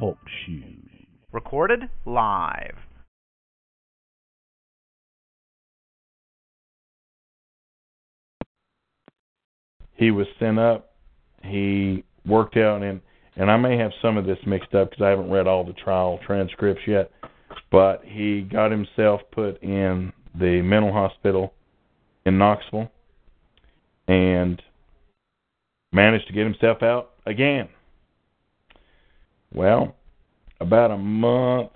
Talkshoe. Recorded live. He was sent up. He worked out and I may have some of this mixed up because I haven't read all the trial transcripts yet, but he got himself put in the mental hospital in Knoxville and managed to get himself out again. Well, about a month,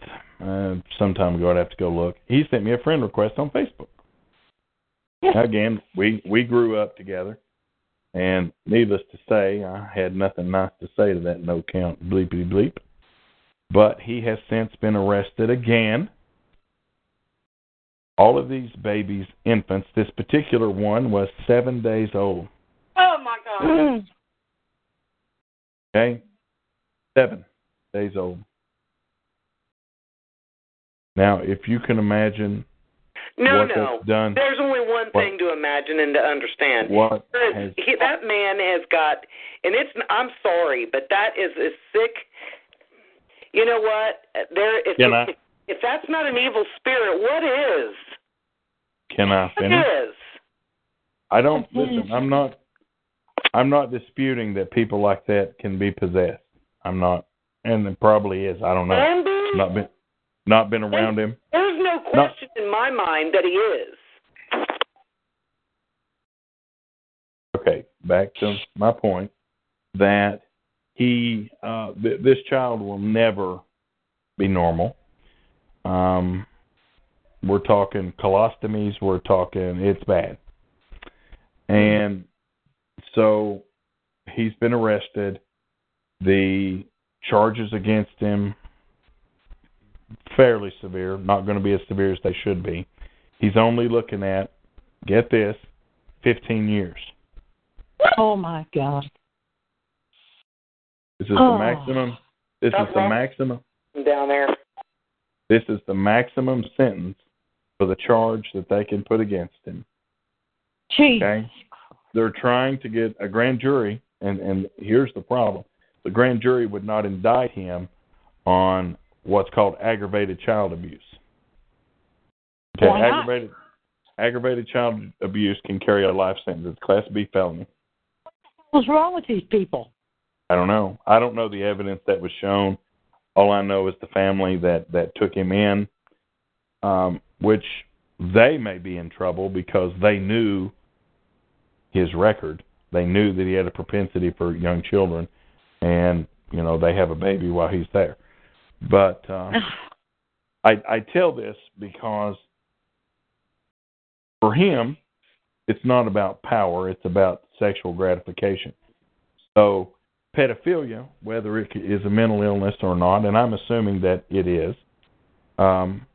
sometime ago, I'd have to go look, he sent me a friend request on Facebook. Yeah. Again, we grew up together. And needless to say, I had nothing nice to say to that no-count bleepity bleep. But he has since been arrested again. All of these babies, infants, this particular one was 7 days old. Oh, my God. Okay? 7 days old. Now, if you can imagine... No. Done. There's only one thing to imagine and to understand. That man has got, and it's. I'm sorry, but that is as sick. You know what? If that's not an evil spirit, what is? Can I finish? What is? I'm not disputing that people like that can be possessed. I'm not, and it probably is. I don't know. Not been around him. There's no question in my mind that he is. Okay, back to my point that he, this child will never be normal. We're talking colostomies. We're talking it's bad, and so he's been arrested. The charges against him. Fairly severe, not going to be as severe as they should be. He's only looking at, get this, 15 years. Oh, my God. This is the maximum. This is the maximum. Down there. This is the maximum sentence for the charge that they can put against him. Jeez. Okay? They're trying to get a grand jury, and here's the problem. The grand jury would not indict him on what's called aggravated child abuse. Okay, aggravated child abuse can carry a life sentence. It's Class B felony. What's wrong with these people? I don't know. I don't know the evidence that was shown. All I know is the family that took him in, which they may be in trouble because they knew his record. They knew that he had a propensity for young children, and you know they have a baby while he's there. But I tell this because for him, it's not about power. It's about sexual gratification. So pedophilia, whether it is a mental illness or not, and I'm assuming that it is, can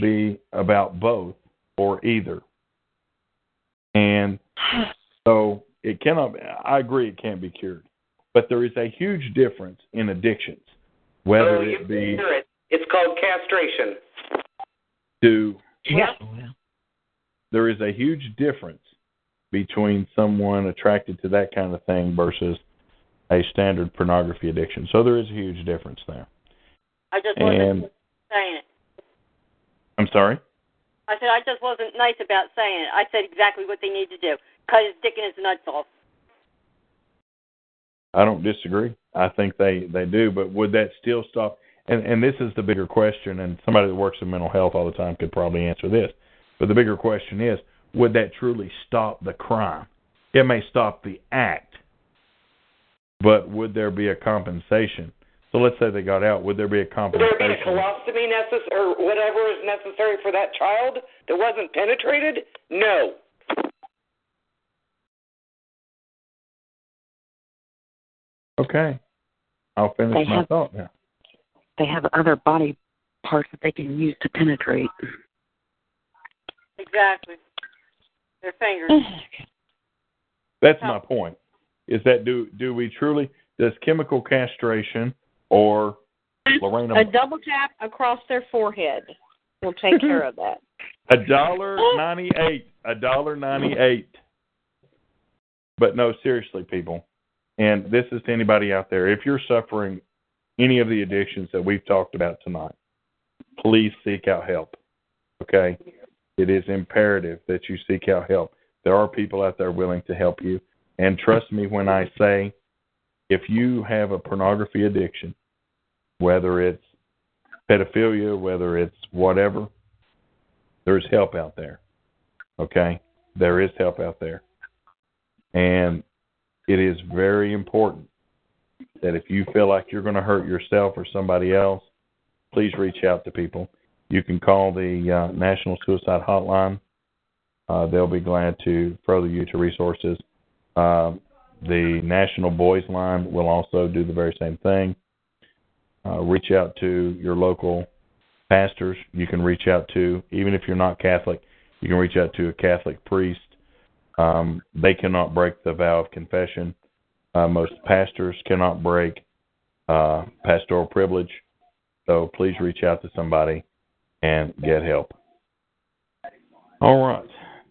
be about both or either. And so it cannot, I agree it can't be cured. But there is a huge difference in addictions. Whether it be... It's called castration. There is a huge difference between someone attracted to that kind of thing versus a standard pornography addiction. So there is a huge difference there. I just wasn't saying it. I'm sorry? I said I just wasn't nice about saying it. I said exactly what they need to do. Cut his dick and his nuts off. I don't disagree. I think they do, but would that still stop? And this is the bigger question, and somebody that works in mental health all the time could probably answer this. But the bigger question is, would that truly stop the crime? It may stop the act, but would there be a compensation? So let's say they got out. Would there be a compensation? Would there be a colostomy or whatever is necessary for that child that wasn't penetrated? No. Okay. I'll finish my thought now. They have other body parts that they can use to penetrate. Exactly. Their fingers. That's my point. Is that do we truly, does chemical castration or Lorena... A double tap across their forehead will take care of that. $1.98 $1.98 But no, seriously, people. And this is to anybody out there. If you're suffering any of the addictions that we've talked about tonight, please seek out help. Okay? It is imperative that you seek out help. There are people out there willing to help you. And trust me when I say, if you have a pornography addiction, whether it's pedophilia, whether it's whatever, there's help out there. Okay? There is help out there. And it is very important that if you feel like you're going to hurt yourself or somebody else, please reach out to people. You can call the National Suicide Hotline. They'll be glad to further you to resources. The National Boys Line will also do the very same thing. Reach out to your local pastors. You can reach out to, even if you're not Catholic, you can reach out to a Catholic priest. They cannot break the vow of confession. Most pastors cannot break pastoral privilege. So please reach out to somebody and get help. All right.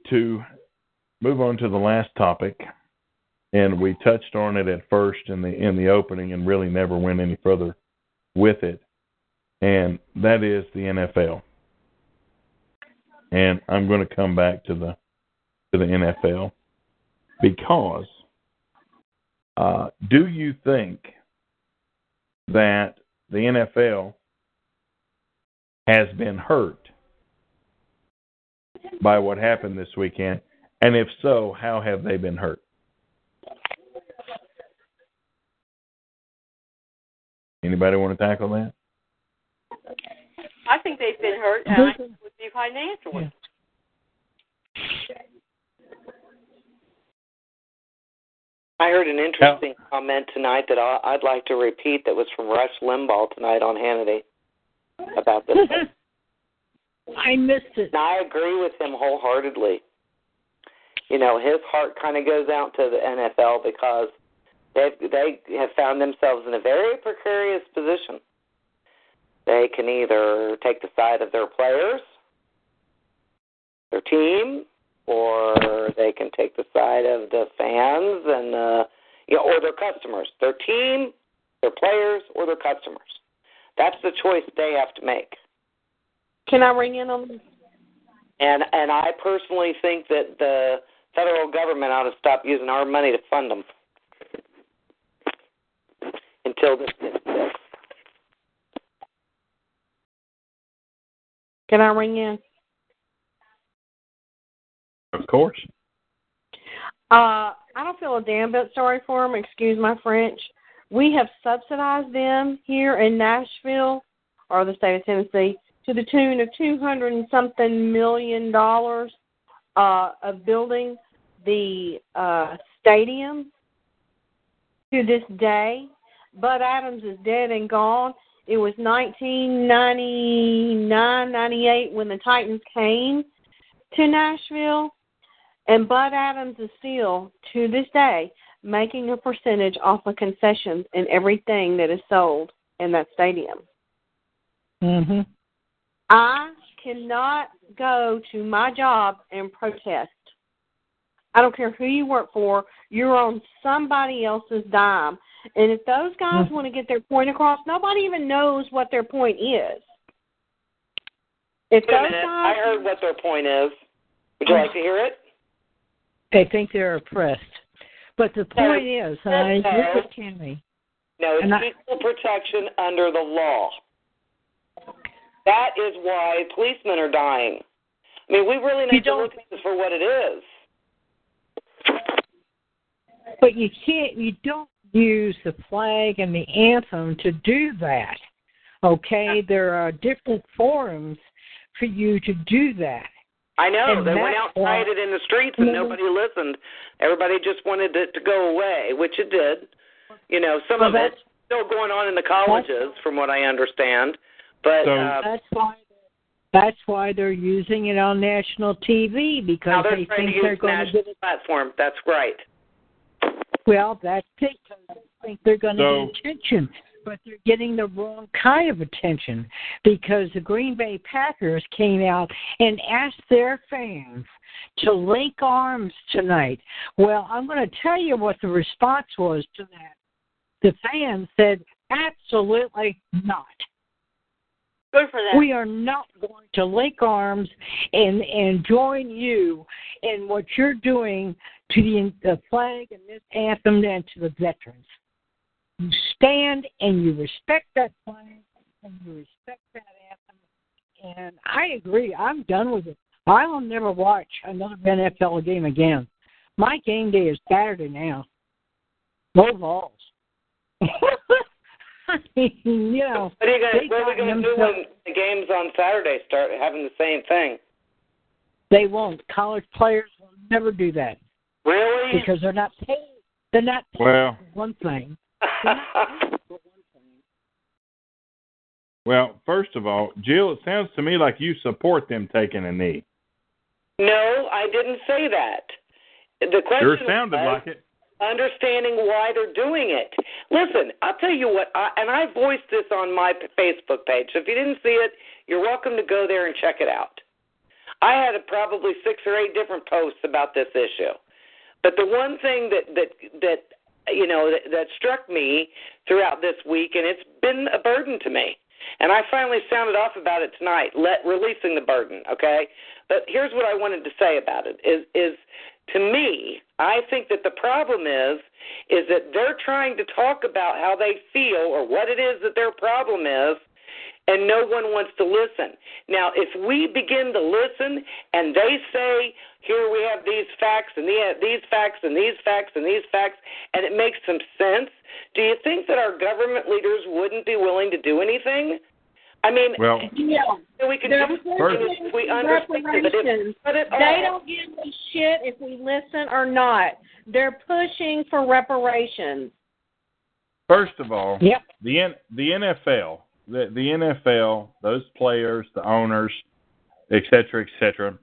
To move on to the last topic, and we touched on it at first in the opening and really never went any further with it, and that is the NFL. And I'm going to come back to the NFL because do you think that the NFL has been hurt by what happened this weekend? And if so, how have they been hurt? Anybody want to tackle that? I think they've been hurt with the financially. I heard an interesting comment tonight that I'd like to repeat that was from Rush Limbaugh tonight on Hannity about this. I missed it. And I agree with him wholeheartedly. You know, his heart kind of goes out to the NFL because they have found themselves in a very precarious position. They can either take the side of their players, their team, or they can take the side of the fans and or their customers, their team, their players, or their customers. That's the choice they have to make. Can I ring in on this? And I personally think that the federal government ought to stop using our money to fund them until this gets fixed. Can I ring in? Of course. I don't feel a damn bit sorry for them. Excuse my French. We have subsidized them here in Nashville, or the state of Tennessee, to the tune of $200-something million of building the stadium to this day. Bud Adams is dead and gone. It was 1998 when the Titans came to Nashville, and Bud Adams is still, to this day, making a percentage off of concessions and everything that is sold in that stadium. Mm-hmm. I cannot go to my job and protest. I don't care who you work for. You're on somebody else's dime. And if those guys want to get their point across, nobody even knows what their point is. If those guys... I heard what their point is. Would you like to hear it? They think they're oppressed. But the point is, look at Kenny. No, it's equal protection under the law. That is why policemen are dying. I mean, we really need to look at this for what it is. But you don't use the flag and the anthem to do that, okay? There are different forums for you to do that. I know. And they went out and tried it in the streets and nobody listened. Everybody just wanted it to go away, which it did. You know, some of it's still going on in the colleges, from what I understand. But that's why they're using it on national TV, because they think they're going to get a platform. That's right. Well, that's it. I think they're going to get attention, but they're getting the wrong kind of attention, because the Green Bay Packers came out and asked their fans to link arms tonight. Well, I'm going to tell you what the response was to that. The fans said, absolutely not. Good for that. We are not going to link arms and join you in what you're doing to the flag and this anthem and to the veterans. You stand and you respect that flag and you respect that anthem. And I agree. I'm done with it. I will never watch another NFL game again. My game day is Saturday now. No balls. You know, what are we going to do when the games on Saturday start having the same thing? They won't. College players will never do that. Really? Because they're not paid. They're not paid for one thing. Well, first of all, Jill, it sounds to me like you support them taking a knee. No, I didn't say that. The question sure sounded like it. Understanding why they're doing it. Listen, I'll tell you what, I voiced this on my Facebook page. So if you didn't see it, you're welcome to go there and check it out. I had probably 6 or 8 different posts about this issue. But the one thing that struck me throughout this week, and it's been a burden to me, and I finally sounded off about it tonight, releasing the burden, okay? But here's what I wanted to say about it is to me, I think that the problem is that they're trying to talk about how they feel or what it is that their problem is, and no one wants to listen. Now, if we begin to listen and they say, here we have these facts and these facts and these facts and these facts, and it makes some sense, do you think that our government leaders wouldn't be willing to do anything? I mean, we can just if we understand it. They don't give a shit if we listen or not. They're pushing for reparations. First of all, the NFL, the NFL, those players, the owners, et cetera,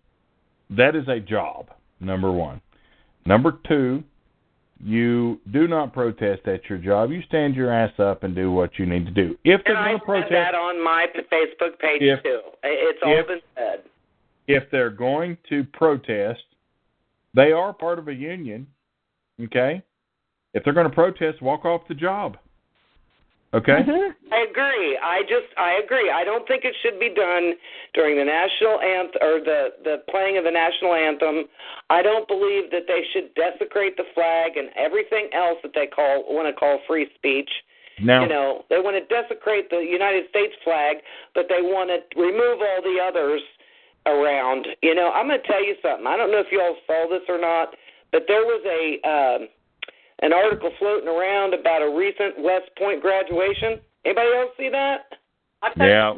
that is a job, number one. Number two, you do not protest at your job. You stand your ass up and do what you need to do. If they're going to protest, that on my Facebook page too. It's all been said. If they're going to protest, they are part of a union. Okay? If they're going to protest, walk off the job. Okay? Mm-hmm. I agree. I agree. I don't think it should be done during the national anthem or the playing of the national anthem. I don't believe that they should desecrate the flag and everything else that they want to call free speech. Now, you know, they want to desecrate the United States flag, but they want to remove all the others around. You know, I'm going to tell you something. I don't know if you all saw this or not, but there was an article floating around about a recent West Point graduation. Anybody else see that? Yeah,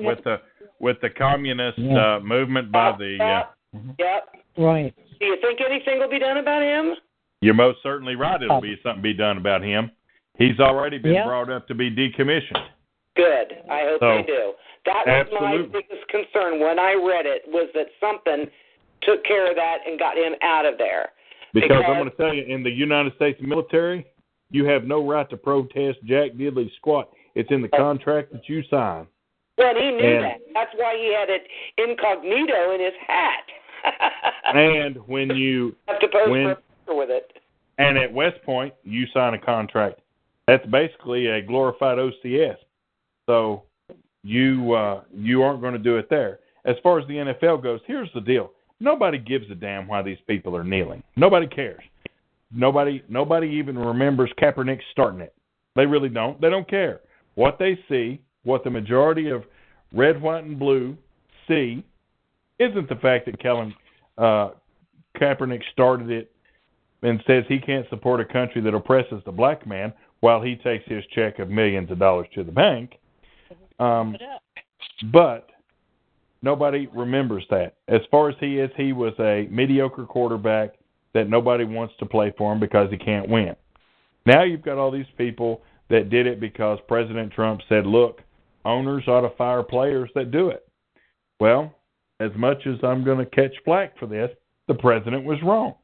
with the communist movement by the... Right. Do you think anything will be done about him? You're most certainly right it'll be something be done about him. He's already been brought up to be decommissioned. Good. I hope they do. That was my biggest concern when I read it, was that something took care of that and got him out of there. Because I'm going to tell you, in the United States military, you have no right to protest jack diddly squat. It's in the contract that you sign. Well, he knew that. That's why he had it incognito in his hat. And when you have to post for a picture with it. And at West Point, you sign a contract. That's basically a glorified OCS. So you aren't going to do it there. As far as the NFL goes, here's the deal. Nobody gives a damn why these people are kneeling. Nobody cares. Nobody even remembers Kaepernick starting it. They really don't. They don't care. What they see, what the majority of red, white, and blue see, isn't the fact that Kaepernick started it and says he can't support a country that oppresses the black man while he takes his check of millions of dollars to the bank. But... nobody remembers that. As far as he is, he was a mediocre quarterback that nobody wants to play for him because he can't win. Now you've got all these people that did it because President Trump said, look, owners ought to fire players that do it. Well, as much as I'm going to catch flack for this, the president was wrong.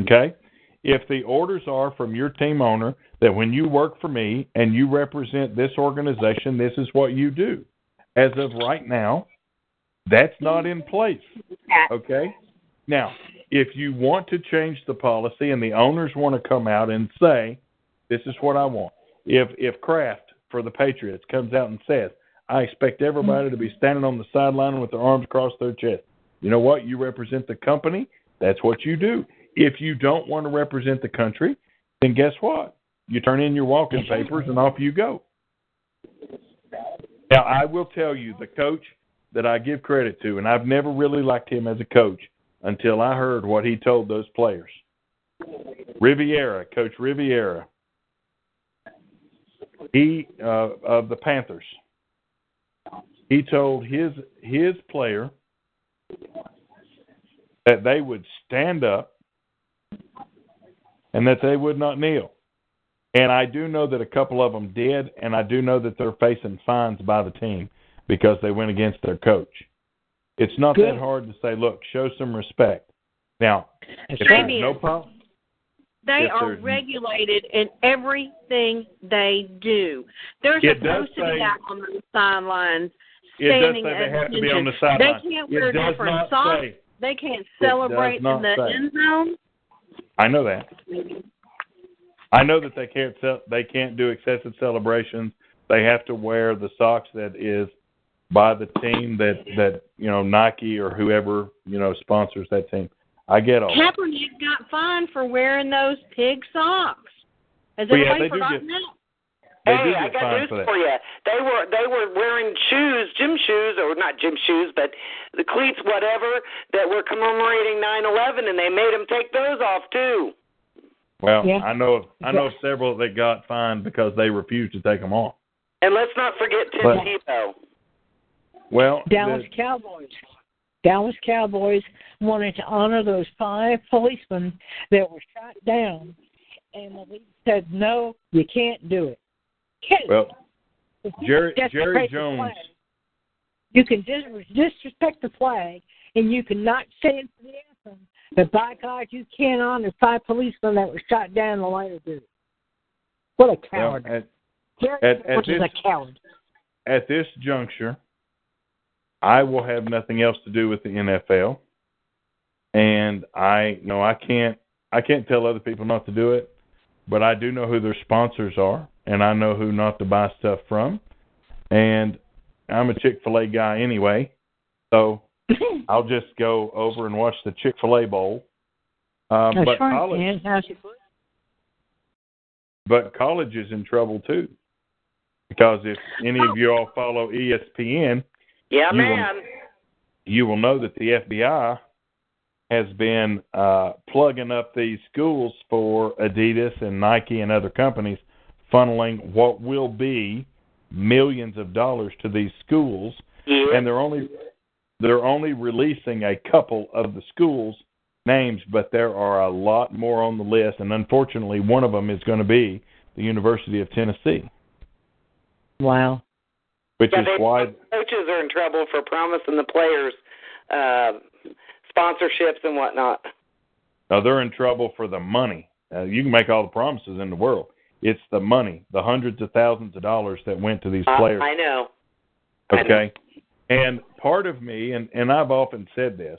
Okay? If the orders are from your team owner that when you work for me and you represent this organization, this is what you do. As of right now, that's not in place. Okay? Now, if you want to change the policy and the owners want to come out and say, this is what I want. If Kraft for the Patriots comes out and says, I expect everybody to be standing on the sideline with their arms across their chest. You know what? You represent the company. That's what you do. If you don't want to represent the country, then guess what? You turn in your walking papers and off you go. Now, I will tell you, the coach that I give credit to, and I've never really liked him as a coach until I heard what he told those players. Riviera, Coach Riviera, he of the Panthers, he told his player that they would stand up and that they would not kneel. And I do know that a couple of them did, and I do know that they're facing fines by the team because they went against their coach. It's not that hard to say, look, show some respect. Now, if there's no problem. They are regulated in everything they do. They're supposed to be out on the sidelines. Standing at attention. They have to be on the sideline. They can't wear different socks. They can't celebrate in the end zone. I know that. I know that they can't do excessive celebrations. They have to wear the socks that is by the team that you know, Nike or whoever, you know, sponsors that team. I get all that. Kaepernick got fined for wearing those pig socks. Has everybody forgotten that? Hey, I got news for you. They were wearing shoes, gym shoes, or not gym shoes, but the cleats, whatever, that were commemorating 9/11, and they made them take those off too. Well, yeah. I know several that got fined because they refused to take them off. And let's not forget Tim Tebow. Well, Dallas Cowboys wanted to honor those 5 policemen that were shot down, and the league said, no, you can't do it. Well, Jerry Jones. You can disrespect the flag, and you cannot stand for the anthem, but by God, you can't honor 5 policemen that were shot down in the light of duty. What a coward. Well, Jerry Jones is a coward. At this juncture, I will have nothing else to do with the NFL, and I can't tell other people not to do it, but I do know who their sponsors are, and I know who not to buy stuff from, and I'm a Chick-fil-A guy anyway, so I'll just go over and watch the Chick-fil-A Bowl. But college is in trouble too, because if any of you all follow ESPN, you will know that the FBI has been plugging up these schools for Adidas and Nike and other companies, funneling what will be millions of dollars to these schools, and they're only releasing a couple of the schools' names, but there are a lot more on the list, and unfortunately one of them is going to be the University of Tennessee. Wow. Which is why coaches are in trouble for promising the players sponsorships and whatnot. Now, they're in trouble for the money. You can make all the promises in the world. It's the money, the hundreds of thousands of dollars that went to these players. I know. Okay? I know. And part of me, and I've often said this,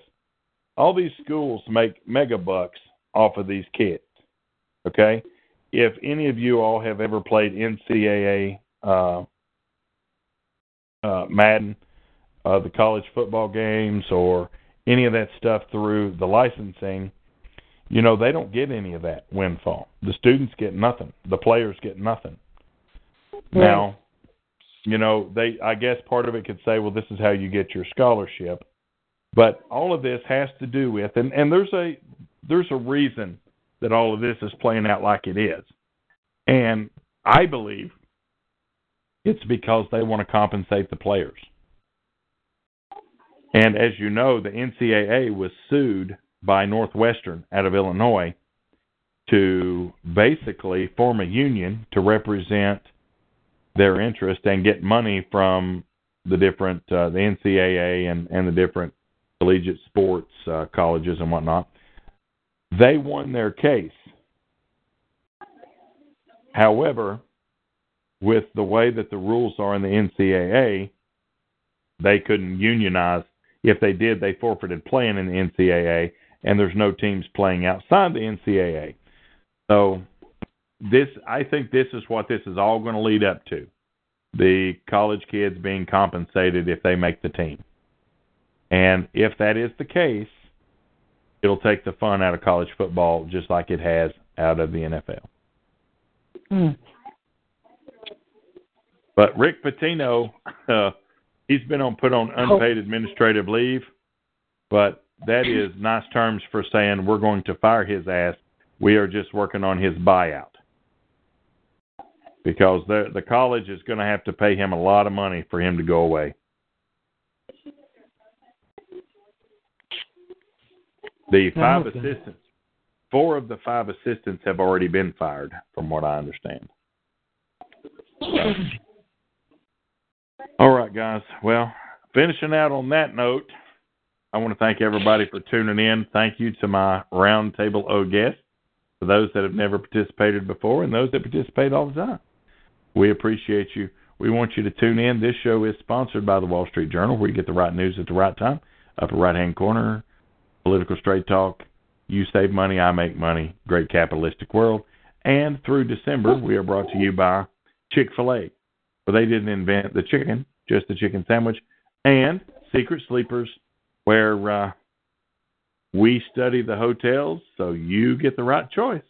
all these schools make mega bucks off of these kids. Okay? If any of you all have ever played NCAA Madden, the college football games, or any of that stuff through the licensing, you know, they don't get any of that windfall. The students get nothing. The players get nothing. Right. Now, you know, I guess part of it could say, well, this is how you get your scholarship. But all of this has to do with, and there's a reason that all of this is playing out like it is. And I believe it's because they want to compensate the players. And as you know, the NCAA was sued by Northwestern out of Illinois to basically form a union to represent their interest and get money from the different, the NCAA and the different collegiate sports colleges and whatnot. They won their case. However, with the way that the rules are in the NCAA, they couldn't unionize. If they did, they forfeited playing in the NCAA, and there's no teams playing outside the NCAA. So I think this is what this is all going to lead up to, the college kids being compensated if they make the team. And if that is the case, it'll take the fun out of college football just like it has out of the NFL. Mm. But Rick Pitino, he's been put on unpaid administrative leave, but that is nice terms for saying we're going to fire his ass. We are just working on his buyout because the college is going to have to pay him a lot of money for him to go away. The five assistants, 4 of the 5 assistants have already been fired, from what I understand. All right, guys. Well, finishing out on that note, I want to thank everybody for tuning in. Thank you to my Roundtable O guests, for those that have never participated before and those that participate all the time. We appreciate you. We want you to tune in. This show is sponsored by the Wall Street Journal, where you get the right news at the right time. Upper right-hand corner, Political Straight Talk. You save money, I make money. Great capitalistic world. And through December, we are brought to you by Chick-fil-A, where they didn't invent the chicken, just the chicken sandwich, and Secret Sleepers, where we study the hotels so you get the right choice.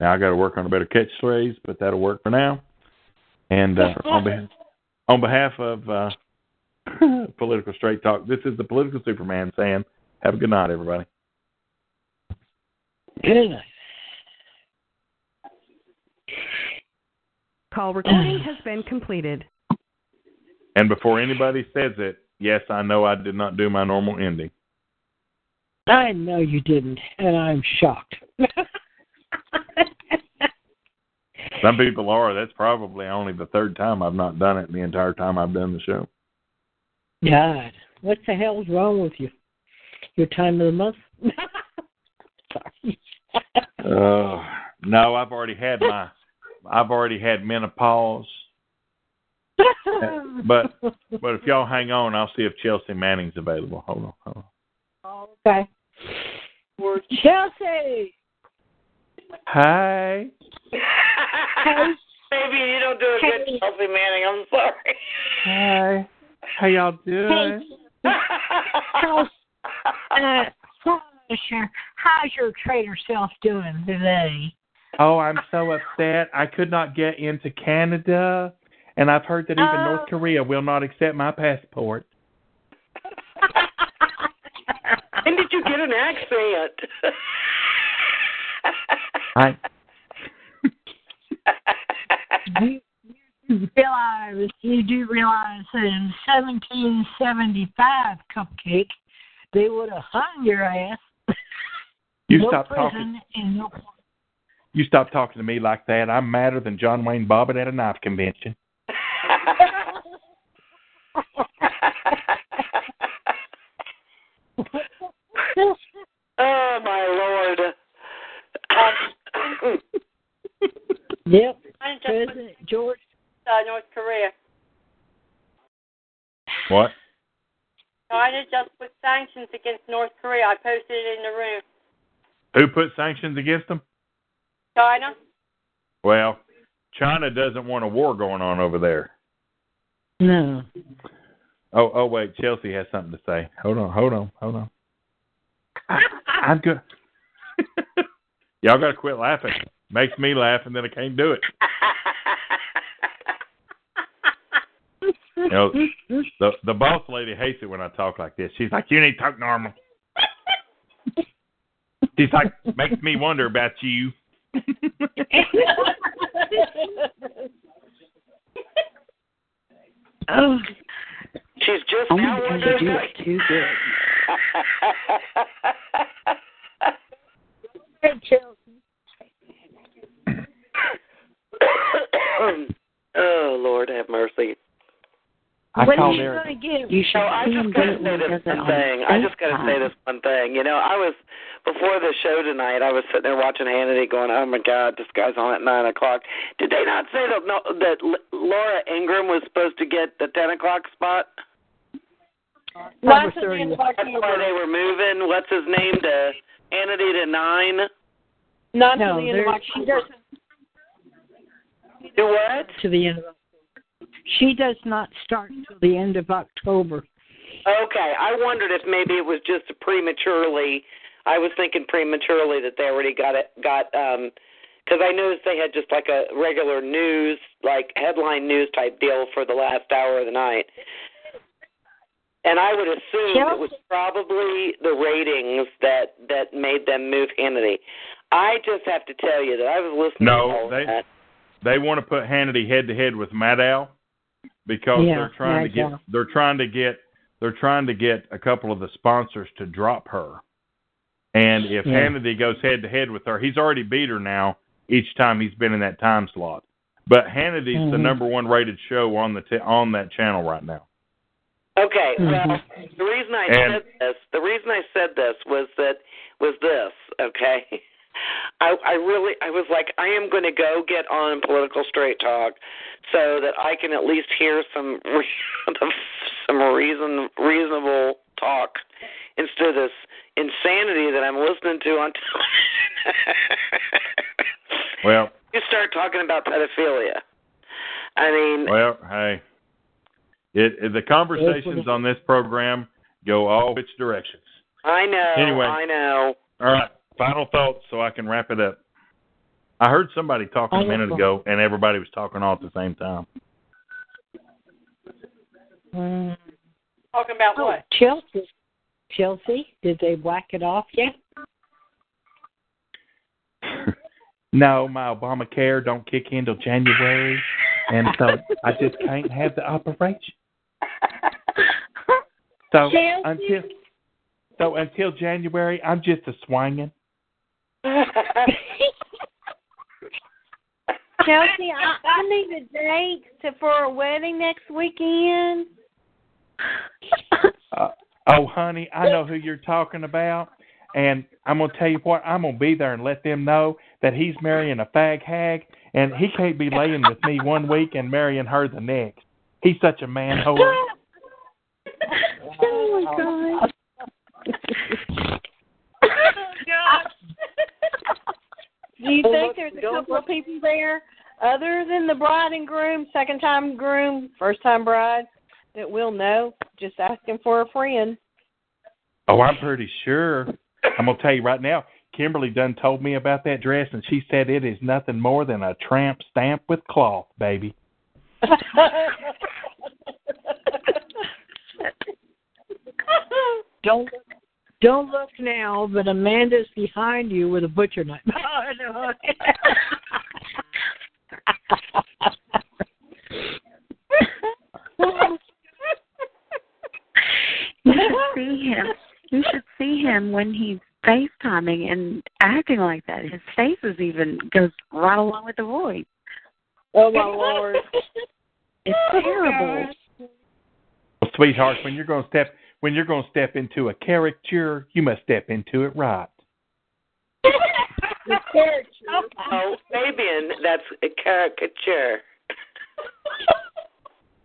Now, I got to work on a better catchphrase, but that'll work for now. And on behalf of Political Straight Talk, this is the Political Superman saying, have a good night, everybody. Good night. Call recording has been completed. And before anybody says it, yes, I know I did not do my normal ending. I know you didn't, and I'm shocked. Some people are. That's probably only the 3rd time I've not done it the entire time I've done the show. God, what the hell's wrong with you? Your time of the month? Sorry. No, I've already had menopause. But if y'all hang on, I'll see if Chelsea Manning's available. Hold on. Okay. We're Chelsea. Hi. Baby, you don't do a good Chelsea Manning. I'm sorry. Hi. How y'all doing? How's your traitor self doing today? Oh, I'm so upset. I could not get into Canada, and I've heard that even North Korea will not accept my passport. When did you get an accent? You do realize that in 1775, Cupcake, they would have hung your ass. You stop talking to me like that. I'm madder than John Wayne Bobbitt at a knife convention. Oh, my Lord. Yep. President George. North Korea. What? China just put sanctions against North Korea. I posted it in the room. Who put sanctions against them? China? Well, China doesn't want a war going on over there. No. Oh, wait, Chelsea has something to say. Hold on. I'm good. Y'all got to quit laughing. Makes me laugh, and then I can't do it. You know, the boss lady hates it when I talk like this. She's like, you need to talk normal. She's like, makes me wonder about you. Oh, she's just now wondering. You do it too good. Hey, Chelsea. Oh, Lord have mercy. What are you going to give? You should I just got to say this one thing. You know, I was, before the show tonight, I was sitting there watching Hannity going, oh, my God, this guy's on at 9 o'clock. Did they not say that, no, that Laura Ingram was supposed to get the 10 o'clock spot? That's why they were moving, what's his name, to Hannity to 9? Not no, to the end of October. Do what? To the end of October. She does not start till the end of October. Okay. I wondered if maybe it was just prematurely. I was thinking prematurely that they already got it. Because I noticed they had just like a regular news, like headline news type deal for the last hour of the night. And I would assume it was probably the ratings that made them move Hannity. I just have to tell you that I was listening to all that. They want to put Hannity head to head with Maddow because they're trying to get a couple of the sponsors to drop her. And if Hannity goes head to head with her, he's already beat her now each time he's been in that time slot. But Hannity's the number one rated show on that channel right now. Okay. Well, the reason I said this was this. Okay. I was like, I am going to go get on Political Straight Talk so that I can at least hear some reasonable talk instead of this insanity that I'm listening to on television. Well, you start talking about pedophilia. I mean, well, hey, the conversations on this program go all which directions. I know. Anyway, I know. All right. Final thoughts so I can wrap it up. I heard somebody talking a minute ago, and everybody was talking all at the same time. Talking about what? Chelsea. Chelsea, did they whack it off yet? No, my Obamacare don't kick in till January, and so I just can't have the operation. So Chelsea. until January, I'm just a swangin'. Chelsea, I need a date for a wedding next weekend. Oh, honey, I know who you're talking about, and I'm going to tell you what, I'm going to be there and let them know that he's marrying a fag hag, and he can't be laying with me one week and marrying her the next. He's such a man whore. Oh, my God. Do you think there's a couple of people there other than the bride and groom, second time groom, first time bride, that will know? Just asking for a friend. Oh, I'm pretty sure. I'm going to tell you right now, Kimberly done told me about that dress, and she said it is nothing more than a tramp stamp with cloth, baby. Don't look now, but Amanda's behind you with a butcher knife. Oh, no. You should see him when he's FaceTiming and acting like that. His faces even goes right along with the voice. Oh, my Lord. It's terrible. Well, sweetheart, when you're going to step into a caricature, you must step into it right. Oh, Fabian, that's a caricature.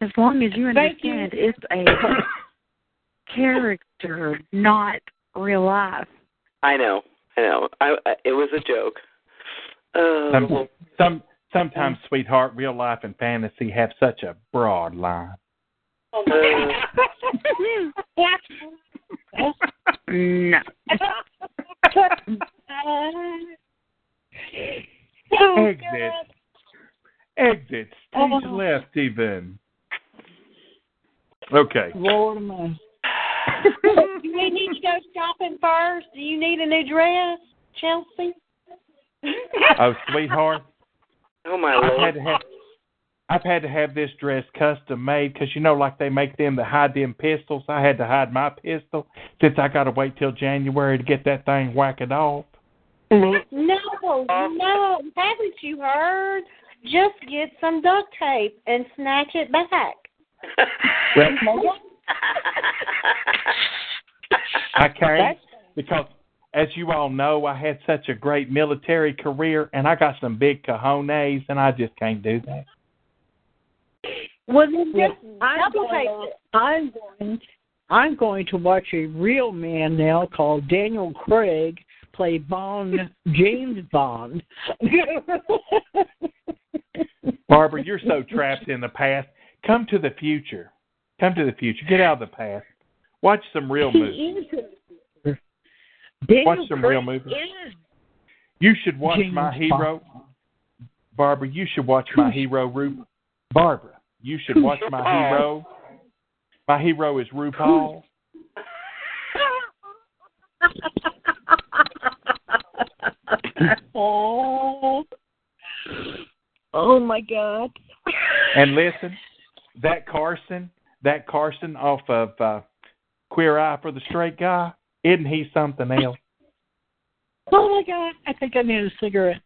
As long as you understand, it's a character, not real life. I know. It was a joke. Sometimes, sweetheart, real life and fantasy have such a broad line. No. Exit. Stage left, even. Okay. Lord, my. Do we need to go shopping first? Do you need a new dress, Chelsea? Oh, sweetheart. Oh, my Lord. I've had to have this dress custom made because, you know, like they make them to hide them pistols. I had to hide my pistol since I got to wait till January to get that thing whacked off. No, haven't you heard? Just get some duct tape and snatch it back. Well, I came because, as you all know, I had such a great military career, and I got some big cojones, and I just can't do that. Well, then just I'm going to watch a real man now called Daniel Craig play Bond, James Bond. Barbara, you're so trapped in the past. Come to the future. Come to the future. Get out of the past. Watch some real movies. Watch some real movies. You should watch My Hero. Barbara, you should watch My Hero. Barbara, you should watch My Hero. My hero is RuPaul. Oh, my God. And listen, that Carson off of Queer Eye for the Straight Guy, isn't he something else? Oh, my God. I think I need a cigarette.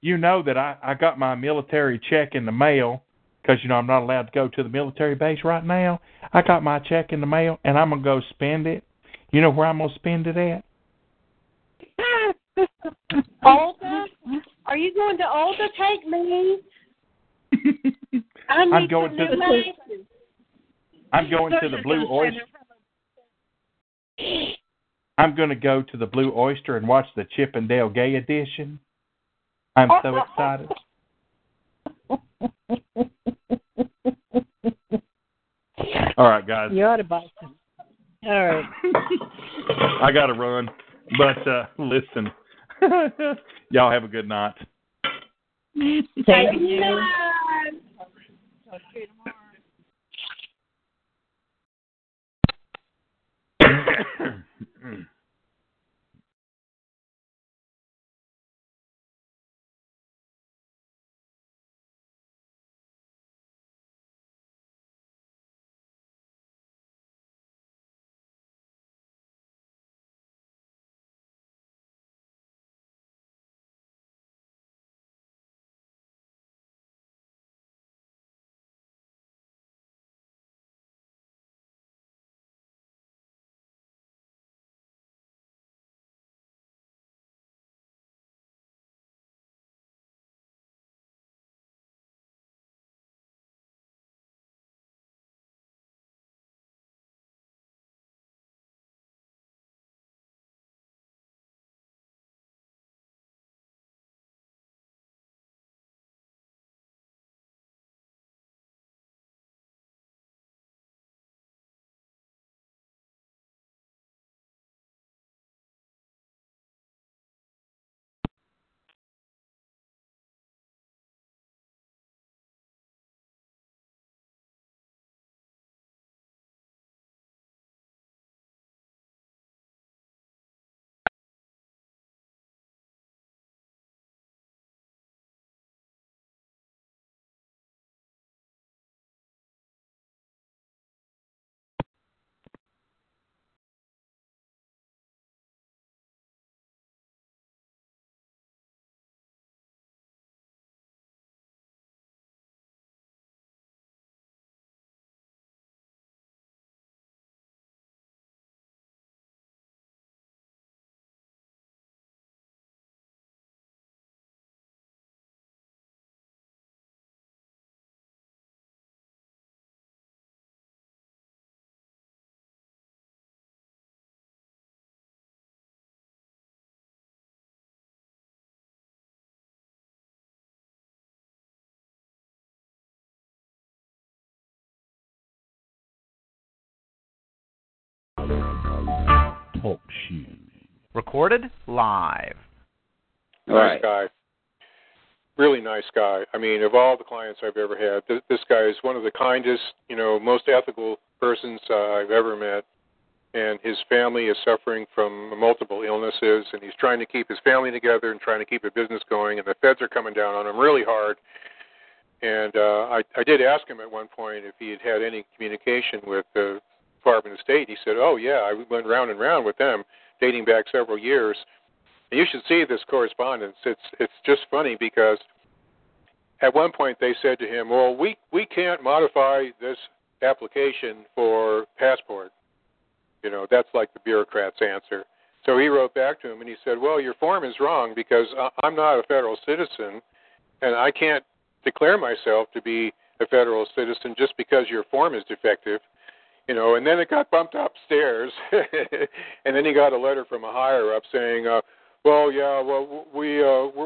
You know that I got my military check in the mail because, you know, I'm not allowed to go to the military base right now. I got my check in the mail, and I'm going to go spend it. You know where I'm going to spend it at? Alda? Are you going to Alda? Take me. I'm going to the Blue Oyster. I'm going to go to the Blue Oyster and watch the Chip and Dale Gay Edition. I'm so excited. All right, guys. You ought to buy some. All right. I got to run. But listen, y'all have a good night. Thank you. Talk to you tomorrow. Talkshoe. Recorded live. Nice guy. Really nice guy. I mean, of all the clients I've ever had, this guy is one of the kindest, you know, most ethical persons I've ever met. And his family is suffering from multiple illnesses, and he's trying to keep his family together and trying to keep a business going, and the feds are coming down on him really hard. And I did ask him at one point if he had any communication with the Department of State. He said, oh, yeah, I went round and round with them dating back several years. And you should see this correspondence. It's just funny because at one point they said to him, well, we can't modify this application for passport. You know, that's like the bureaucrat's answer. So he wrote back to him and he said, well, your form is wrong because I'm not a federal citizen and I can't declare myself to be a federal citizen just because your form is defective. You know, and then it got bumped upstairs, and then he got a letter from a higher up saying, "Well,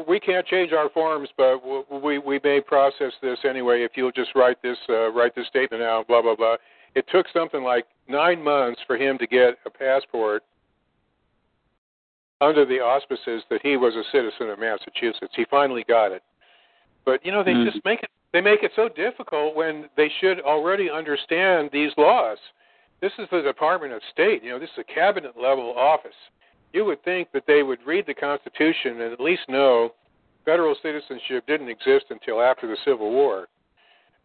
we can't change our forms, but we may process this anyway if you'll just write this statement out." Blah blah blah. It took something like 9 months for him to get a passport under the auspices that he was a citizen of Massachusetts. He finally got it, but you know, they just make it. They make it so difficult when they should already understand these laws. This is the Department of State. You know, this is a cabinet-level office. You would think that they would read the Constitution and at least know federal citizenship didn't exist until after the Civil War.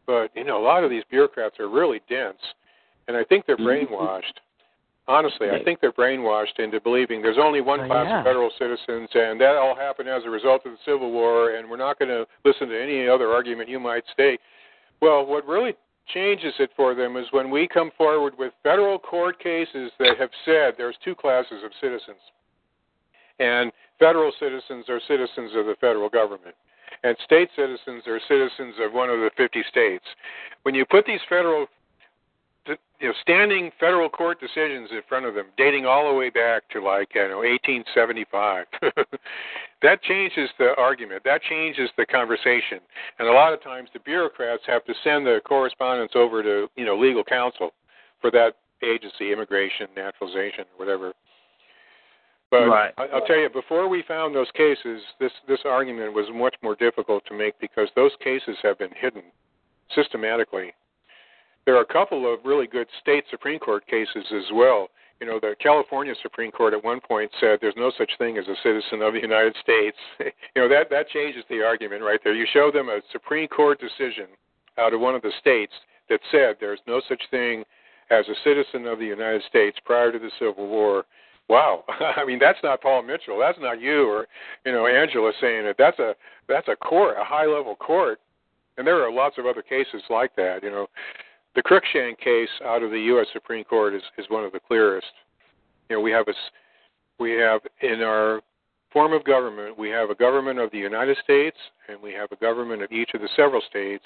But, you know, a lot of these bureaucrats are really dense, and I think they're brainwashed. Honestly, I think they're brainwashed into believing there's only one class of federal citizens, and that all happened as a result of the Civil War, and we're not going to listen to any other argument you might state. Well, what really changes it for them is when we come forward with federal court cases that have said there's two classes of citizens, and federal citizens are citizens of the federal government, and state citizens are citizens of one of the 50 states. When you put these federal standing federal court decisions in front of them, dating all the way back to 1875. That changes the argument. That changes the conversation. And a lot of times the bureaucrats have to send the correspondence over to, you know, legal counsel for that agency, immigration, naturalization, whatever. But I'll tell you, before we found those cases, this argument was much more difficult to make because those cases have been hidden systematically. There are a couple of really good state Supreme Court cases as well. You know, the California Supreme Court at one point said there's no such thing as a citizen of the United States. You know, that changes the argument right there. You show them a Supreme Court decision out of one of the states that said there's no such thing as a citizen of the United States prior to the Civil War. Wow. I mean, that's not Paul Mitchell. That's not you or, you know, Angela saying it. That's a court, a high-level court. And there are lots of other cases like that, you know. The Cruikshank case out of the U.S. Supreme Court is one of the clearest. You know, we have in our form of government, we have a government of the United States and we have a government of each of the several states,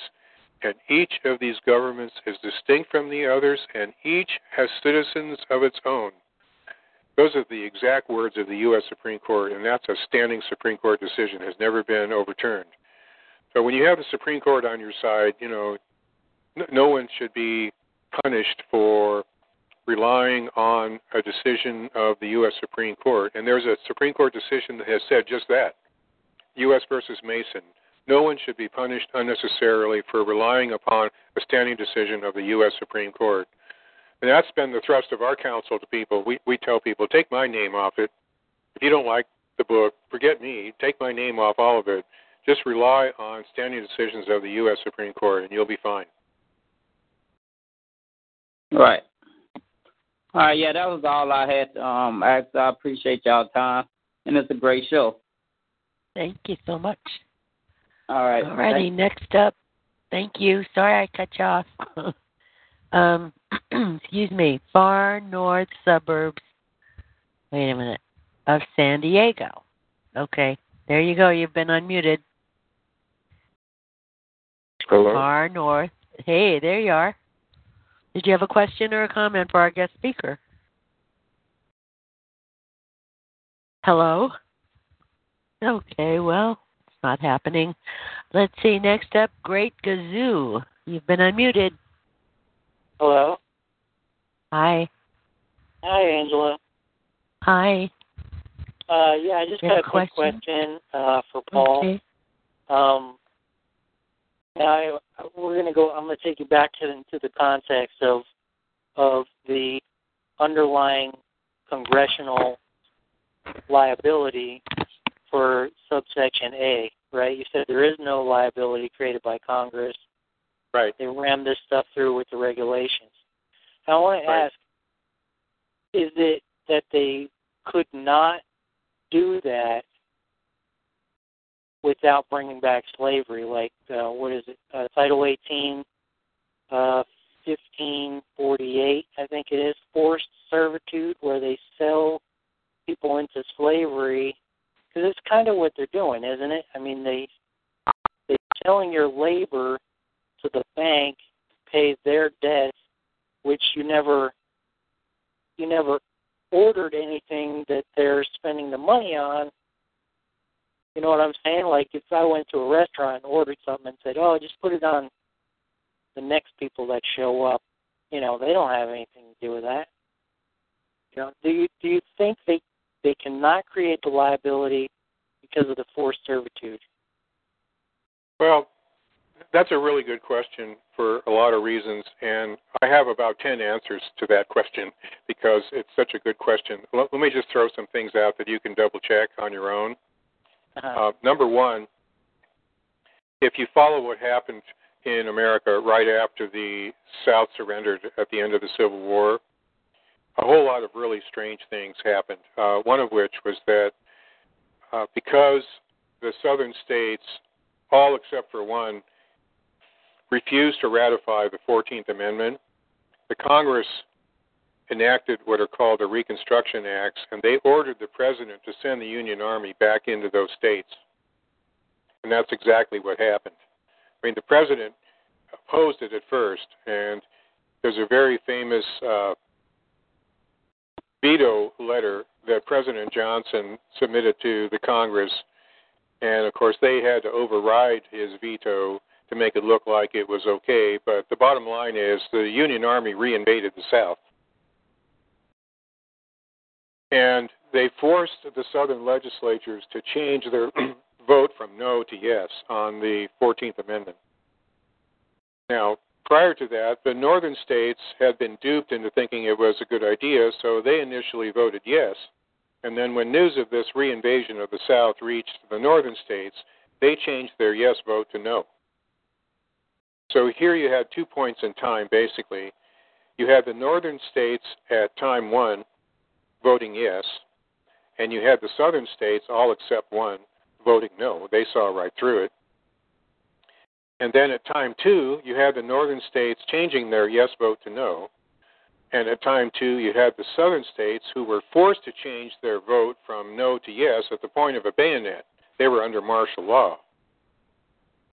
and each of these governments is distinct from the others, and each has citizens of its own. Those are the exact words of the U.S. Supreme Court, and that's a standing Supreme Court decision, has never been overturned. So when you have the Supreme Court on your side, you know, no one should be punished for relying on a decision of the U.S. Supreme Court. And there's a Supreme Court decision that has said just that, U.S. versus Mason. No one should be punished unnecessarily for relying upon a standing decision of the U.S. Supreme Court. And that's been the thrust of our counsel to people. We tell people, take my name off it. If you don't like the book, forget me. Take my name off all of it. Just rely on standing decisions of the U.S. Supreme Court, and you'll be fine. Right. All right, yeah, that was all I had to ask. I appreciate y'all's time, and it's a great show. Thank you so much. All right. All righty, next up. Thank you. Sorry I cut you off. Excuse me. Far north suburbs, wait a minute, of San Diego. Okay, there you go. You've been unmuted. Hello. Far north. Hey, there you are. Did you have a question or a comment for our guest speaker? Hello? Okay, well, it's not happening. Let's see, next up, Great Gazoo. You've been unmuted. Hello? Hi. Hi, Angela. Hi. Yeah, I just got a quick question for Paul. Okay. I'm going to take you back to the context of the underlying congressional liability for subsection A, right? You said there is no liability created by Congress. Right. They ram this stuff through with the regulations. I want to ask, is it that they could not do that without bringing back slavery. Like, what is it? Title 18, 1548, I think it is, forced servitude, where they sell people into slavery. Because it's kind of what they're doing, isn't it? I mean, they're selling your labor to the bank to pay their debt, which you never ordered anything that they're spending the money on. You know what I'm saying? Like, if I went to a restaurant and ordered something and said, oh, just put it on the next people that show up, you know, they don't have anything to do with that. You know, do you think they cannot create the liability because of the forced servitude? Well, that's a really good question for a lot of reasons, and I have about 10 answers to that question because it's such a good question. Let me just throw some things out that you can double-check on your own. Uh-huh. Number one, if you follow what happened in America right after the South surrendered at the end of the Civil War, a whole lot of really strange things happened, one of which was that because the southern states, all except for one, refused to ratify the 14th Amendment, the Congress enacted what are called the Reconstruction Acts, and they ordered the president to send the Union Army back into those states. And that's exactly what happened. I mean, the president opposed it at first, and there's a very famous veto letter that President Johnson submitted to the Congress, and of course they had to override his veto to make it look like it was okay. But the bottom line is the Union Army reinvaded the South, and they forced the Southern legislatures to change their vote from no to yes on the 14th Amendment. Now, prior to that, the northern states had been duped into thinking it was a good idea, so they initially voted yes. And then when news of this reinvasion of the South reached the northern states, they changed their yes vote to no. So here you had 2 points in time, basically. You had the northern states at time one voting yes, and you had the southern states, all except one, voting no. They saw right through it. And then at time two, you had the northern states changing their yes vote to no. And at time two, you had the southern states who were forced to change their vote from no to yes at the point of a bayonet. They were under martial law.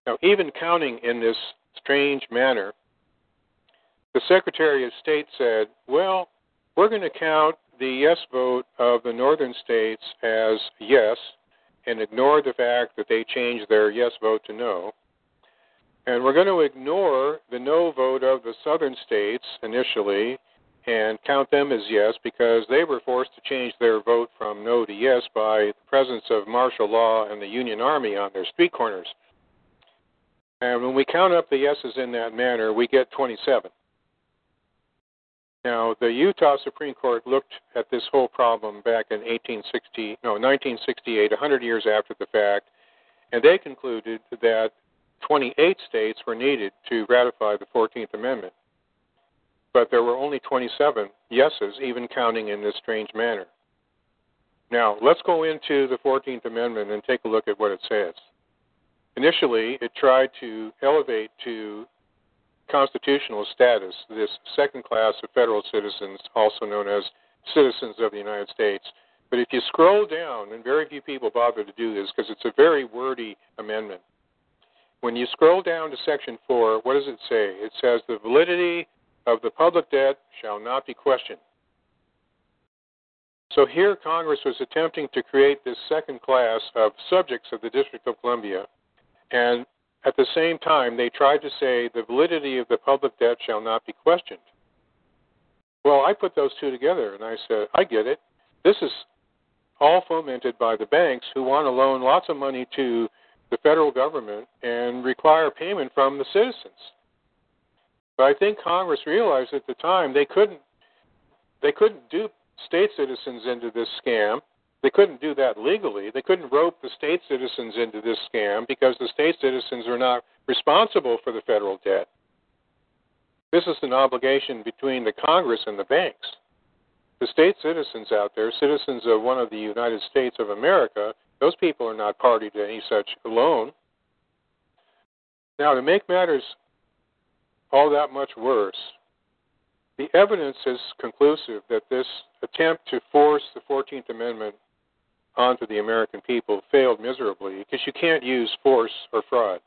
Now, even counting in this strange manner, the Secretary of State said, well, we're going to count the yes vote of the northern states as yes and ignore the fact that they changed their yes vote to no. And we're going to ignore the no vote of the southern states initially and count them as yes because they were forced to change their vote from no to yes by the presence of martial law and the Union Army on their street corners. And when we count up the yeses in that manner, we get 27. Now, the Utah Supreme Court looked at this whole problem back in 1968, 100 years after the fact, and they concluded that 28 states were needed to ratify the 14th Amendment. But there were only 27 yeses, even counting in this strange manner. Now, let's go into the 14th Amendment and take a look at what it says. Initially, it tried to elevate to constitutional status this second class of federal citizens, also known as citizens of the United States. But if you scroll down, and very few people bother to do this because it's a very wordy amendment, when you scroll down to Section 4, what does it say? It says the validity of the public debt shall not be questioned. So here Congress was attempting to create this second class of subjects of the District of Columbia, and at the same time they tried to say the validity of the public debt shall not be questioned. Well, I put those two together, and I said, I get it. This is all fomented by the banks who want to loan lots of money to the federal government and require payment from the citizens. But I think Congress realized at the time they couldn't dupe state citizens into this scam. They couldn't do that legally. They couldn't rope the state citizens into this scam because the state citizens are not responsible for the federal debt. This is an obligation between the Congress and the banks. The state citizens out there, citizens of one of the United States of America, those people are not party to any such loan. Now, to make matters all that much worse, the evidence is conclusive that this attempt to force the 14th Amendment onto the American people failed miserably, because you can't use force or fraud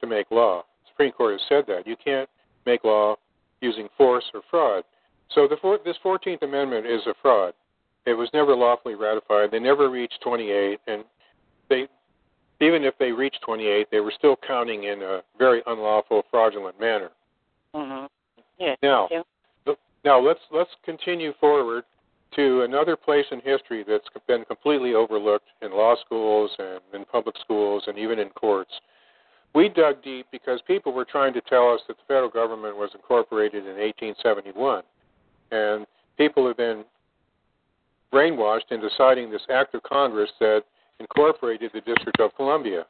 to make law. The Supreme Court has said that. You can't make law using force or fraud. So this 14th Amendment is a fraud. It was never lawfully ratified. They never reached 28, and even if they reached 28, they were still counting in a very unlawful, fraudulent manner. Mm-hmm. Yeah. Now let's continue forward to another place in history that's been completely overlooked in law schools and in public schools and even in courts. We dug deep because people were trying to tell us that the federal government was incorporated in 1871, and people have been brainwashed in deciding this act of Congress that incorporated the District of Columbia.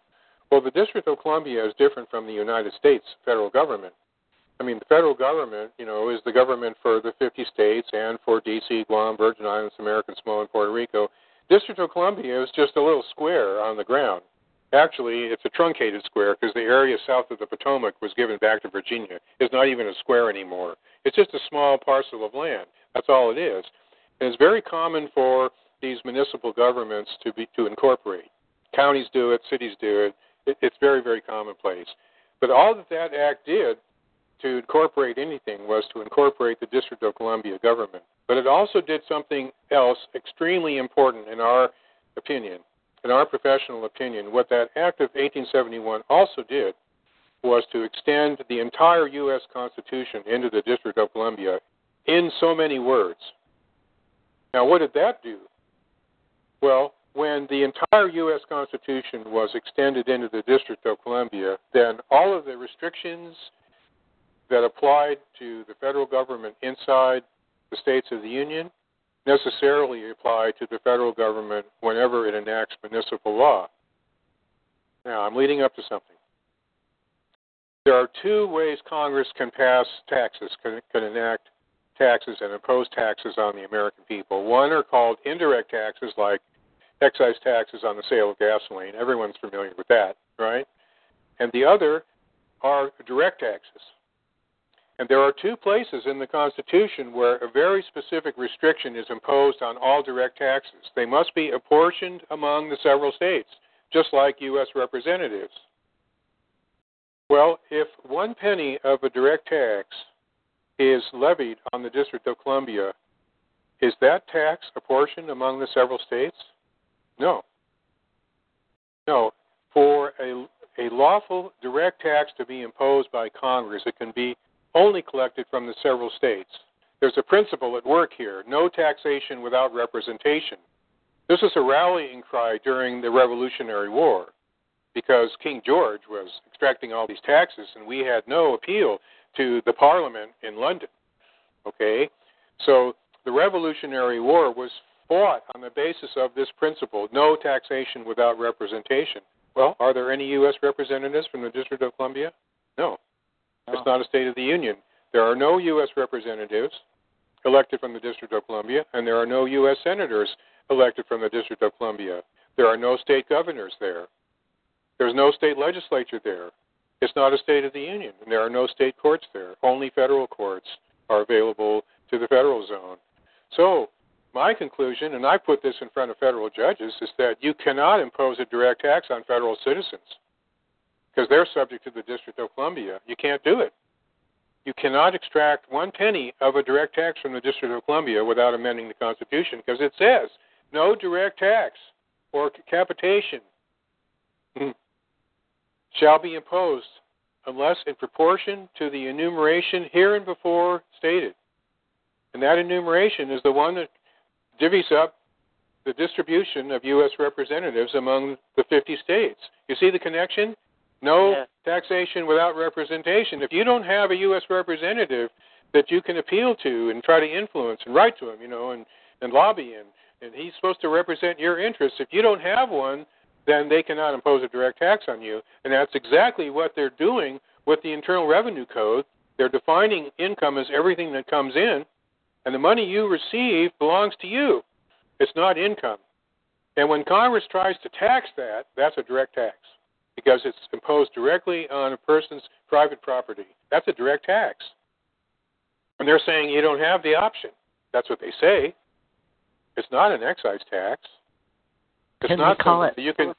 Well, the District of Columbia is different from the United States federal government. I mean, the federal government, is the government for the 50 states and for D.C., Guam, Virgin Islands, American Samoa, and Puerto Rico. District of Columbia is just a little square on the ground. Actually, it's a truncated square because the area south of the Potomac was given back to Virginia. It's not even a square anymore. It's just a small parcel of land. That's all it is. And it's very common for these municipal governments to incorporate. Counties do it. Cities do it. It's very, very commonplace. But all that act did to incorporate anything was to incorporate the District of Columbia government. But it also did something else extremely important in our opinion, in our professional opinion. What that act of 1871 also did was to extend the entire U.S. Constitution into the District of Columbia in so many words. Now, what did that do? Well, when the entire U.S. Constitution was extended into the District of Columbia, then all of the restrictions that applied to the federal government inside the states of the Union necessarily apply to the federal government whenever it enacts municipal law. Now, I'm leading up to something. There are two ways Congress can pass taxes, can enact taxes and impose taxes on the American people. One are called indirect taxes, like excise taxes on the sale of gasoline. Everyone's familiar with that, right? And the other are direct taxes. And there are two places in the Constitution where a very specific restriction is imposed on all direct taxes. They must be apportioned among the several states, just like U.S. representatives. Well, if one penny of a direct tax is levied on the District of Columbia, is that tax apportioned among the several states? No. No. For a lawful direct tax to be imposed by Congress, it can be only collected from the several states. There's a principle at work here: no taxation without representation. This is a rallying cry during the Revolutionary War, because King George was extracting all these taxes, and we had no appeal to the Parliament in London. Okay? So the Revolutionary War was fought on the basis of this principle: no taxation without representation. Well, are there any U.S. representatives from the District of Columbia? No. It's not a state of the union. There are no U.S. representatives elected from the District of Columbia, and there are no U.S. senators elected from the District of Columbia. There are no state governors there. There's no state legislature there. It's not a state of the union, and there are no state courts there. Only federal courts are available to the federal zone. So my conclusion, and I put this in front of federal judges, is that you cannot impose a direct tax on federal citizens, because they're subject to the District of Columbia. You can't do it. You cannot extract one penny of a direct tax from the District of Columbia without amending the Constitution, because it says no direct tax or capitation shall be imposed unless in proportion to the enumeration hereinbefore stated. And that enumeration is the one that divvies up the distribution of U.S. representatives among the 50 states. You see the connection? No taxation without representation. If you don't have a U.S. representative that you can appeal to and try to influence and write to him, and lobby him, and he's supposed to represent your interests, if you don't have one, then they cannot impose a direct tax on you. And that's exactly what they're doing with the Internal Revenue Code. They're defining income as everything that comes in, And the money you receive belongs to you. It's not income. And when Congress tries to tax that, that's a direct tax because it's imposed directly on a person's private property. That's a direct tax. And they're saying you don't have the option. That's what they say. It's not an excise tax. It's not something that you can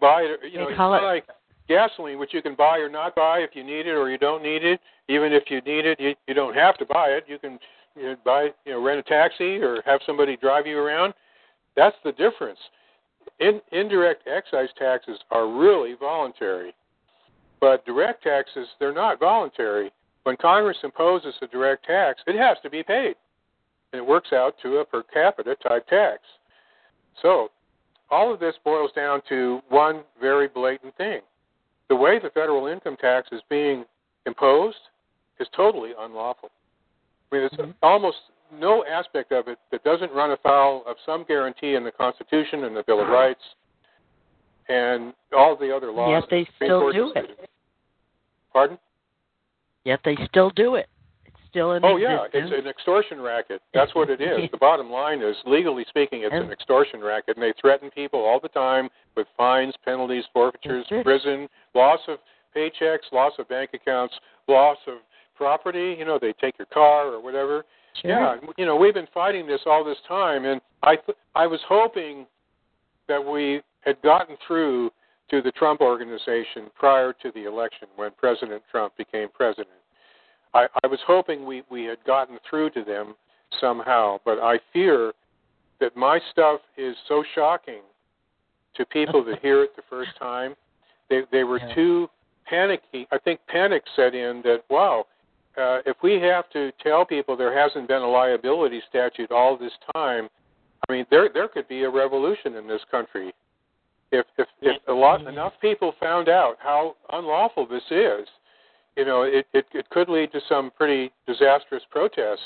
buy. You know, it's not like gasoline, which you can buy or not buy if you need it or you don't need it. Even if you need it, you don't have to buy it. You can rent a taxi or have somebody drive you around. That's the difference. Indirect excise taxes are really voluntary, but direct taxes, they're not voluntary. When Congress imposes a direct tax, it has to be paid, and it works out to a per capita type tax. So all of this boils down to one very blatant thing. The way the federal income tax is being imposed is totally unlawful. I mean, there's almost no aspect of it that doesn't run afoul of some guarantee in the Constitution and the Bill of Rights and all the other laws. Yet they still do it. Pardon? Yet they still do it. It's still in existence. Oh, yeah. It's an extortion racket. That's what it is. The bottom line is, legally speaking, it's an extortion racket, and they threaten people all the time with fines, penalties, forfeitures, prison, loss of paychecks, loss of bank accounts, loss of property. You know, they take your car or whatever. Sure. Yeah, you know, we've been fighting this all this time, and I was hoping that we had gotten through to the Trump organization prior to the election when President Trump became president. I was hoping we had gotten through to them somehow, but I fear that my stuff is so shocking to people that hear it the first time. They were too panicky. I think panic set in that, wow, if we have to tell people there hasn't been a liability statute all this time, I mean, there could be a revolution in this country. If enough people found out how unlawful this is, you know, it could lead to some pretty disastrous protests.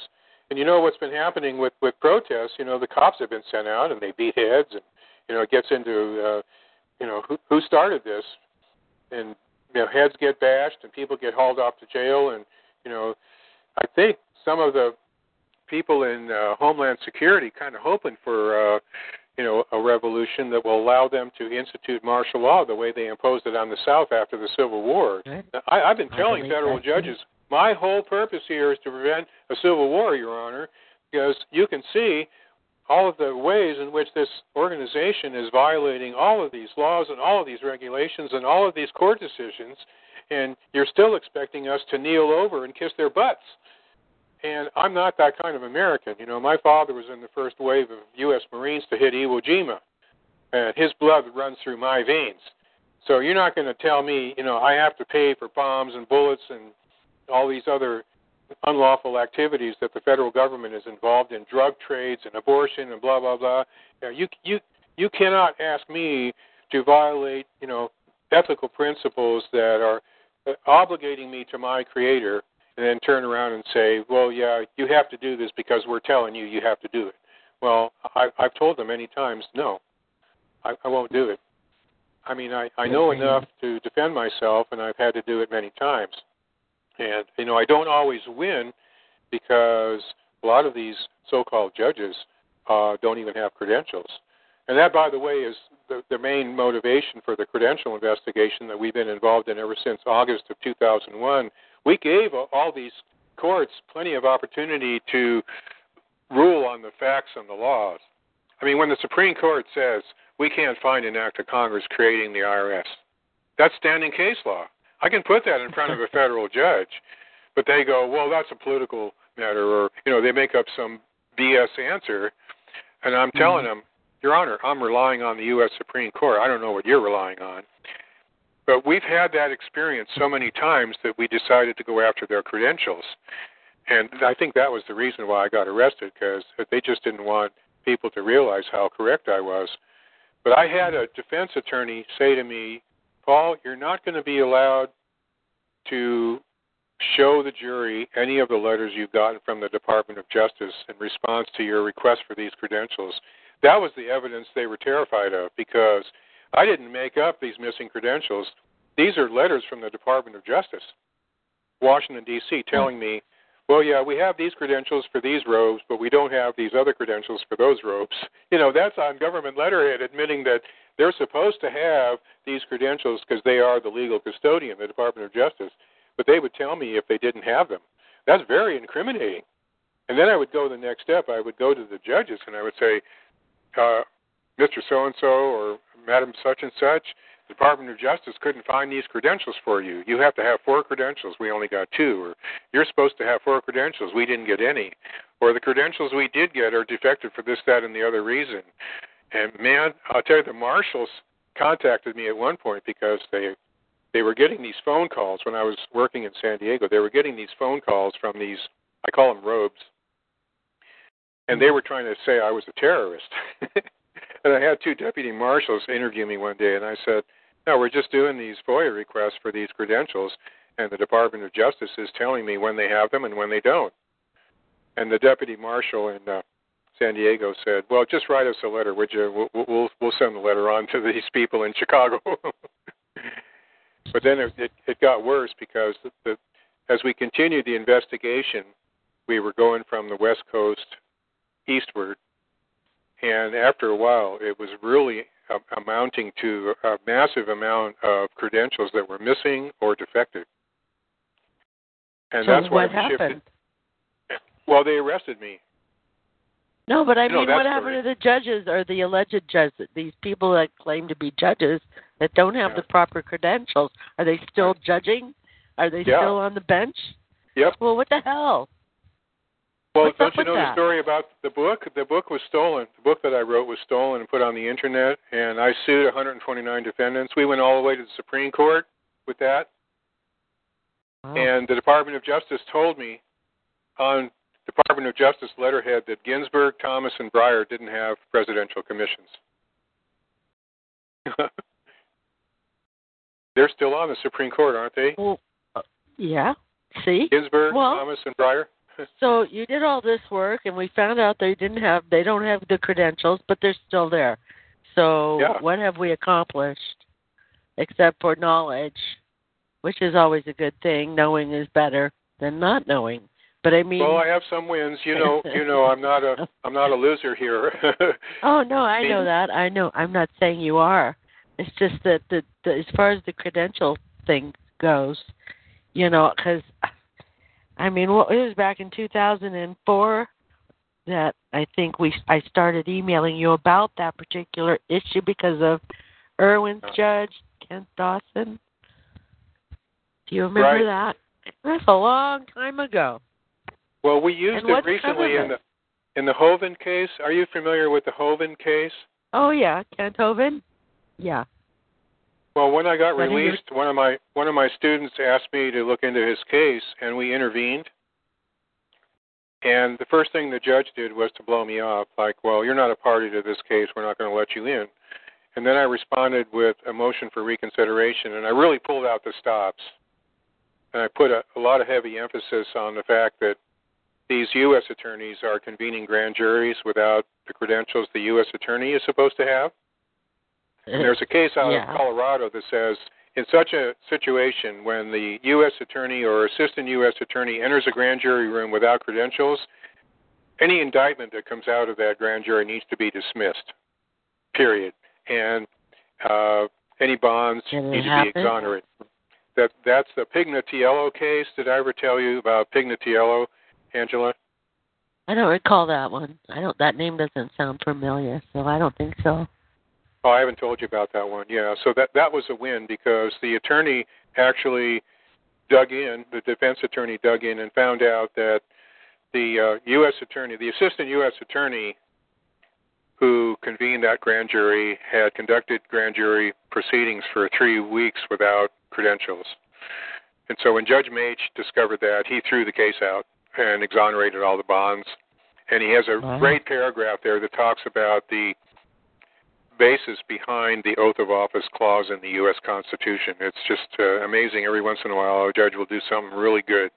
And you know what's been happening with protests, you know, the cops have been sent out and they beat heads and, you know, it gets into, you know, who started this. And, you know, heads get bashed and people get hauled off to jail and, you know, I think some of the people in Homeland Security kind of hoping for, you know, a revolution that will allow them to institute martial law the way they imposed it on the South after the Civil War. Right. I've been telling federal judges, my whole purpose here is to prevent a civil war, Your Honor, because you can see all of the ways in which this organization is violating all of these laws and all of these regulations and all of these court decisions, and you're still expecting us to kneel over and kiss their butts. And I'm not that kind of American. You know, my father was in the first wave of U.S. Marines to hit Iwo Jima, and his blood runs through my veins. So you're not going to tell me, you know, I have to pay for bombs and bullets and all these other unlawful activities that the federal government is involved in, drug trades and abortion and blah, blah, blah. You know, you cannot ask me to violate, you know, ethical principles that are obligating me to my Creator and then turn around and say, well, yeah, you have to do this because we're telling you you have to do it. Well, I've told them many times, no, I won't do it. I mean, I know enough to defend myself, and I've had to do it many times. And, you know, I don't always win because a lot of these so-called judges don't even have credentials. And that, by the way, is the main motivation for the credential investigation that we've been involved in ever since August of 2001. We gave all these courts plenty of opportunity to rule on the facts and the laws. I mean, when the Supreme Court says we can't find an act of Congress creating the IRS, that's standing case law. I can put that in front of a federal judge, but they go, well, that's a political matter, or, you know, they make up some BS answer, and I'm telling them, Your Honor, I'm relying on the U.S. Supreme Court. I don't know what you're relying on. But we've had that experience so many times that we decided to go after their credentials. And I think that was the reason why I got arrested, because they just didn't want people to realize how correct I was. But I had a defense attorney say to me, Paul, you're not going to be allowed to show the jury any of the letters you've gotten from the Department of Justice in response to your request for these credentials. That was the evidence they were terrified of, because I didn't make up these missing credentials. These are letters from the Department of Justice, Washington, D.C., telling me well, yeah, we have these credentials for these robes, but we don't have these other credentials for those robes. You know, that's on government letterhead admitting that they're supposed to have these credentials because they are the legal custodian, the Department of Justice, but they would tell me if they didn't have them. That's very incriminating. And then I would go the next step. I would go to the judges and I would say, Mr. So-and-so or Madam such-and-such, the Department of Justice couldn't find these credentials for you. You have to have 4 credentials. We only got 2. Or you're supposed to have 4 credentials. We didn't get any. Or the credentials we did get are defective for this, that, and the other reason. And, man, I'll tell you, the marshals contacted me at one point because they were getting these phone calls. When I was working in San Diego, they were getting these phone calls from these, I call them robes, and they were trying to say I was a terrorist. And I had 2 deputy marshals interview me one day, and I said, no, we're just doing these FOIA requests for these credentials, and the Department of Justice is telling me when they have them and when they don't. And the deputy marshal in San Diego said, well, just write us a letter, would you? We'll send the letter on to these people in Chicago. But then it got worse because as we continued the investigation, we were going from the West Coast eastward. And after a while, it was really amounting to a massive amount of credentials that were missing or defective. And so that's why what happened? Shifted. Well, they arrested me. No, but I mean, what happened to the judges or the alleged judges, these people that claim to be judges that don't have the proper credentials? Are they still judging? Are they still on the bench? Yep. Well, what the hell? Well, don't you know the story about the book? The book was stolen. The book that I wrote was stolen and put on the Internet, and I sued 129 defendants. We went all the way to the Supreme Court with that. Wow. And the Department of Justice told me on Department of Justice letterhead that Ginsburg, Thomas, and Breyer didn't have presidential commissions. They're still on the Supreme Court, aren't they? Well, yeah. See? Ginsburg, Thomas, and Breyer. So you did all this work, and we found out they don't have the credentials, but they're still there. So what have we accomplished, except for knowledge, which is always a good thing. Knowing is better than not knowing. But I mean, well, I have some wins. You know, I'm not a loser here. Oh no, I know that. I know. I'm not saying you are. It's just that the as far as the credential thing goes, you know, because. I mean, well, it was back in 2004 that I think I started emailing you about that particular issue because of Irwin's judge, Kent Dawson. Do you remember that? That's a long time ago. Well, we used it recently in the Hovind case. Are you familiar with the Hovind case? Oh, yeah, Kent Hovind? Yeah. Well, when I got released, one of my students asked me to look into his case, and we intervened. And the first thing the judge did was to blow me off, like, well, you're not a party to this case. We're not going to let you in. And then I responded with a motion for reconsideration, and I really pulled out the stops. And I put a lot of heavy emphasis on the fact that these U.S. attorneys are convening grand juries without the credentials the U.S. attorney is supposed to have. And there's a case out of Colorado that says, in such a situation, when the U.S. attorney or assistant U.S. attorney enters a grand jury room without credentials, any indictment that comes out of that grand jury needs to be dismissed, period. And any bonds need to be exonerated. That's the Pignatello case. Did I ever tell you about Pignatello, Angela? I don't recall that one. That name doesn't sound familiar, so I don't think so. Oh, I haven't told you about that one. Yeah, so that was a win because the attorney actually dug in, the defense attorney dug in and found out that the U.S. attorney, the assistant U.S. attorney who convened that grand jury had conducted grand jury proceedings for 3 weeks without credentials. And so when Judge Maich discovered that, he threw the case out and exonerated all the bonds. And he has a great paragraph there that talks about the basis behind the oath of office clause in the U.S. Constitution. It's just amazing. Every once in a while, a judge will do something really good.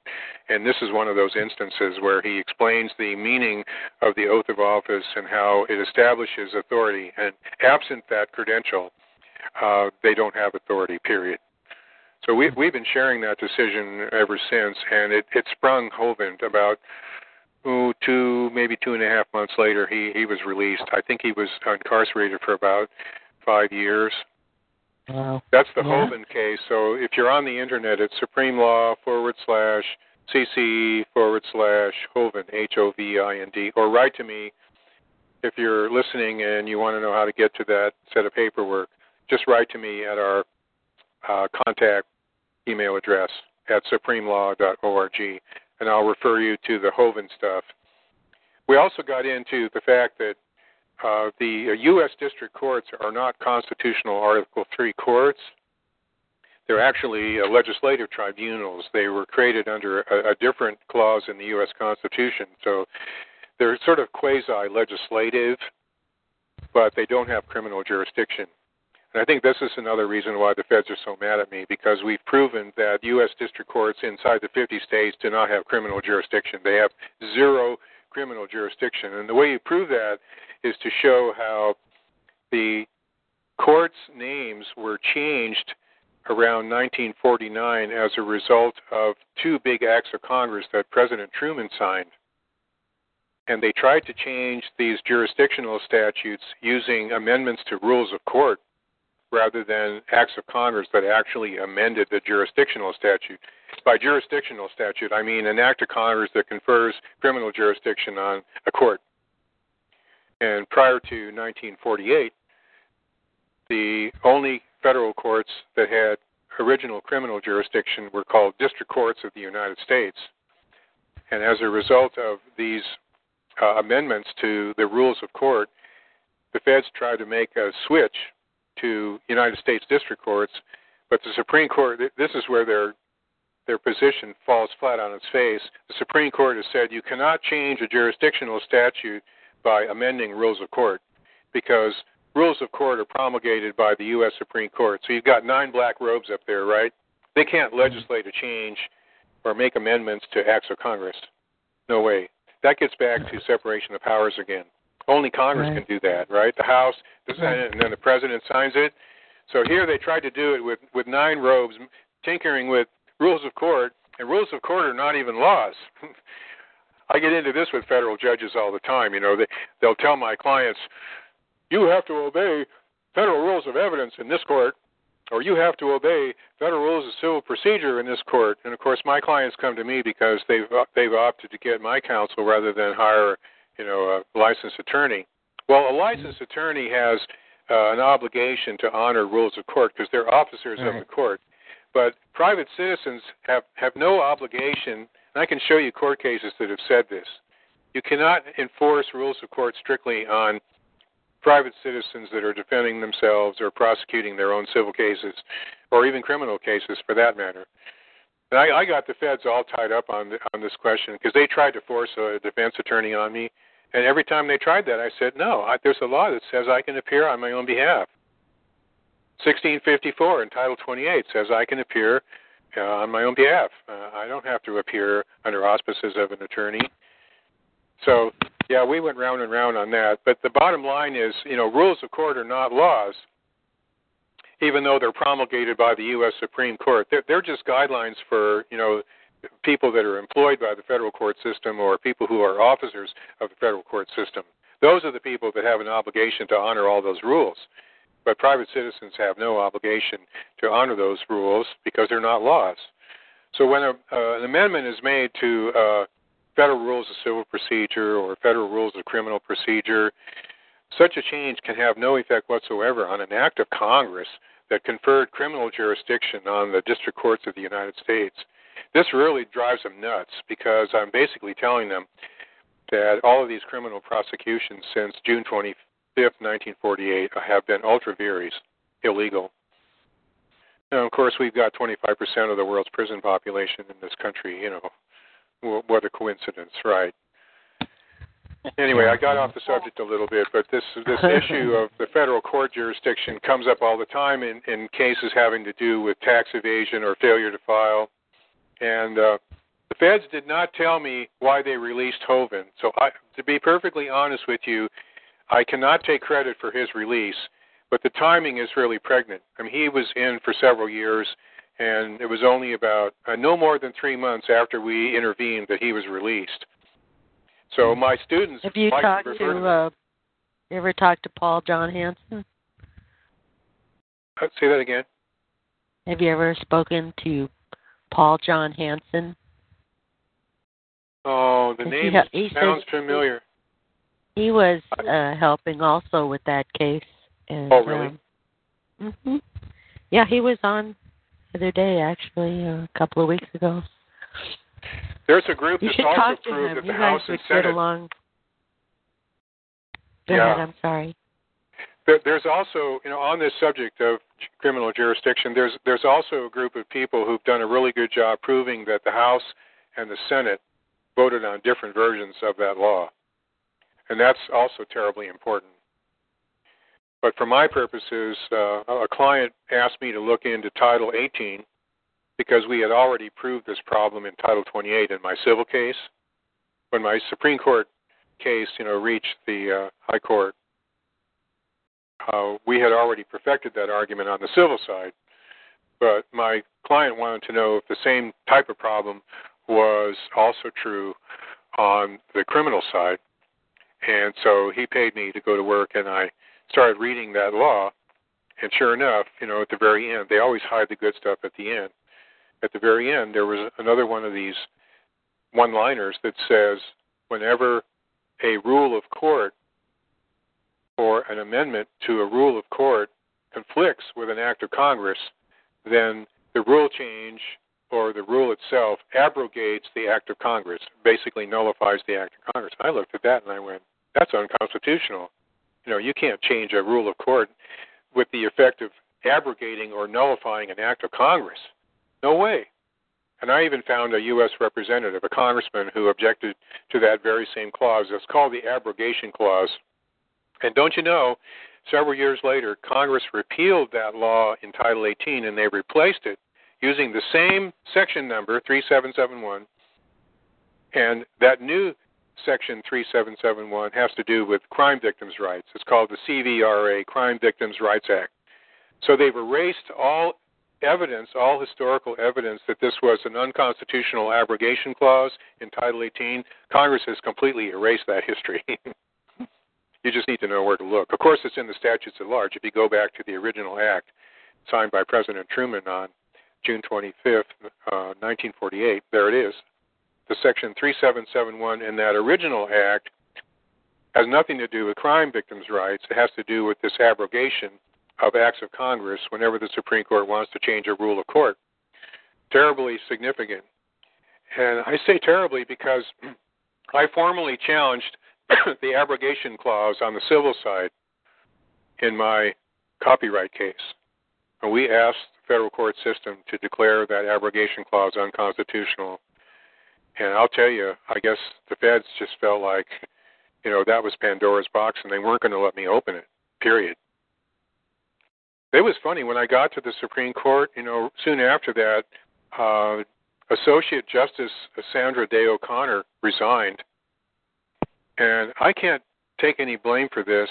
And this is one of those instances where he explains the meaning of the oath of office and how it establishes authority. And absent that credential, they don't have authority, period. So we've been sharing that decision ever since, and it sprung Hovind about 2, maybe 2.5 months later. He was released. I think he was incarcerated for about 5 years. Wow. That's the Hovind case. So if you're on the internet, it's SupremeLaw.org/CC/Hovind, H-O-V-I-N-D, or write to me if you're listening and you want to know how to get to that set of paperwork. Just write to me at our contact email address at SupremeLaw.org, and I'll refer you to the Hovind stuff. We also got into the fact that the U.S. district courts are not constitutional Article III courts. They're actually legislative tribunals. They were created under a different clause in the U.S. Constitution. So they're sort of quasi-legislative, but they don't have criminal jurisdiction. And I think this is another reason why the feds are so mad at me, because we've proven that U.S. district courts inside the 50 states do not have criminal jurisdiction. They have zero criminal jurisdiction. And the way you prove that is to show how the courts' names were changed around 1949 as a result of 2 big acts of Congress that President Truman signed. And they tried to change these jurisdictional statutes using amendments to rules of court rather than acts of Congress that actually amended the jurisdictional statute. By jurisdictional statute, I mean an act of Congress that confers criminal jurisdiction on a court. And prior to 1948, the only federal courts that had original criminal jurisdiction were called district courts of the United States. And as a result of these amendments to the rules of court, the feds tried to make a switch to United States district courts, but the Supreme Court, this is where their position falls flat on its face. The Supreme Court has said you cannot change a jurisdictional statute by amending rules of court, because rules of court are promulgated by the U.S. Supreme Court. So you've got 9 black robes up there, right? They can't legislate a change or make amendments to acts of Congress. No way. That gets back to separation of powers again. Only Congress can do that, right? The House, the Senate, and then the President signs it. So here they tried to do it with 9 robes, tinkering with rules of court, and rules of court are not even laws. I get into this with federal judges all the time. You know, they'll tell my clients, you have to obey federal rules of evidence in this court, or you have to obey federal rules of civil procedure in this court. And, of course, my clients come to me because they've opted to get my counsel rather than hire, you know, a licensed attorney. Well, a licensed attorney has an obligation to honor rules of court because they're officers of the court. But private citizens have no obligation. And I can show you court cases that have said this. You cannot enforce rules of court strictly on private citizens that are defending themselves or prosecuting their own civil cases or even criminal cases for that matter. And I got the feds all tied up on this question because they tried to force a defense attorney on me. And every time they tried that, I said, no, there's a law that says I can appear on my own behalf. 1654 in Title 28 says I can appear on my own behalf. I don't have to appear under auspices of an attorney. So, yeah, we went round and round on that. But the bottom line is, you know, rules of court are not laws, even though they're promulgated by the U.S. Supreme Court. They're just guidelines for, you know, people that are employed by the federal court system or people who are officers of the federal court system. Those are the people that have an obligation to honor all those rules. But private citizens have no obligation to honor those rules because they're not laws. So when an amendment is made to federal rules of civil procedure or federal rules of criminal procedure, such a change can have no effect whatsoever on an act of Congress that conferred criminal jurisdiction on the district courts of the United States. This really drives them nuts because I'm basically telling them that all of these criminal prosecutions since June 25th, 1948 have been ultra vires, illegal. Now, of course, we've got 25% of the world's prison population in this country. You know, what a coincidence, right? Anyway, I got off the subject a little bit, but this issue of the federal court jurisdiction comes up all the time in cases having to do with tax evasion or failure to file. And the feds did not tell me why they released Hovind. So to be perfectly honest with you, I cannot take credit for his release, but the timing is really pregnant. I mean, he was in for several years, and it was only about no more than 3 months after we intervened that he was released. So my students... Have you talked to... You ever talked to Paul John Hansen? Say that again. Have you ever spoken to Paul John Hansen? Oh, the name sounds familiar. He was helping also with that case. And, oh, really? Yeah, he was on the other day, actually, a couple of weeks ago. There's a group that's also approved at the House and Senate. Go ahead, I'm sorry. There's also, you know, on this subject of criminal jurisdiction, there's also a group of people who've done a really good job proving that the House and the Senate voted on different versions of that law. And that's also terribly important. But for my purposes, a client asked me to look into Title 18 because we had already proved this problem in Title 28 in my civil case. When my Supreme Court case, you know, reached the High Court, we had already perfected that argument on the civil side. But my client wanted to know if the same type of problem was also true on the criminal side. And so he paid me to go to work, and I started reading that law. And sure enough, you know, at the very end, they always hide the good stuff at the end. At the very end, there was another one of these one-liners that says, whenever a rule of court or an amendment to a rule of court conflicts with an act of Congress, then the rule change or the rule itself abrogates the act of Congress, basically nullifies the act of Congress. I looked at that and I went, that's unconstitutional. You know, you can't change a rule of court with the effect of abrogating or nullifying an act of Congress. No way. And I even found a U.S. representative, a congressman, who objected to that very same clause. It's called the abrogation clause. And don't you know, several years later, Congress repealed that law in Title 18, and they replaced it using the same section number, 3771. And that new section 3771 has to do with crime victims' rights. It's called the CVRA, Crime Victims' Rights Act. So they've erased all evidence, all historical evidence, that this was an unconstitutional abrogation clause in Title 18. Congress has completely erased that history. You just need to know where to look. Of course, it's in the statutes at large. If you go back to the original act signed by President Truman on June 25th, 1948, there it is. The section 3771 in that original act has nothing to do with crime victims' rights. It has to do with this abrogation of acts of Congress whenever the Supreme Court wants to change a rule of court. Terribly significant. And I say terribly because I formally challenged the abrogation clause on the civil side in my copyright case. And we asked the federal court system to declare that abrogation clause unconstitutional. And I'll tell you, I guess the feds just felt like, you know, that was Pandora's box and they weren't going to let me open it, period. It was funny, when I got to the Supreme Court, you know, soon after that, Associate Justice Sandra Day O'Connor resigned. And I can't take any blame for this.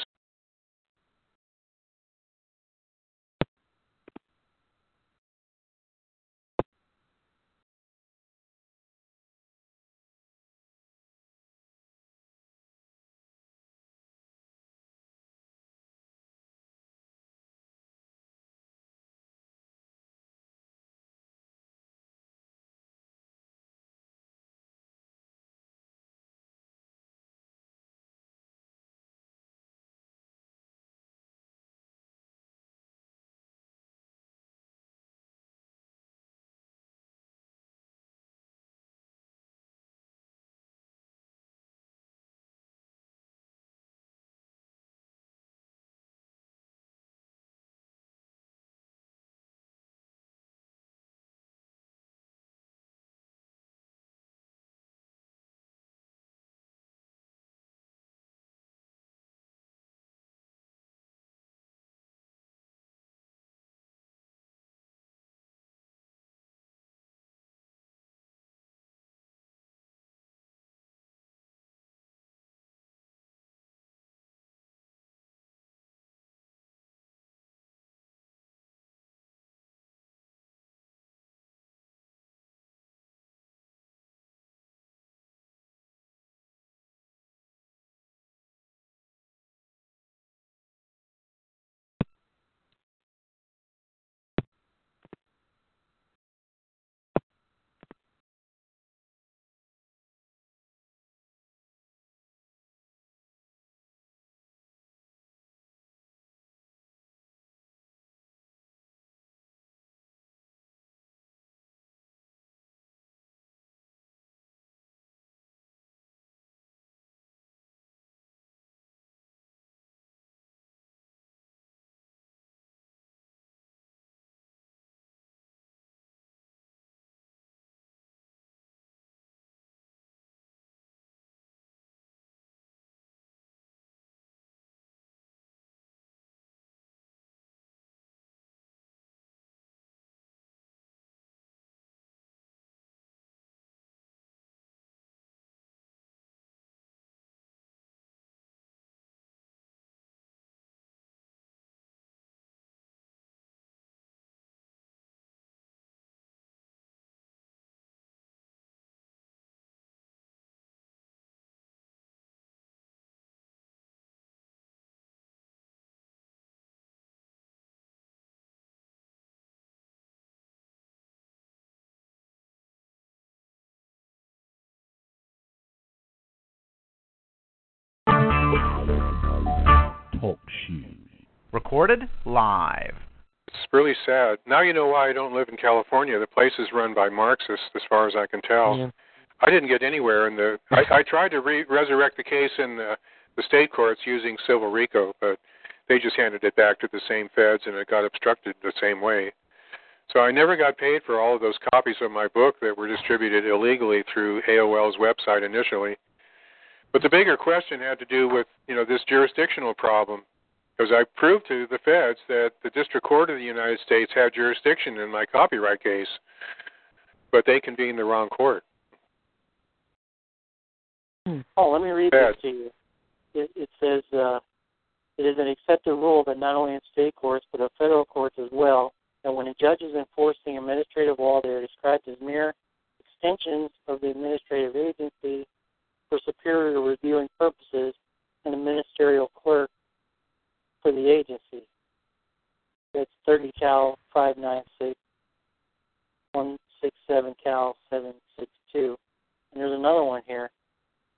Talkshoe. Recorded live. It's really sad. Now you know why I don't live in California. The place is run by Marxists, as far as I can tell. Yeah. I didn't get anywhere in the. I tried to resurrect the case in the state courts using civil RICO, but they just handed it back to the same feds, and it got obstructed the same way. So I never got paid for all of those copies of my book that were distributed illegally through AOL's website initially. But the bigger question had to do with, you know, this jurisdictional problem, because I proved to the feds that the District Court of the United States had jurisdiction in my copyright case, but they convened the wrong court. Oh, let me read this to you. It says, it is an accepted rule that not only in state courts, but in federal courts as well, that when a judge is enforcing administrative law, they are described as mere extensions of the administrative agency for superior reviewing purposes and a ministerial clerk for the agency. That's 30 Cal 596, 167 Cal 762. And there's another one here.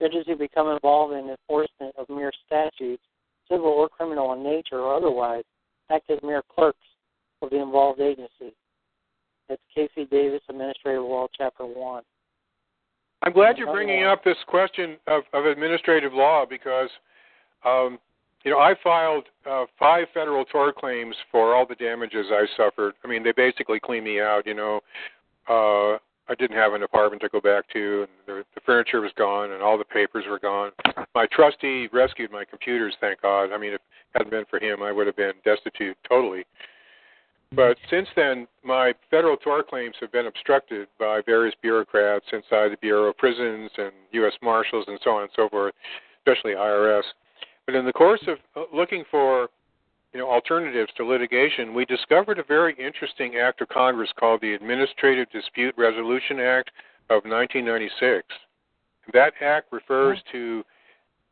Judges who become involved in enforcement of mere statutes, civil or criminal in nature or otherwise, act as mere clerks of the involved agency. That's Casey Davis, Administrative Law, Chapter 1. I'm glad you're bringing up this question of administrative law because, you know, I filed 5 federal tort claims for all the damages I suffered. I mean, they basically cleaned me out, you know. I didn't have an apartment to go back to, and the furniture was gone, and all the papers were gone. My trustee rescued my computers, thank God. I mean, if it hadn't been for him, I would have been destitute totally. But since then, my federal tort claims have been obstructed by various bureaucrats inside the Bureau of Prisons and U.S. Marshals and so on and so forth, especially IRS. But in the course of looking for, you know, alternatives to litigation, we discovered a very interesting act of Congress called the Administrative Dispute Resolution Act of 1996. That act refers to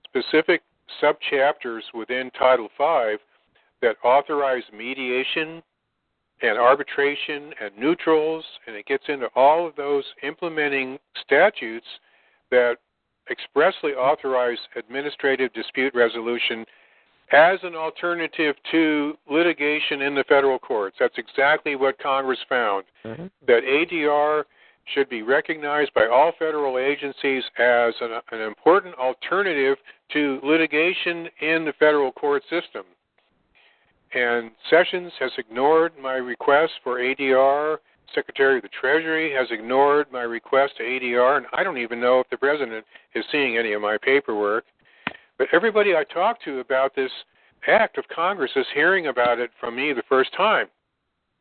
specific subchapters within Title V that authorize mediation and arbitration and neutrals, and it gets into all of those implementing statutes that expressly authorize administrative dispute resolution as an alternative to litigation in the federal courts. That's exactly what Congress found, that ADR should be recognized by all federal agencies as an important alternative to litigation in the federal court system. And Sessions has ignored my request for ADR. Secretary of the Treasury has ignored my request to ADR, and I don't even know if the President is seeing any of my paperwork. But everybody I talk to about this act of Congress is hearing about it from me the first time.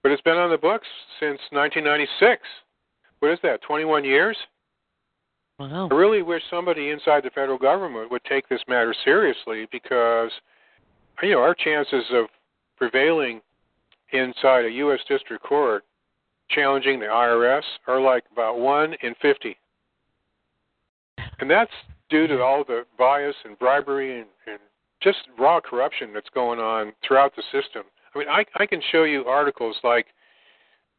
But it's been on the books since 1996. What is that, 21 years? Wow. I really wish somebody inside the federal government would take this matter seriously because, you know, our chances of prevailing inside a U.S. district court challenging the IRS are like about 1 in 50. And that's due to all the bias and bribery and just raw corruption that's going on throughout the system. I mean, I can show you articles like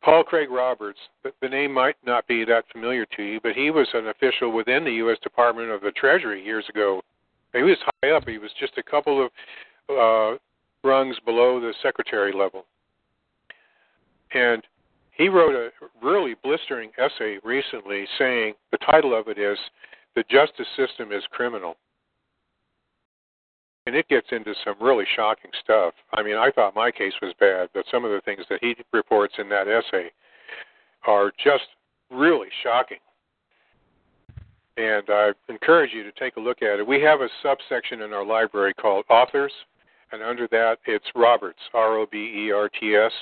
Paul Craig Roberts. The name might not be that familiar to you, but he was an official within the U.S. Department of the Treasury years ago. He was high up. He was just a couple of rungs below the secretary level. And he wrote a really blistering essay recently saying, the title of it is, The Justice System is Criminal. And it gets into some really shocking stuff. I mean, I thought my case was bad, but some of the things that he reports in that essay are just really shocking. And I encourage you to take a look at it. We have a subsection in our library called Authors. And under that, it's Roberts, R-O-B-E-R-T-S.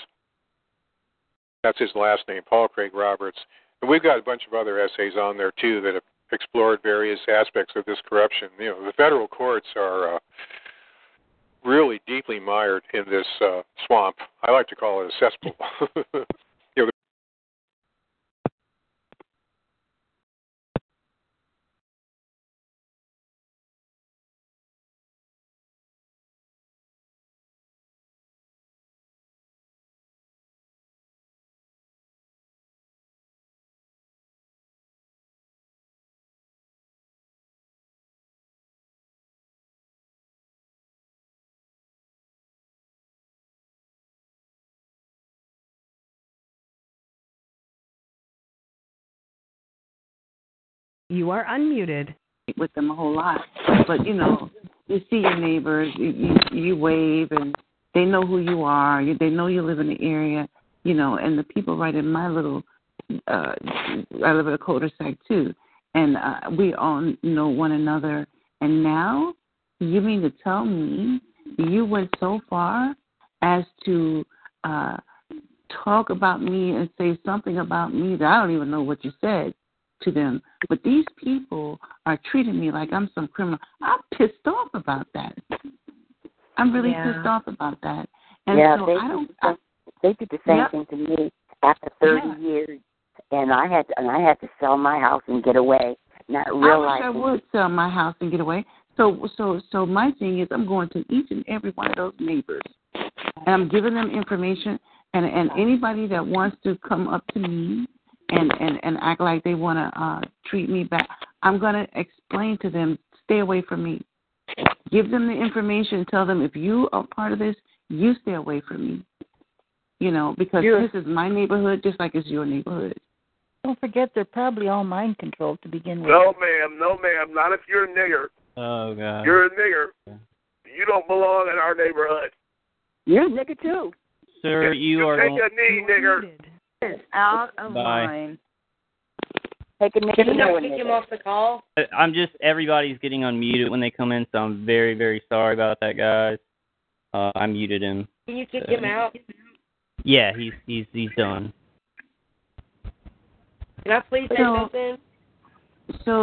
That's his last name, Paul Craig Roberts. And we've got a bunch of other essays on there, too, that have explored various aspects of this corruption. You know, the federal courts are really deeply mired in this swamp. I like to call it a cesspool. You know, You are unmuted. With them a whole lot. But, you know, you see your neighbors, you wave, and they know who you are. They know you live in the area, you know, and the people right in my little, I live in a cul-de-sac too, and we all know one another. And now you mean to tell me you went so far as to talk about me and say something about me that I don't even know what you said to them. But these people are treating me like I'm some criminal. I'm pissed off about that. I'm really pissed off about that. And so they did the same thing to me after 30 years, and I had to sell my house and get away. Not realizing I wish I would sell my house and get away. So my thing is I'm going to each and every one of those neighbors, and I'm giving them information. And anybody that wants to come up to me and act like they want to treat me back, I'm going to explain to them, stay away from me. Give them the information. Tell them, if you are part of this, you stay away from me. You know, because this is my neighborhood just like it's your neighborhood. Don't forget, they're probably all mind-controlled to begin with. No, ma'am. Not if you're a nigger. Oh, God. You're a nigger. Yeah. You don't belong in our neighborhood. You're a nigger, too. Sir, you are... Take a knee, nigger. It's out of line. Take a knee. Can you not kick him off the call? I'm just... Everybody's getting unmuted when they come in, so I'm very, very sorry about that, guys. I muted him. Can you kick him out? Yeah, he's done. Can I please say something? So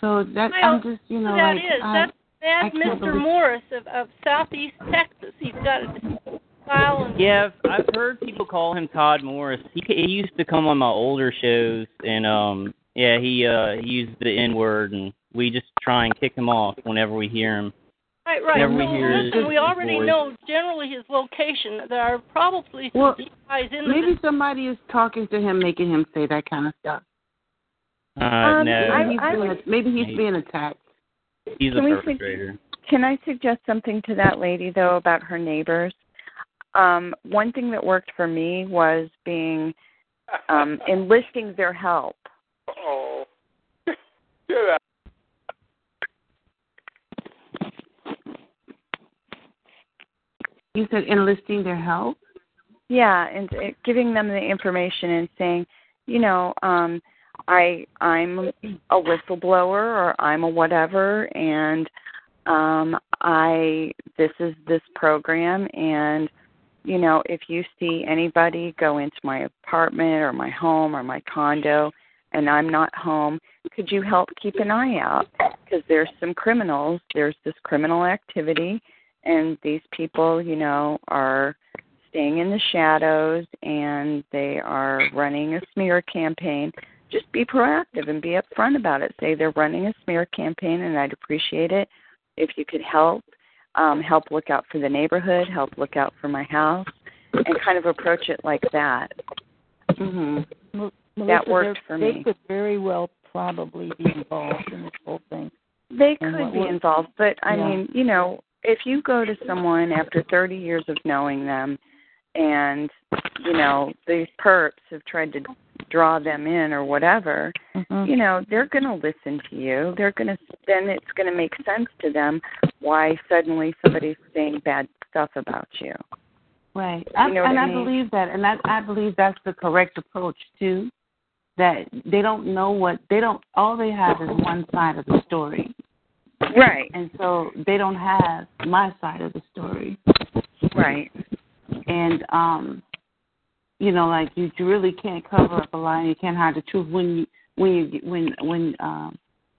that I'm just, you know, that like, is. That's Mr. Morris of Southeast Texas. He's got a file. Yeah, I've heard people call him Todd Morris. He used to come on my older shows, and he used the N-word, and we just try and kick him off whenever we hear him. Right. Whenever we already know generally his location. There are probably some guys in the... Maybe somebody is talking to him, making him say that kind of stuff. No. Maybe he's being attacked. He's a perpetrator. Can I suggest something to that lady, though, about her neighbors? One thing that worked for me was being enlisting their help. Uh-oh. Yeah. You said enlisting their help? Yeah, and giving them the information and saying, you know, I'm a whistleblower or I'm a whatever, and this is this program, and, you know, if you see anybody go into my apartment or my home or my condo and I'm not home, could you help keep an eye out? Because there's some criminals, there's this criminal activity. And these people, you know, are staying in the shadows and they are running a smear campaign. Just be proactive and be upfront about it. Say they're running a smear campaign and I'd appreciate it if you could help look out for the neighborhood, help look out for my house, and kind of approach it like that. Mm-hmm. That worked for me. They could very well probably be involved in this whole thing. They could be involved, but I mean, you know, if you go to someone after 30 years of knowing them and, you know, these perps have tried to draw them in or whatever, you know, they're going to listen to you. Then it's going to make sense to them why suddenly somebody's saying bad stuff about you. Right. I believe that. And I believe that's the correct approach, too, that they don't know all they have is one side of the story. Right. And so they don't have my side of the story. Right. And, you know, like you really can't cover up a lie. You can't hide the truth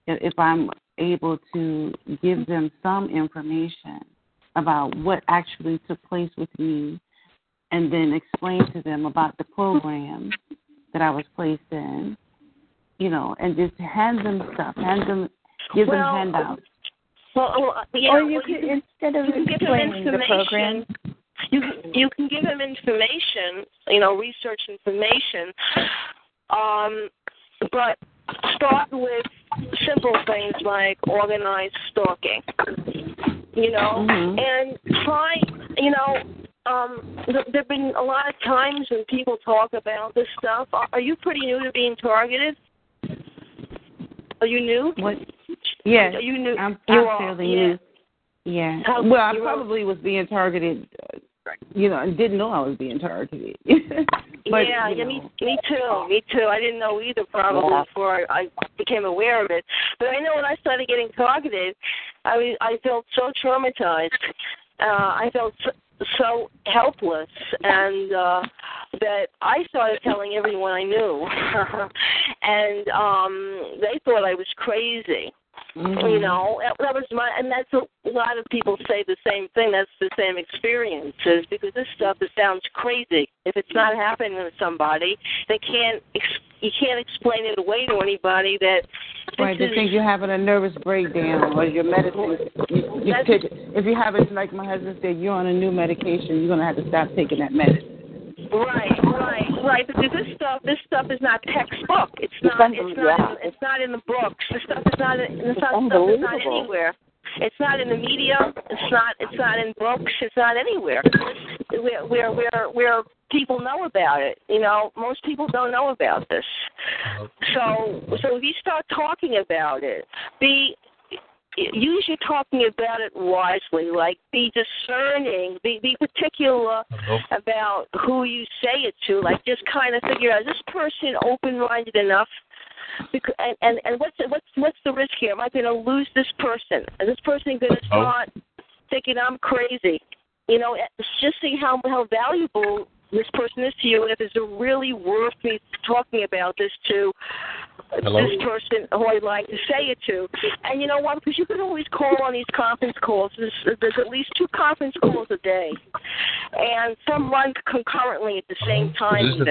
if I'm able to give them some information about what actually took place with me and then explain to them about the program that I was placed in, you know, and just give them handouts. You can give them information, you know, research information, but start with simple things like organized stalking, you know, and try, you know, there have been a lot of times when people talk about this stuff. Are you pretty new to being targeted? So you knew? What? Yes. So you knew. I knew. Yeah. Well, I probably was being targeted, you know, and didn't know I was being targeted. But, yeah, you know. Me too. I didn't know either probably before I became aware of it. But I know when I started getting targeted, I felt so traumatized. I felt so helpless, and that I started telling everyone I knew. And they thought I was crazy. Mm-hmm. You know, that was my, and that's a lot of people say the same thing. That's the same experiences, because this stuff, it sounds crazy. If it's not happening to somebody, they can't, you can't explain it away to anybody that. Right, they think you're having a nervous breakdown or your medicine. If you have it, like my husband said, you're on a new medication, you're going to have to stop taking that medicine. Right. Because this stuff is not textbook. It's not in the books. This stuff is not. It's not anywhere. It's not in the media. It's not in books. It's not anywhere. Where people know about it. You know, most people don't know about this. So if you start talking about it, use your talking about it wisely, like be discerning, be particular about who you say it to, like just kind of figure out, is this person open-minded enough? Because, and what's the risk here? Am I going to lose this person? Is this person going to start thinking I'm crazy? You know, just see how valuable this person is to you, and if it's really worth me talking about this to this person who I'd like to say it to. And you know what? Because you can always call on these conference calls. There's at least 2 conference calls a day, and some run concurrently at the same time even.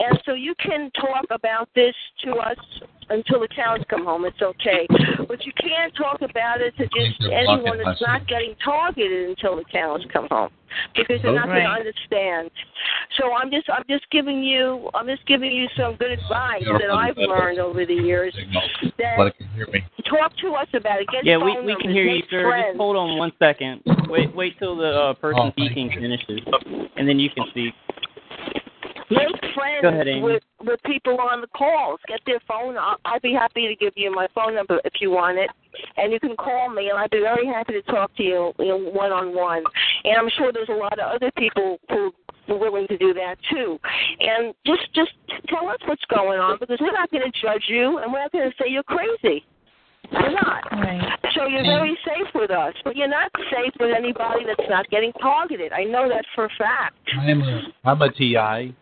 And so you can talk about this to us until the cows come home. It's okay. But you can't talk about it to just anyone that's not getting targeted until the cows come home, because they're not going to understand. So I'm just giving you some good advice that I've learned over the years. Talk to us about it. Get we can hear you, sir. Friends. Just hold on one second. Wait till the person speaking finishes, and then you can speak. Make friends with people on the calls. Get their phone. I'd be happy to give you my phone number if you want it. And you can call me, and I'd be very happy to talk to you, one-on-one. And I'm sure there's a lot of other people who are willing to do that, too. And just tell us what's going on, because we're not going to judge you, and we're not going to say you're crazy. You're not. Right. So you're very safe with us, but you're not safe with anybody that's not getting targeted. I know that for a fact. I'm a TI.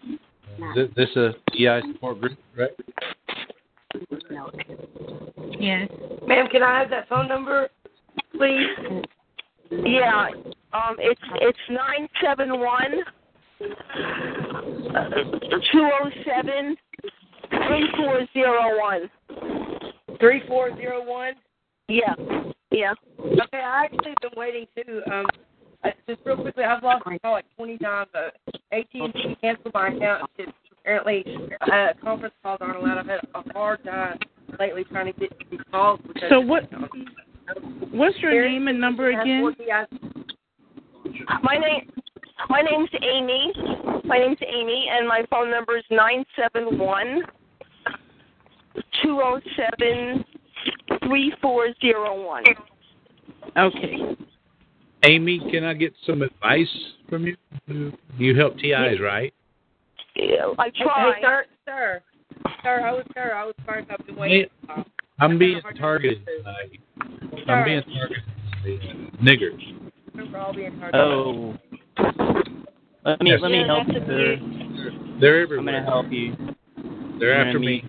Is this a TI support group, right? No. Yes. Ma'am, can I have that phone number, please? Yeah. It's 971-207-3401. 3401? Yeah. Yeah. Okay, I actually been waiting too. Just real quickly, I've lost my call at 20 times. AT&T canceled my account. Apparently, conference calls aren't allowed. I've had a hard time lately trying to get these calls. So what's your name and number again? My name's Amy. My name's Amy, and my phone number is 971-207-3401. Okay. Amy, can I get some advice from you? You help TIs, right? Yeah, I try. Hey, sir, I was sorry if I've been waiting. I'm being targeted. I'm being targeted. Niggers. We're all being targeted. Oh. Let me help you, sir. They're everywhere. I'm going to help you. They're after me.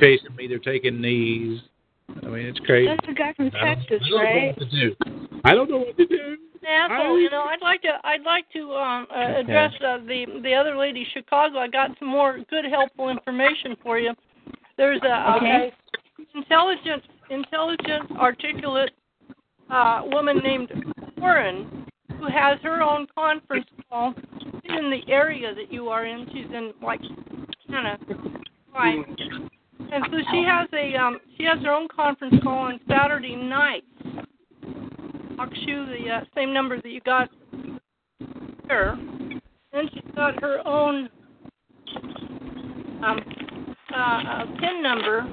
Chasing me, they're taking knees. I mean, it's crazy. That's the guy from Texas, right? I don't know what to do. Now, you know, I'd like to address the other lady, Chicago. I got some more good, helpful information for you. There's intelligent, articulate woman named Warren who has her own conference call in the area that you are in. She's in like Canada. Right. And so she has her own conference call on Saturday night. Talkshoe, the same number that you got here. Then she's got her own PIN number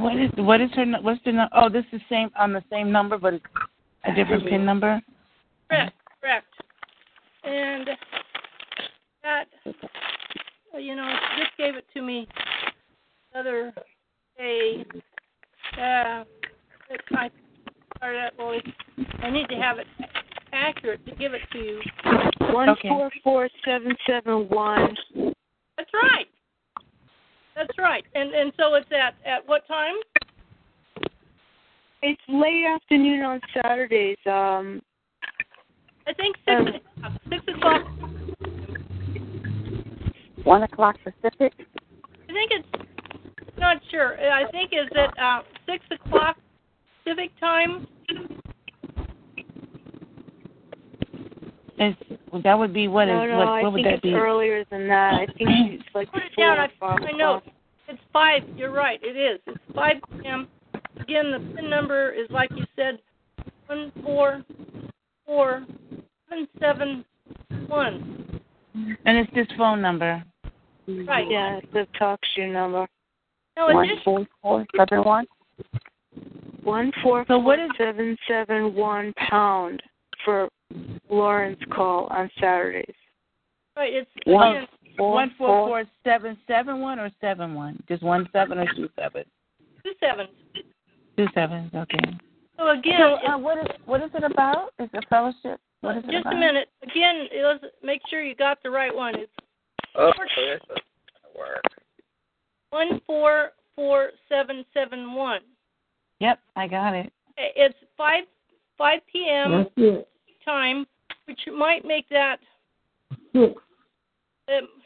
What is her? What's the? Oh, this is same on the same number, but it's a different PIN number. Correct. And that, she just gave it to me the other day. I started out, well, I need to have it accurate to give it to you. 144771. That's right. That's right. And so it's at what time? It's late afternoon on Saturdays. I think 6 o'clock. 1 o'clock Pacific? I think it's, not sure. I think is it 6 o'clock Pacific time? That would be what? What would that be? No, I think it's earlier than that. I think it's like 4 or 5 I know. It's 5. You're right. It is. It's 5 p.m. Again, the PIN number is, like you said, 144771. And it's this phone number. Right. Yeah, it's the Talkshoe number. No, 144771. 144771 for Lauren's call on Saturdays. Right, it's 144771 or 71? Just 17 or 27? 27. 27. Okay. So again, what is it about? Is it fellowship? What is it about? Just a minute. Again, make sure you got the right one. It's okay. That's gonna work. 144771. Yep, I got it. It's 5 p.m. time, which might make that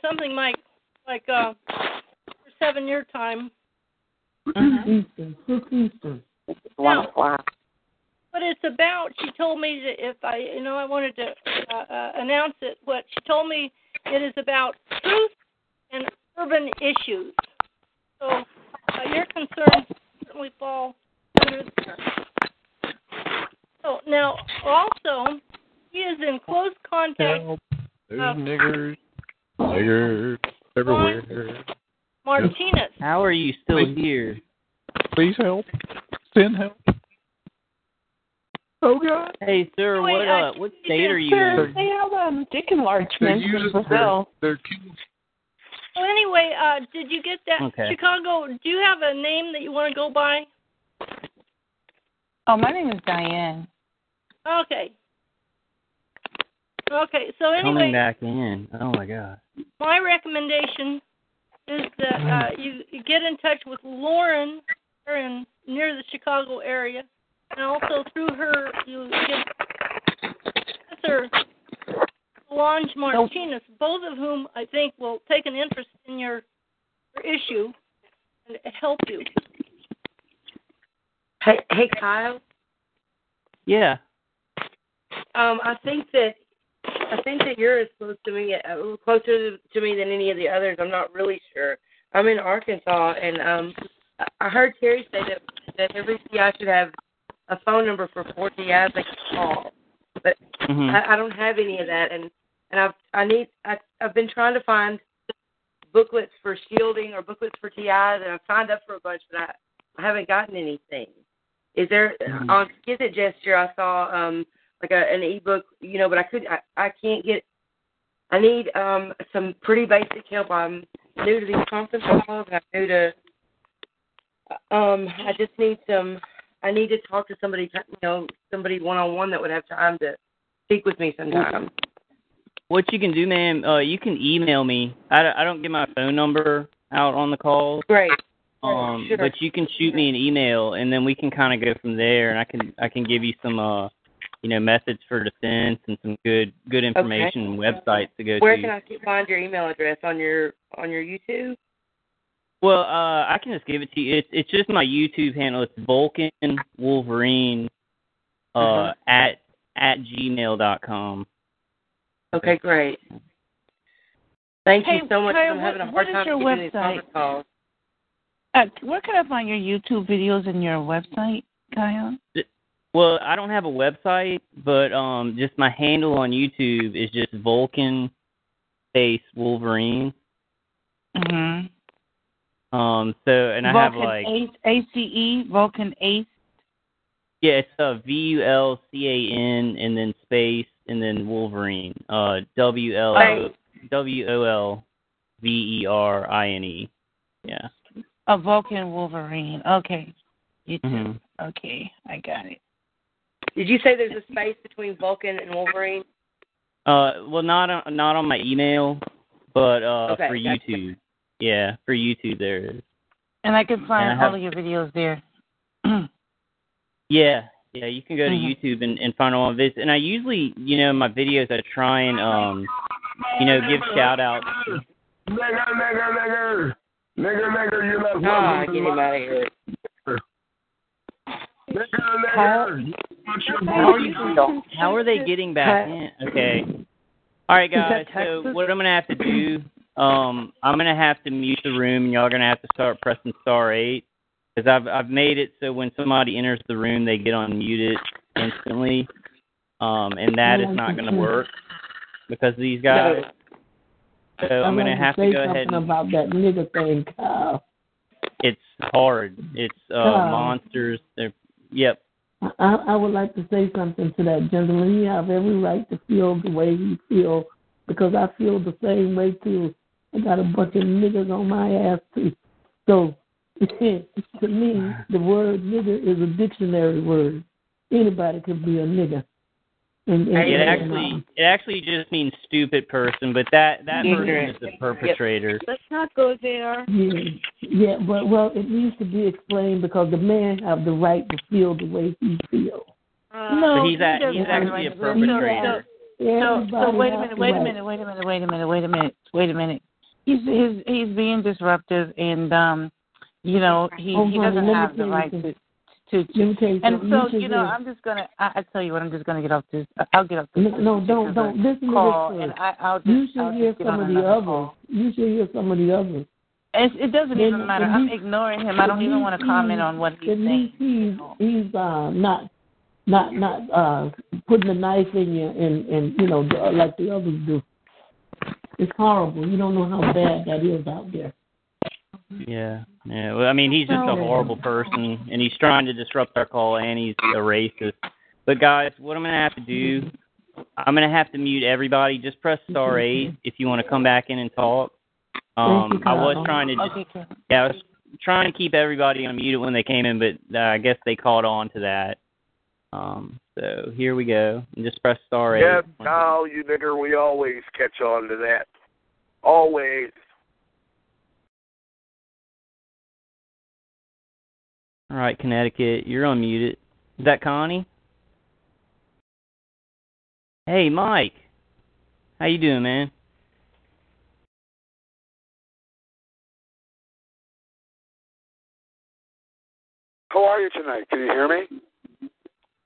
something like 7 year time. Eastern. Now, but it's about. She told me that if I wanted to announce it. What she told me, it is about truth and urban issues. So your concerns certainly fall under there. So now, also, he is in close contact. There's niggers everywhere. Martinez. How are you still here? Please help. Send help. Oh, God. Hey, sir, what what state are you in? They have dick enlargement in Brazil. They're cute. Well, anyway, did you get that? Okay. Chicago, do you have a name that you want to go by? Oh, my name is Diane. Okay, so anyway. Coming back in. Oh, my God. My recommendation is that you get in touch with Lauren near the Chicago area, and also through her, you get Professor Solange Martinez, both of whom I think will take an interest in your issue and help you. Hey, Kyle. Yeah. I think that yours is closer to me than any of the others. I'm not really sure. I'm in Arkansas, and I heard Terry say that every CI should have a phone number for 4 CIs they can call, but I don't have any of that, and I've been trying to find booklets for shielding or booklets for TIs, and I've signed up for a bunch, but I haven't gotten anything. Is there on Skizit Gesture? I saw like an ebook, but I can't get. I need some pretty basic help. I'm new to these conference calls. I'm new to. I just need some. I need to talk to somebody, somebody one-on-one that would have time to speak with me sometime. What you can do, ma'am, you can email me. I don't get my phone number out on the call. Great. Sure. But you can shoot me an email, and then we can kind of go from there, and I can give you some, methods for defense and some good information and websites to go to. Where can I find your email address on your YouTube? Well, I can just give it to you. It's just my YouTube handle. It's Vulcan Wolverine at gmail.com. Okay, great. Thank you so much. I'm having a hard time getting these conference calls. Where can I find your YouTube videos and your website, Kyle? Well, I don't have a website, but just my handle on YouTube is just Vulcan Face Wolverine. Mm-hmm. And I Vulcan have like Ace, Ace, Vulcan Ace. Yeah, it's VULCAN and then space and then Wolverine. WOLVERINE. Yeah. A Vulcan Wolverine. Okay. You too. Mm-hmm. Okay, I got it. Did you say there's a space between Vulcan and Wolverine? Well, not on my email, but okay, for YouTube. Yeah, for YouTube there is. And I can find all of your videos there. Yeah, you can go to YouTube and find all of this. And I usually, in my videos, I try and, give shout-outs. Nigger, you're not welcome. Get him out of here. How are they getting back in? Okay. All right, guys. So what I'm going to have to do, I'm going to have to mute the room, and y'all are going to have to start pressing star 8. Because I've made it so when somebody enters the room, they get unmuted instantly, and that is not going to work because of these guys. So I'm going to have to go ahead and about that nigga thing, Kyle. It's hard. It's monsters. Yep. I would like to say something to that gentleman. He has every right to feel the way he feels because I feel the same way too. I got a bunch of niggas on my ass too. So. To me, the word nigger is a dictionary word. Anybody could be a nigger. It actually just means stupid person, but that person is the perpetrator. Yep. Let's not go there. Yeah, but, well, it needs to be explained because the man have the right to feel the way he feels. No, so he's actually a perpetrator. So wait a minute. He's being disruptive and he doesn't have the right to. And so, I'm just going to, I tell you what, I'm just going to get off this. I'll get off this. No, don't. Listen to this. You should hear some of the others. It doesn't even matter. I'm ignoring him. I don't even want to comment on what he's saying. He's not putting a knife in you and like the others do. It's horrible. You don't know how bad that is out there. Yeah. Well, he's just a horrible person, and he's trying to disrupt our call, and he's a racist. But, guys, what I'm going to have to do, I'm going to have to mute everybody. Just press star 8 if you want to come back in and talk. I was trying to keep everybody unmuted when they came in, but I guess they caught on to that. So here we go. And just press star 8. Yeah, Kyle, you nigger, we always catch on to that. Always. All right, Connecticut, you're unmuted. Is that Connie? Hey, Mike. How you doing, man? How are you tonight? Can you hear me?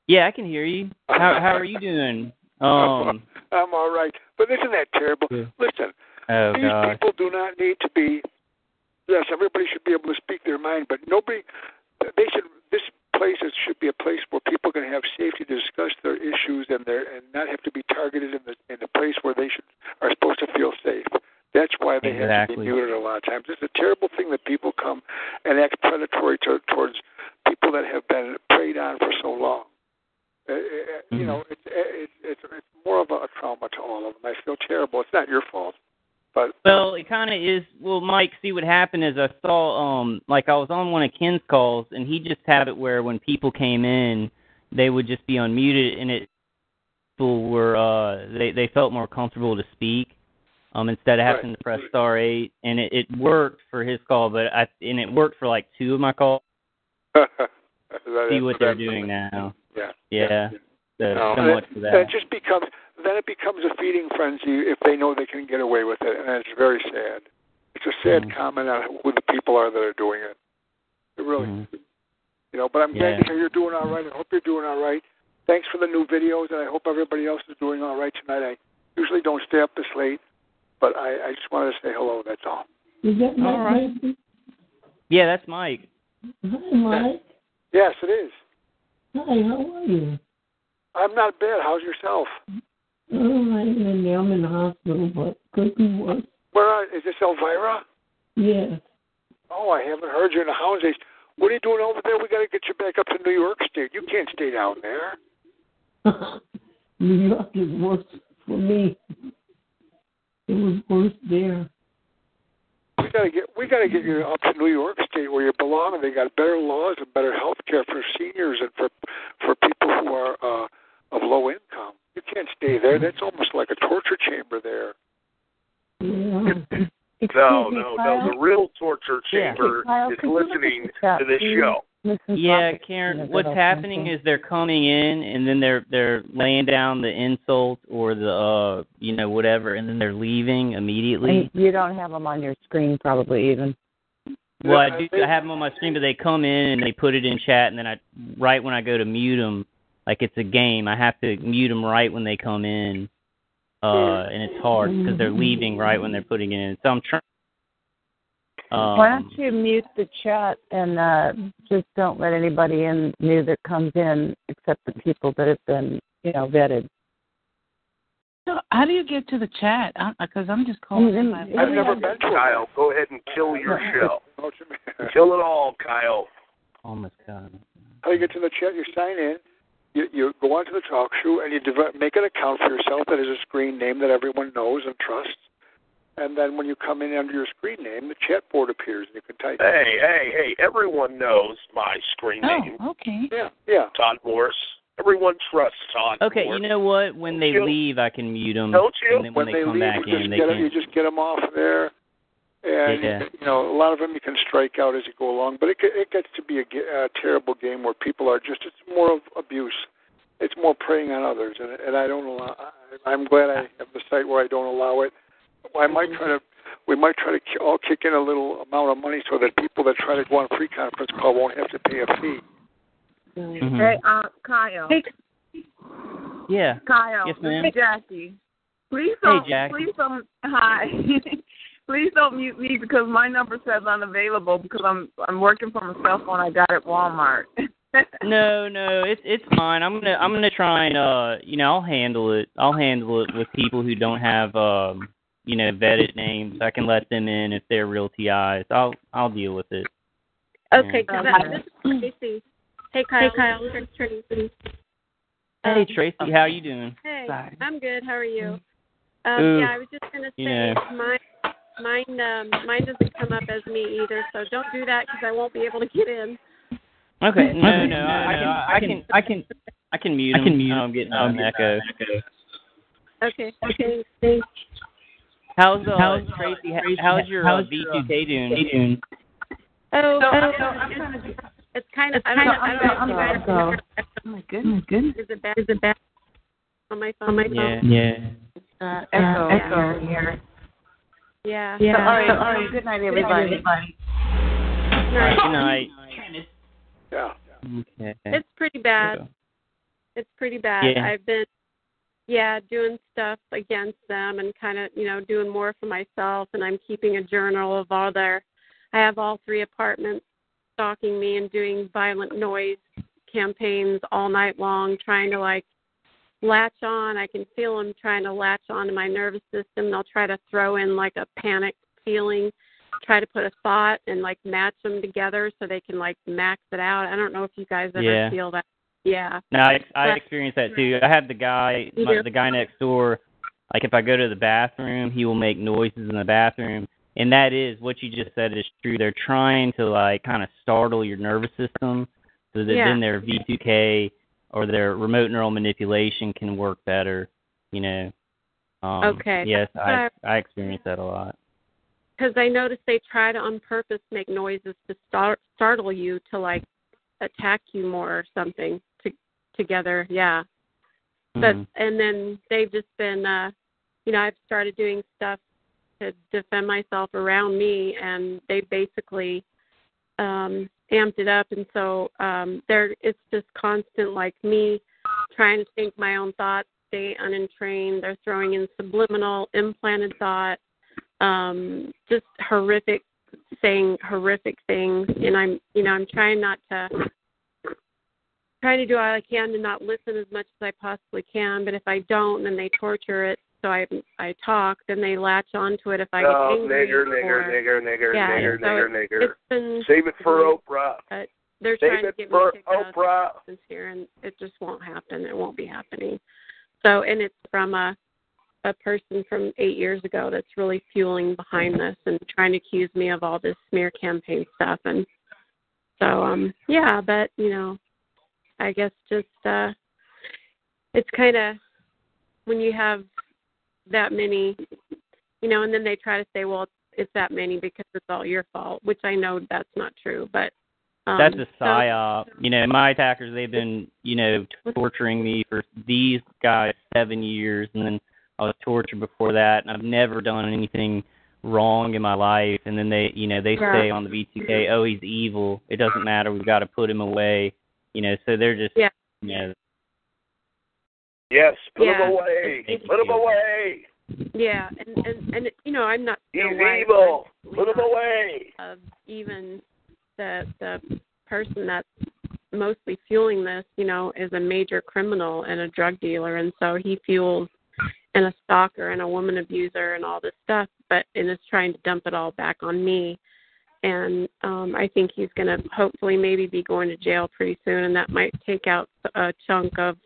Yeah, I can hear you. How are you doing? I'm all right. But isn't that terrible? Listen, people do not need to be... Yes, everybody should be able to speak their mind, but nobody... This place should be a place where people can have safety to discuss their issues and not have to be targeted in the place where they are supposed to feel safe. That's why they have to be muted a lot of times. It's a terrible thing that people come and act predatory towards people that have been preyed on for so long. It's more of a trauma to all of them. I feel terrible. It's not your fault. Well, it kind of is. Well, Mike, see what happened is I saw, I was on one of Ken's calls, and he just had it where when people came in, they would just be unmuted, and people were, they felt more comfortable to speak instead of having to press star 8, and it worked for his call, and it worked for like 2 of my calls. See what they're doing now. Yeah. Then it becomes a feeding frenzy if they know they can get away with it, and it's very sad. It's a sad comment on who the people are that are doing it. It really is. But I'm glad to hear you're doing all right. I hope you're doing all right. Thanks for the new videos, and I hope everybody else is doing all right tonight. I usually don't stay up this late, but I just wanted to say hello, that's all. Is that Mike? All right. Yeah, that's Mike. Hi, Mike. Yes, it is. Hi, how are you? I'm not bad. How's yourself? I'm in the hospital, but could be worse. Where is this Elvira? Yeah. Oh, I haven't heard you in the hound's age. What are you doing over there? We got to get you back up to New York State. You can't stay down there. New York is worse for me. It was worse there. We got to get you up to New York State where you belong, and they got better laws and better health care for seniors and for people who are of low income. You can't stay there. That's almost like a torture chamber there. Yeah. No. The real torture chamber is listening to this show. Yeah, Karen, what's happening is they're coming in and then they're laying down the insult or the, whatever, and then they're leaving immediately. And you don't have them on your screen probably even. Well, I have them on my screen, but they come in and they put it in chat, and then right when I go to mute them, like it's a game, I have to mute them right when they come in. And it's hard because they're leaving right when they're putting it in. So I'm trying. Why don't you mute the chat and just don't let anybody in new that comes in except the people that have been, vetted. So how do you get to the chat? Because I'm just calling. I've never been to Kyle. Go ahead and kill your show. Kill it all, Kyle. Oh my God. How do you get to the chat? You sign in. You go onto the Talkshoe and you make an account for yourself that is a screen name that everyone knows and trusts. And then when you come in under your screen name, the chat board appears and you can type Hey, everyone knows my screen name. Oh, okay. Yeah. Todd Morris. Everyone trusts Todd Morris. Okay, you know what? When they leave, I can mute them. Don't you? And then when they come leave, back in, they can. You just get them off there. And, a lot of them you can strike out as you go along. But it gets to be a terrible game where people are just, it's more of abuse. It's more preying on others. And I don't allow, I'm glad I have the site where I don't allow it. We might try to all kick in a little amount of money so that people that try to go on a free conference call won't have to pay a fee. Mm-hmm. Hey, Kyle. Hey. Yeah. Kyle. Yes, ma'am. Hey, Jackie. Hi. Please don't mute me because my number says unavailable because I'm working from a cell phone I got at Walmart. No, it's fine. I'm gonna try and I'll handle it with people who don't have vetted names. I can let them in if they're real TIs. I'll deal with it. Okay, Tracy. Hey, Kyle. Tracy. Hey, Tracy. How are you doing? Hey, sorry. I'm good. How are you? I was just gonna say mine doesn't come up as me either, so don't do that because I won't be able to get in. Okay. No. I can mute him. I can mute him. I'm getting an echo. Okay. Thanks. How's Tracy? How's your B2K doing? I'm kind of. Oh my goodness. Is it bad on my phone? Yeah. Echo here. Yeah. All right. Good night, everybody. Good night. Yeah. Okay. It's pretty bad. Yeah. I've been, doing stuff against them and kind of, doing more for myself. And I'm keeping a journal of I have all three apartments stalking me and doing violent noise campaigns all night long, trying to latch on. I can feel them trying to latch on to my nervous system. They'll try to throw in a panic feeling, try to put a thought and match them together so they can max it out. I don't know if you guys ever feel that. Yeah. No, I experienced that too. I had the guy next door, if I go to the bathroom, he will make noises in the bathroom. And that is what you just said is true. They're trying to kind of startle your nervous system so that then their V2K or their remote neural manipulation can work better, Okay. Yes, I experience that a lot. Because I notice they try to on purpose make noises to startle you to attack you more or something together. Yeah. Mm-hmm. But, and then they've just been, I've started doing stuff to defend myself around me, and they basically amped it up. And so it's just constant, me trying to think my own thoughts, stay unentrained. They're throwing in subliminal implanted thoughts. Just horrific things, and I'm trying to do all I can to not listen as much as I possibly can, but if I don't, then they torture it so I talk, then they latch onto it if I get angry. Nigger. It's been, save it for Oprah. They're save trying to get me kicked out of here, and it just won't happen. It won't be happening. So, and it's from a person from 8 years ago that's really fueling behind this and trying to accuse me of all this smear campaign stuff. And so, yeah, but, you know, I guess just it's kind of when you have that many, you know, and then they try to say, well, it's that many because it's all your fault, which I know that's not true, but. That's a psyop. You know, my attackers, they've been, you know, torturing me for these guys 7 years, and then I was tortured before that, and I've never done anything wrong in my life. And then they, you know, they say on the BTK, oh, he's evil. It doesn't matter. We've got to put him away. You know, so they're just, you know. Yes, put him away. Put him away. Yeah, and you know, I'm not. He's evil. Put him away. Of even the person that's mostly fueling this, you know, is a major criminal and a drug dealer, and so he fuels. And a stalker and a woman abuser and all this stuff, but and is trying to dump it all back on me. And I think he's going to hopefully maybe be going to jail pretty soon, and that might take out a chunk of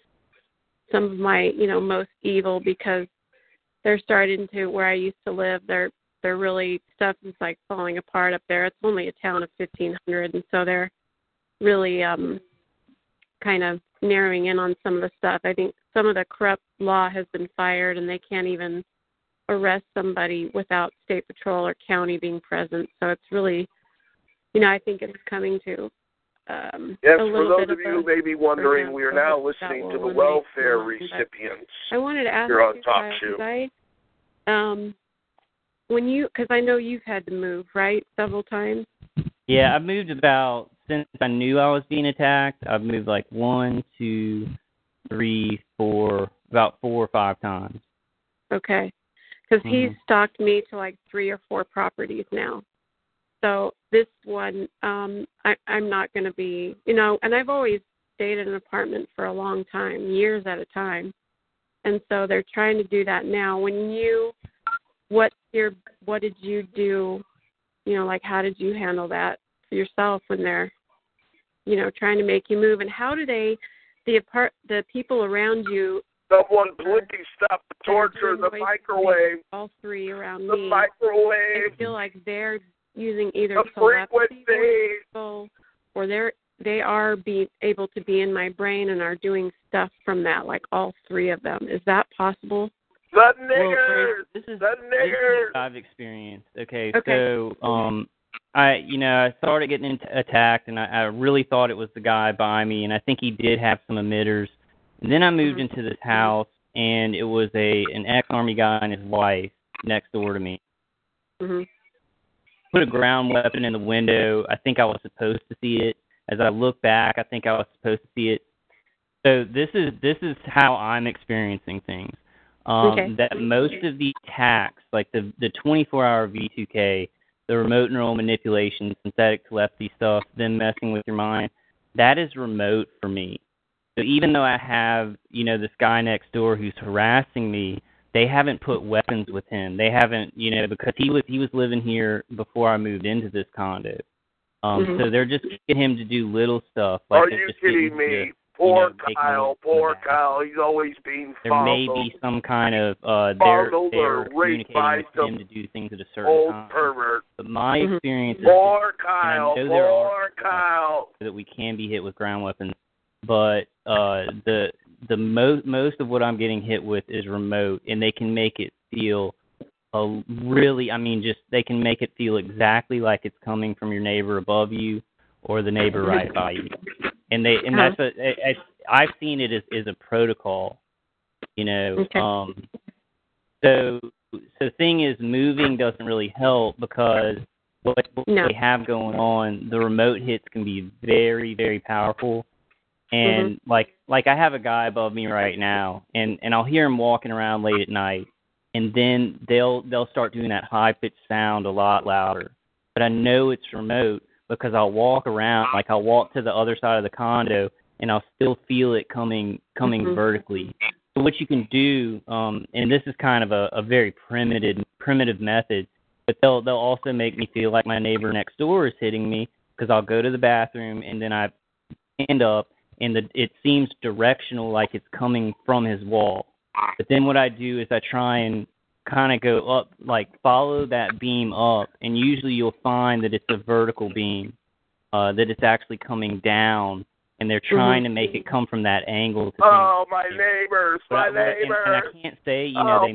some of my, you know, most evil, because they're starting to, where I used to live, they're really, stuff is like falling apart up there. It's only a town of 1,500, and so they're really kind of narrowing in on some of the stuff. I think some of the corrupt law has been fired, and they can't even arrest somebody without state patrol or county being present. So it's really, you know, I think it's coming to yes, a little bit. Yes, for those of you who may be wondering, we are now listening to the welfare recipients. I wanted to ask you, guys, when you, because I know you've had to move, right, several times? Yeah, I've moved about, since I knew I was being attacked, I've moved like 1, 2, 3, 4, about 4 or 5 times. Okay. Because he's stalked me to like 3 or 4 properties now. So this one, I'm not going to be, you know, and I've always stayed in an apartment for a long time, years at a time. And so they're trying to do that now. When you, what did you do? You know, like, how did you handle that yourself when they're, you know, trying to make you move? And how do they, the people around you? Someone please stop the torture, the microwave. All three around me. The microwave. I feel like they're using either telepathy or they are being able to be in my brain and are doing stuff from that, like all three of them. Is that possible? The niggers. This is I've experienced. Okay. So I started getting attacked, and I really thought it was the guy by me, and I think he did have some emitters. And then I moved into this house, and it was an ex-Army guy and his wife next door to me. Mm-hmm. Put a ground weapon in the window. I think I was supposed to see it. As I look back, I think I was supposed to see it. So this is how I'm experiencing things. That most of the attacks, like the 24-hour V2K, the remote neural manipulation, synthetic telepathy stuff, them messing with your mind, that is remote for me. So even though I have, you know, this guy next door who's harassing me, they haven't put weapons with him. They haven't, you know, because he was living here before I moved into this condo. So they're just getting him to do little stuff. Like, are you kidding me? Poor Kyle. He's always being fondled. There may be some kind of they're communicating with him to do things at a certain time. Pervert. But my experience is poor Kyle. That we can be hit with ground weapons, but the most of what I'm getting hit with is remote, and they can make it feel they can make it feel exactly like it's coming from your neighbor above you or the neighbor right by you. And that's I've seen it as a protocol, you know. Okay. So thing is, moving doesn't really help because what they have going on, the remote hits can be very, very powerful. And like I have a guy above me right now, and I'll hear him walking around late at night, and then they'll start doing that high pitched sound a lot louder. But I know it's remote, because I'll walk around, like I'll walk to the other side of the condo, and I'll still feel it coming vertically. But what you can do, and this is kind of a very primitive method, but they'll also make me feel like my neighbor next door is hitting me, because I'll go to the bathroom and then I stand up and it seems directional, like it's coming from his wall. But then what I do is I try and kind of go up, like follow that beam up, and usually you'll find that it's a vertical beam, that it's actually coming down, and they're trying to make it come from that angle. Oh, my neighbors, my neighbors. And I can't say, you know, they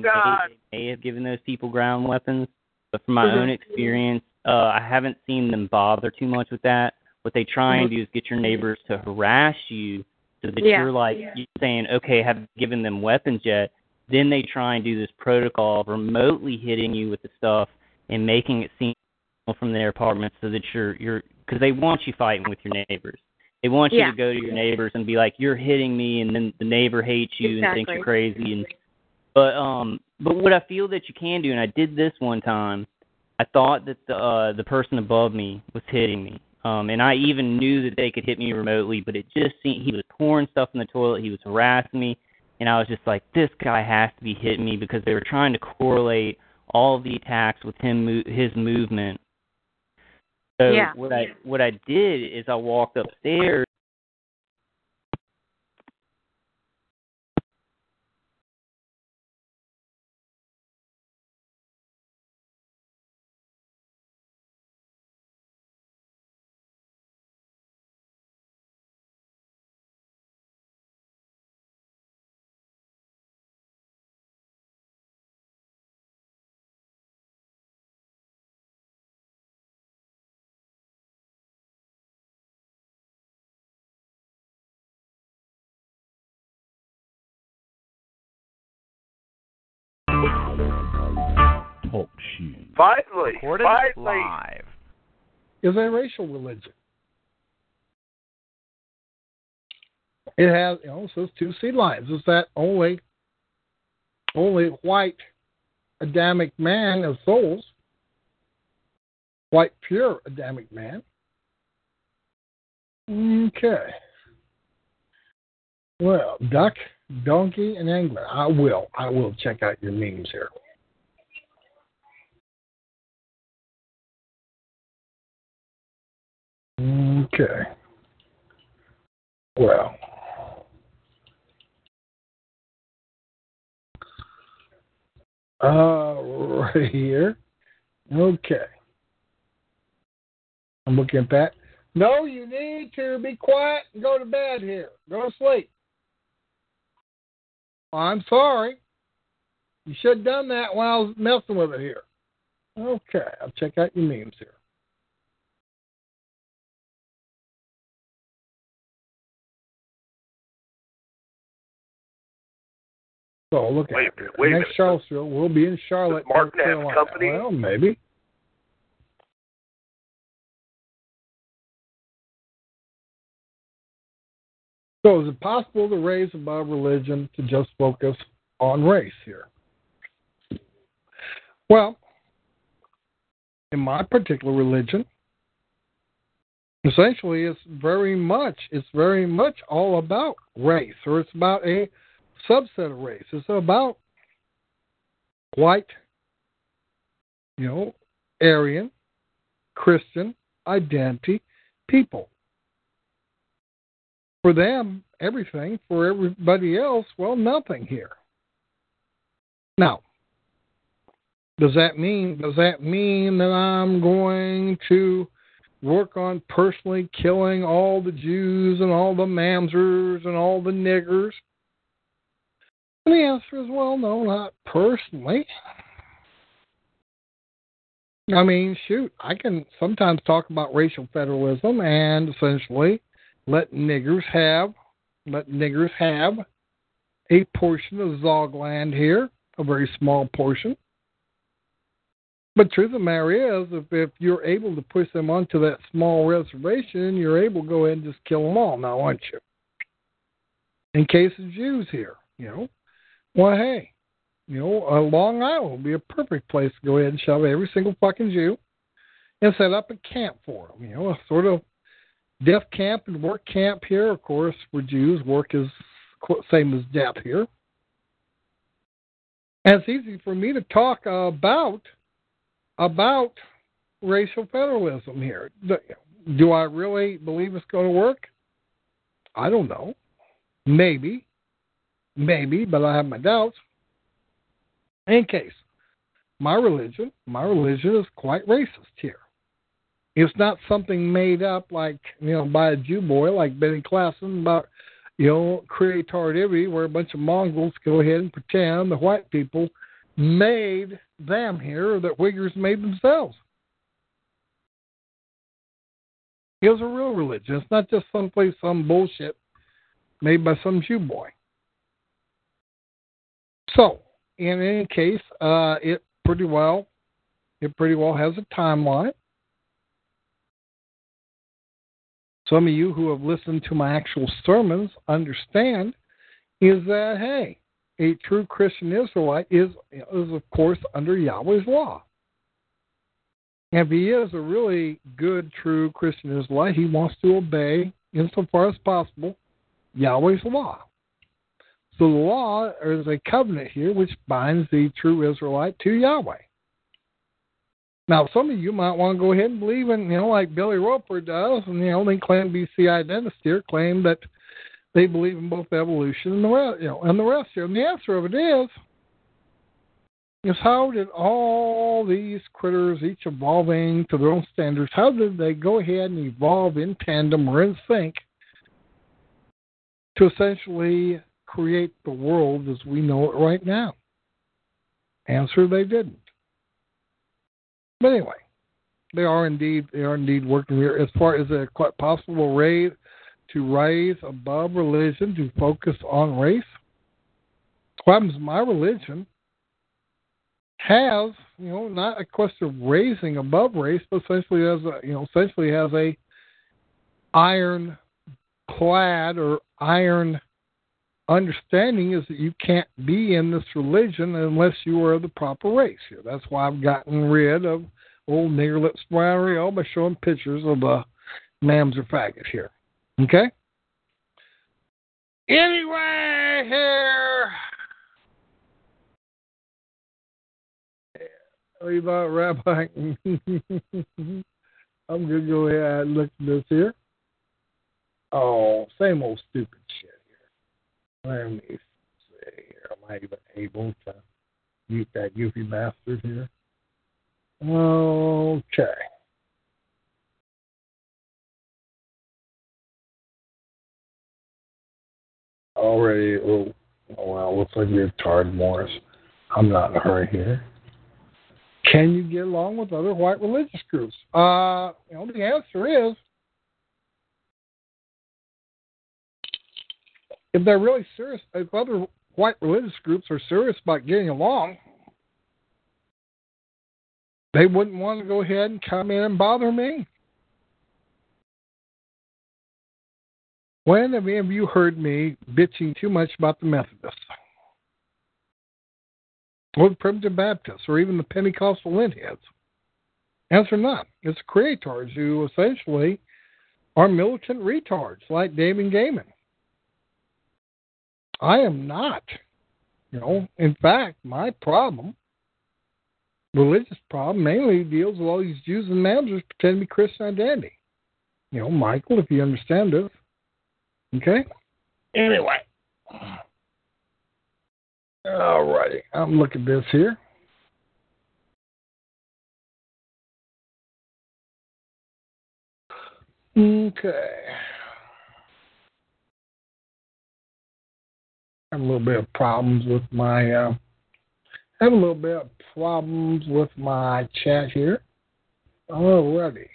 may have given those people ground weapons, but from my own experience, I haven't seen them bother too much with that. What they try and do is get your neighbors to harass you so that you're like you're saying, okay, have you given them weapons yet? Then they try and do this protocol of remotely hitting you with the stuff and making it seem from their apartment so that you're because they want you fighting with your neighbors. They want you to go to your neighbors and be like, you're hitting me, and then the neighbor hates you and thinks you're crazy. And but what I feel that you can do, and I did this one time, I thought that the person above me was hitting me. And I even knew that they could hit me remotely, but it just seemed he was pouring stuff in the toilet. He was harassing me. And I was just like, this guy has to be hitting me, because they were trying to correlate all the attacks with his movement. So what I did is I walked upstairs. Finally, live. Is a racial religion. It has, you know, says two seed lines. Is that only white Adamic man of souls, white pure Adamic man? Okay. Well, duck, donkey, and angler. I will check out your memes here. Okay. Well. Right here. Okay. I'm looking at that. No, you need to be quiet and go to bed here. Go to sleep. I'm sorry. You should have done that when I was messing with it here. Okay. I'll check out your memes here. So look at it. Next Charlottesville, we'll be in Charlotte, North Carolina. Company? Well, maybe. So is it possible to raise above religion to just focus on race here? Well, in my particular religion, essentially it's very much all about race, or it's about a subset of race. It's about white, you know, Aryan, Christian identity people. For them, everything. For everybody else, well, nothing here. Now, does that mean that I'm going to work on personally killing all the Jews and all the Mamzers and all the niggers? And the answer is, well, no, not personally. I mean, shoot, I can sometimes talk about racial federalism and essentially let niggers have a portion of Zogland here, a very small portion. But truth of the matter is, if you're able to push them onto that small reservation, you're able to go ahead and just kill them all now, aren't you? In case of Jews here, you know. Well, hey, you know, Long Island would be a perfect place to go ahead and shove every single fucking Jew and set up a camp for them, you know, a sort of death camp and work camp here. Of course, for Jews, work is same as death here. And it's easy for me to talk about racial federalism here. Do I really believe it's going to work? I don't know. Maybe, but I have my doubts. In any case, my religion is quite racist here. It's not something made up like, by a Jew boy like Benny Classen about, creativity, where a bunch of Mongols go ahead and pretend the white people made them here or that Uyghurs made themselves. It was a real religion. It's not just someplace, some bullshit made by some Jew boy. So, in any case, it pretty well has a timeline. Some of you who have listened to my actual sermons understand is that, hey, a true Christian Israelite is of course, under Yahweh's law. And if he is a really good, true Christian Israelite, he wants to obey, insofar as possible, Yahweh's law. So the law is a covenant here which binds the true Israelite to Yahweh. Now, some of you might want to go ahead and believe in, like Billy Roper does, and they claim BC identity here, claim that they believe in both evolution and the rest here. And the answer of it is how did all these critters, each evolving to their own standards, how did they go ahead and evolve in tandem or in sync to essentially create the world as we know it right now? Answer, they didn't. But anyway, they are indeed working here as far as a possible raid to rise above religion, to focus on race. What happens? My religion has, not a question of raising above race, but essentially has a iron-clad or iron understanding is that you can't be in this religion unless you are the proper race here. That's why I've gotten rid of old nigger lips Brown by showing pictures of the mams or faggots here. Okay? Anyway, here. Levi, Rabbi. I'm going to go ahead and look at this here. Oh, same old stupid shit. Let me see here. Am I even able to mute that goofy bastard here? Okay. Already, looks like we have Todd Morris. I'm not in a hurry here. Can you get along with other white religious groups? The answer is, if they're really serious, if other white religious groups are serious about getting along, they wouldn't want to go ahead and come in and bother me. When have any of you heard me bitching too much about the Methodists? Or the Primitive Baptists, or even the Pentecostal Lintheads? Answer none. It's creators who essentially are militant retards, like David Gaiman. I am not, In fact, my religious problem, mainly deals with all these Jews and Mamzers pretending to be Christian identity. Michael, if you understand this. Okay? Anyway. All righty. I'm looking at this here. Okay. I have a little bit of problems with my chat here. Alrighty.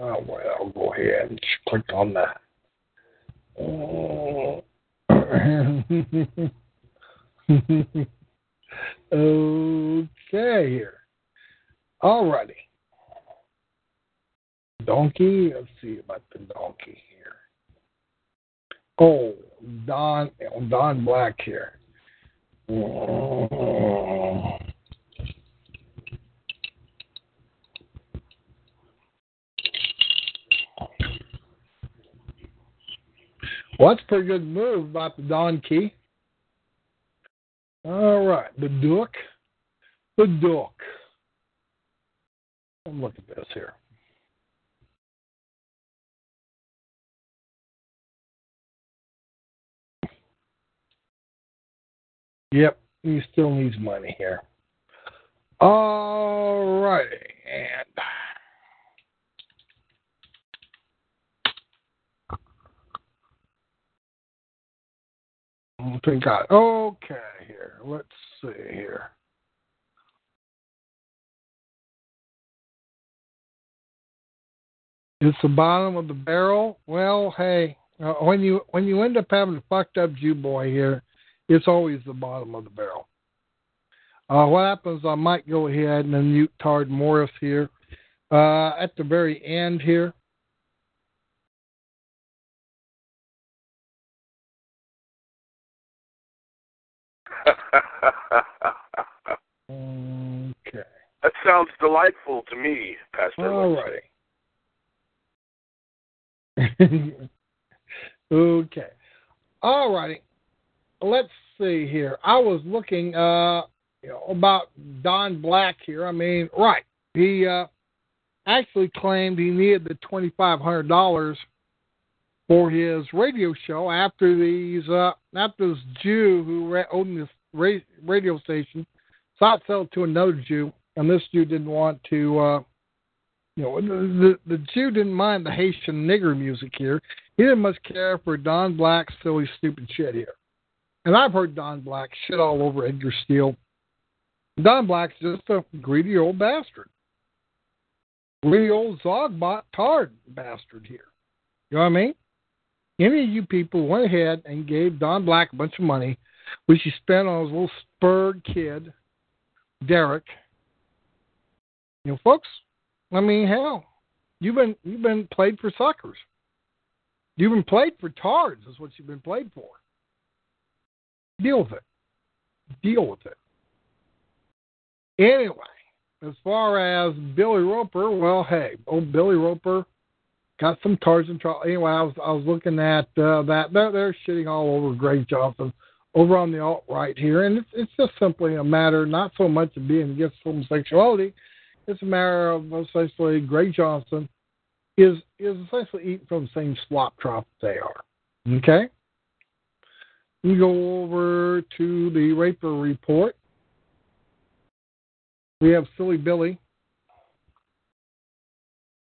Oh well, I'll go ahead and click on that. Okay here. Alrighty. Donkey. Let's see about the donkey. Oh, Don Black here. Oh. Well, that's a pretty good move about the Don Key. All right, Baduk. I'm looking at this here. Yep, he still needs money here. All right, and thank God. Okay, here. Let's see here. It's the bottom of the barrel. Well, hey, when you end up having a fucked up Jew boy here, it's always the bottom of the barrel. What happens? I might go ahead and unmute Todd Morris here at the very end here. Okay. That sounds delightful to me, Pastor. All righty. Okay. All righty. Let's see here. I was looking about Don Black here. I mean, right. He actually claimed he needed the $2,500 for his radio show after this Jew who owned this radio station sought sell to another Jew, and this Jew didn't want to. The Jew didn't mind the Haitian nigger music here. He didn't much care for Don Black's silly, stupid shit here. And I've heard Don Black shit all over Edgar Steele. Don Black's just a greedy old bastard. Greedy old Zogbot Tard bastard here. You know what I mean? Any of you people went ahead and gave Don Black a bunch of money, which he spent on his little spurred kid, Derek. You know, folks, I mean, hell, you've been played for suckers. You've been played for tards is what you've been played for. Deal with it. Anyway, as far as Billy Roper, well, hey, old Billy Roper got some tards in trouble. Anyway, I was looking at that. They're shitting all over Greg Johnson over on the alt-right here, and it's just simply a matter not so much of being against homosexuality. It's a matter of essentially Greg Johnson is essentially eating from the same slop trough they are. Okay? We go over to the Raper Report. We have Silly Billy.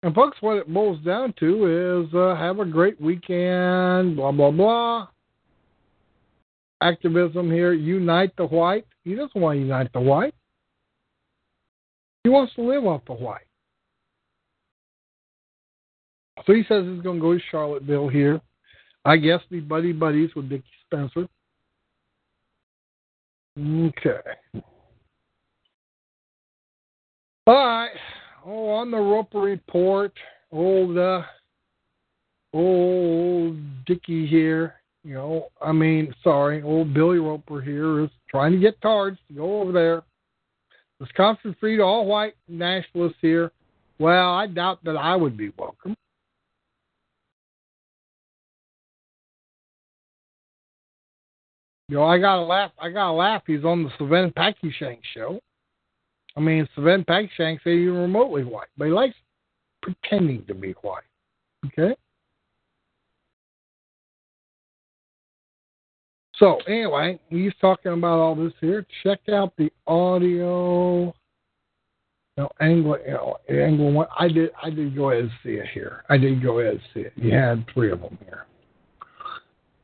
And folks, what it boils down to is have a great weekend, blah, blah, blah. Activism here, unite the white. He doesn't want to unite the white. He wants to live off the white. So he says he's going to go to Charlottesville here. I guess be buddies with Dickie Spencer. Okay. All right. Oh, on the Roper Report, old Dickie here. You know, I mean, sorry, old Billy Roper here is trying to get tards to go over there. Wisconsin free to all white nationalists here. Well, I doubt that I would be welcome. You know, I gotta laugh. He's on the Sylvain Pakishank show. I mean, Sylvain Pakishank's ain't even remotely white, but he likes pretending to be white. Okay. So, anyway, he's talking about all this here. Check out the audio. No, Anglo one. I did go ahead and see it here. You had three of them here.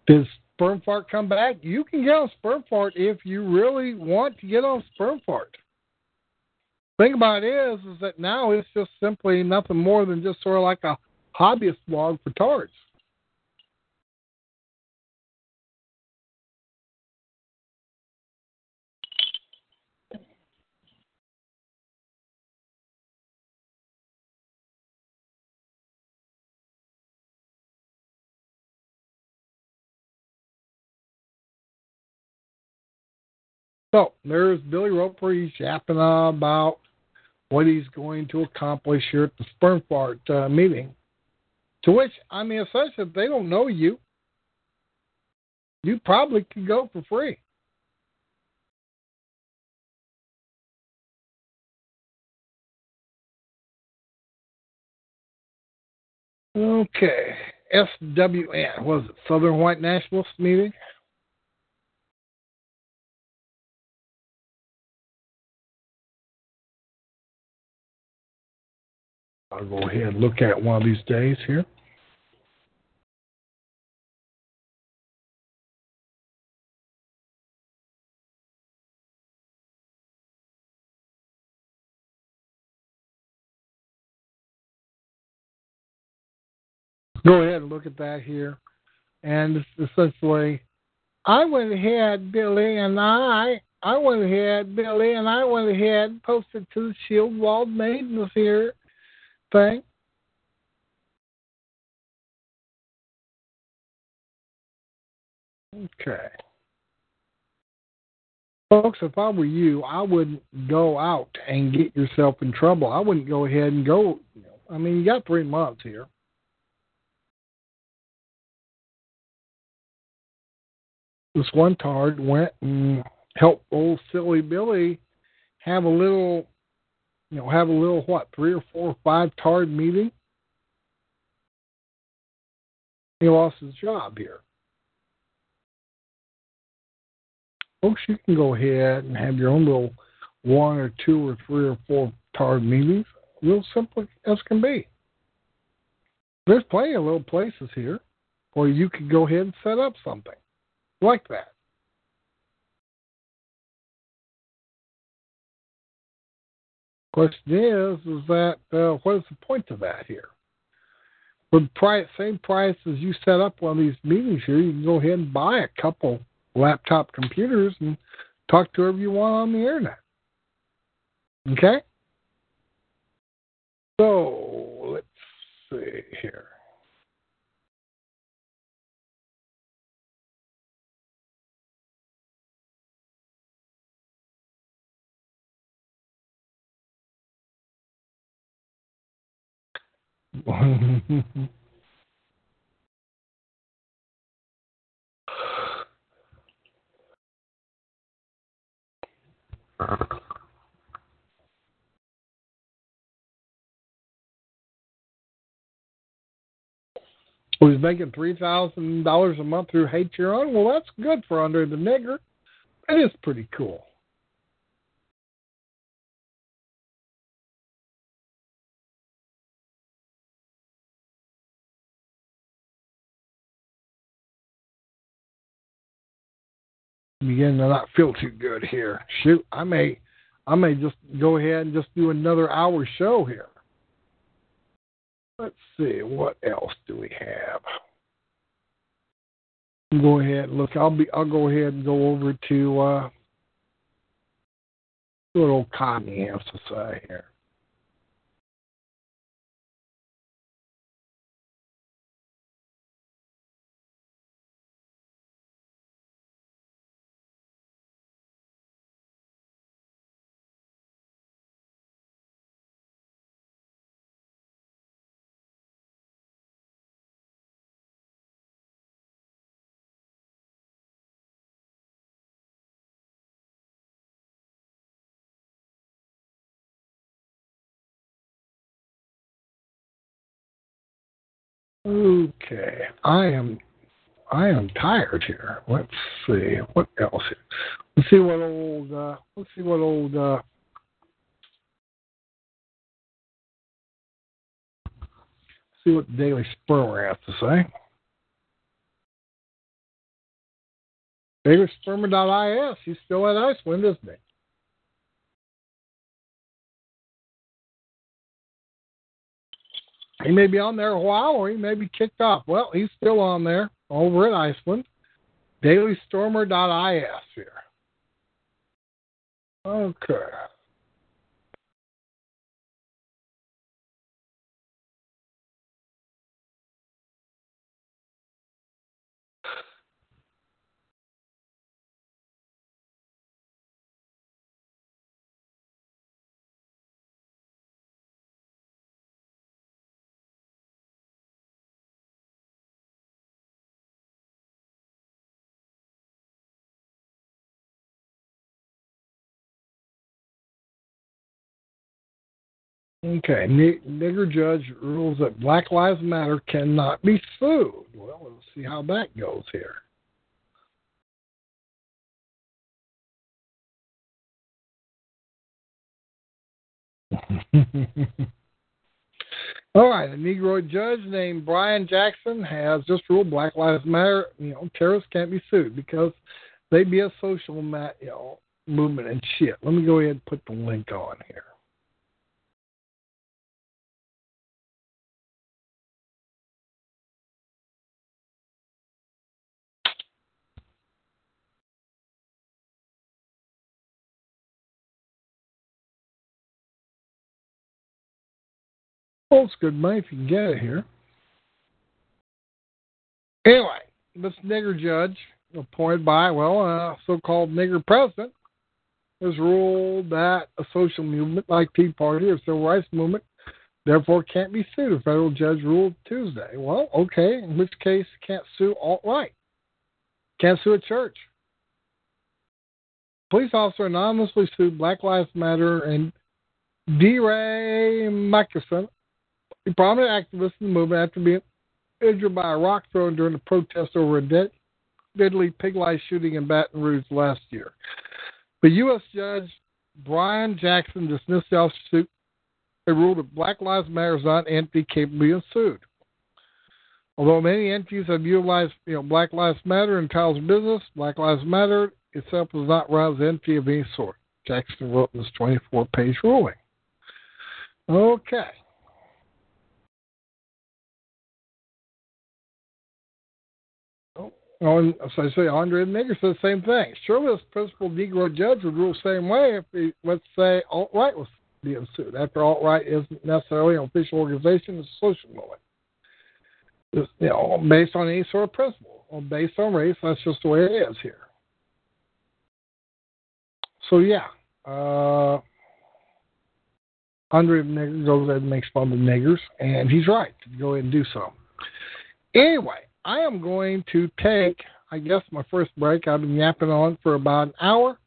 Does Sperm Fart come back? You can get on Sperm Fart if you really want to get on Sperm Fart. The thing about it is that now it's just simply nothing more than just sort of like a hobbyist blog for tards. So there's Billy Roper. He's yapping about what he's going to accomplish here at the Sperm Fart meeting. To which, I mean, essentially, if they don't know you, you probably could go for free. Okay. SWN. Was it Southern White Nationalist meeting? I'll go ahead and look at one of these days here. Go ahead and look at that here. And essentially, I went ahead, Billy, and posted to the Shield Walled Maidens here thing. Okay. Folks, if I were you, I wouldn't go out and get yourself in trouble. I wouldn't go ahead and go. I mean, you got 3 months here. This one tard went and helped old silly Billy have a little 3 or 4 or 5 tard meeting. He lost his job here. Folks, you can go ahead and have your own little 1 or 2 or 3 or 4 tard meetings, real simple as can be. There's plenty of little places here where you could go ahead and set up something like that. Question is that what is the point of that here? For the same price as you set up one of these meetings here, you can go ahead and buy a couple laptop computers and talk to whoever you want on the internet. Okay? So, let's see here. He's making $3,000 a month through Hate Your Own. Well, that's good for Under the Nigger. That is pretty cool. Beginning to not feel too good here. Shoot, I may just go ahead and just do another hour show here. Let's see, what else do we have? Go ahead, look, I'll go ahead and go over to what old Connie has to say here. Okay, I am tired here. Let's see what else. Let's see what old see what Daily Spermer has to say. DailySpermer.is. He's still at Iceland, isn't he? He may be on there a while, or he may be kicked off. Well, he's still on there over at Iceland. DailyStormer.is here. Okay. Okay, nigger judge rules that Black Lives Matter cannot be sued. Well, we'll see how that goes here. All right, a Negroid judge named Brian Jackson has just ruled Black Lives Matter, terrorists can't be sued because they be a social movement and shit. Let me go ahead and put the link on here. Well, it's good money if you can get it here. Anyway, this nigger judge, appointed by, so-called nigger president, has ruled that a social movement like Tea Party or Civil Rights Movement therefore can't be sued. A federal judge ruled Tuesday. Well, okay, in which case can't sue alt-right. Can't sue a church. Police officer anonymously sued Black Lives Matter and D. Ray Mickelson, the prominent activist in the movement, after being injured by a rock thrown during a protest over a deadly pig-eye shooting in Baton Rouge last year. But U.S. Judge Brian Jackson dismissed the officer's suit. They ruled that Black Lives Matter is not an entity capable of sued. Although many entities have utilized Black Lives Matter in titles of business, Black Lives Matter itself does not rise an entity of any sort, Jackson wrote in this 24-page ruling. Okay. As I say, Andre Nigger said the same thing. Surely this principal Negro judge would rule the same way if, alt-right was being sued, after alt-right isn't necessarily an official organization, it's a social movement. It's, based on any sort of principle, or based on race, that's just the way it is here. So, yeah. Andre Nigger goes ahead and makes fun of niggers, and he's right to go ahead and do so. Anyway. I am going to take, I guess, my first break. I've been yapping on for about an hour,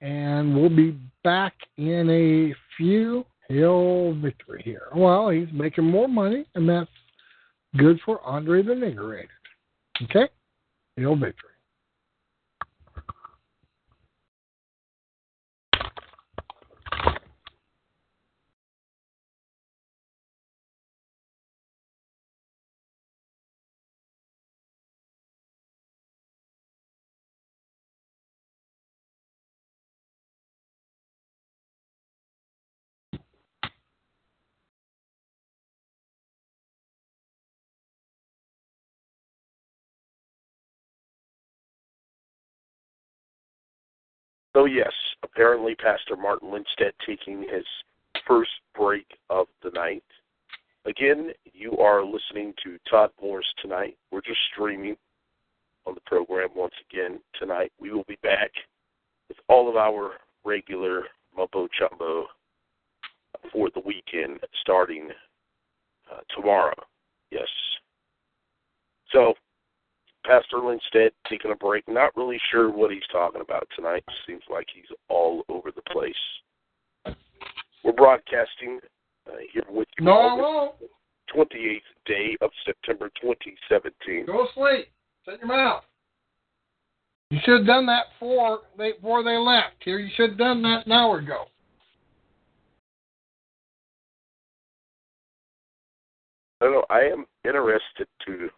and we'll be back in a few. Hail victory here. Well, he's making more money, and that's good for Andre the Niggerator. Okay? Hail victory. So, yes, apparently Pastor Martin Lindstedt taking his first break of the night. Again, you are listening to Todd Morris tonight. We're just streaming on the program once again tonight. We will be back with all of our regular mumbo-jumbo for the weekend starting tomorrow. Yes. So, Pastor Lindstedt taking a break. Not really sure what he's talking about tonight. Seems like he's all over the place. We're broadcasting here with you on the 28th day of September 2017. Go to sleep. Shut your mouth. You should have done that before they left. Here, you should have done that an hour ago. No, I am interested to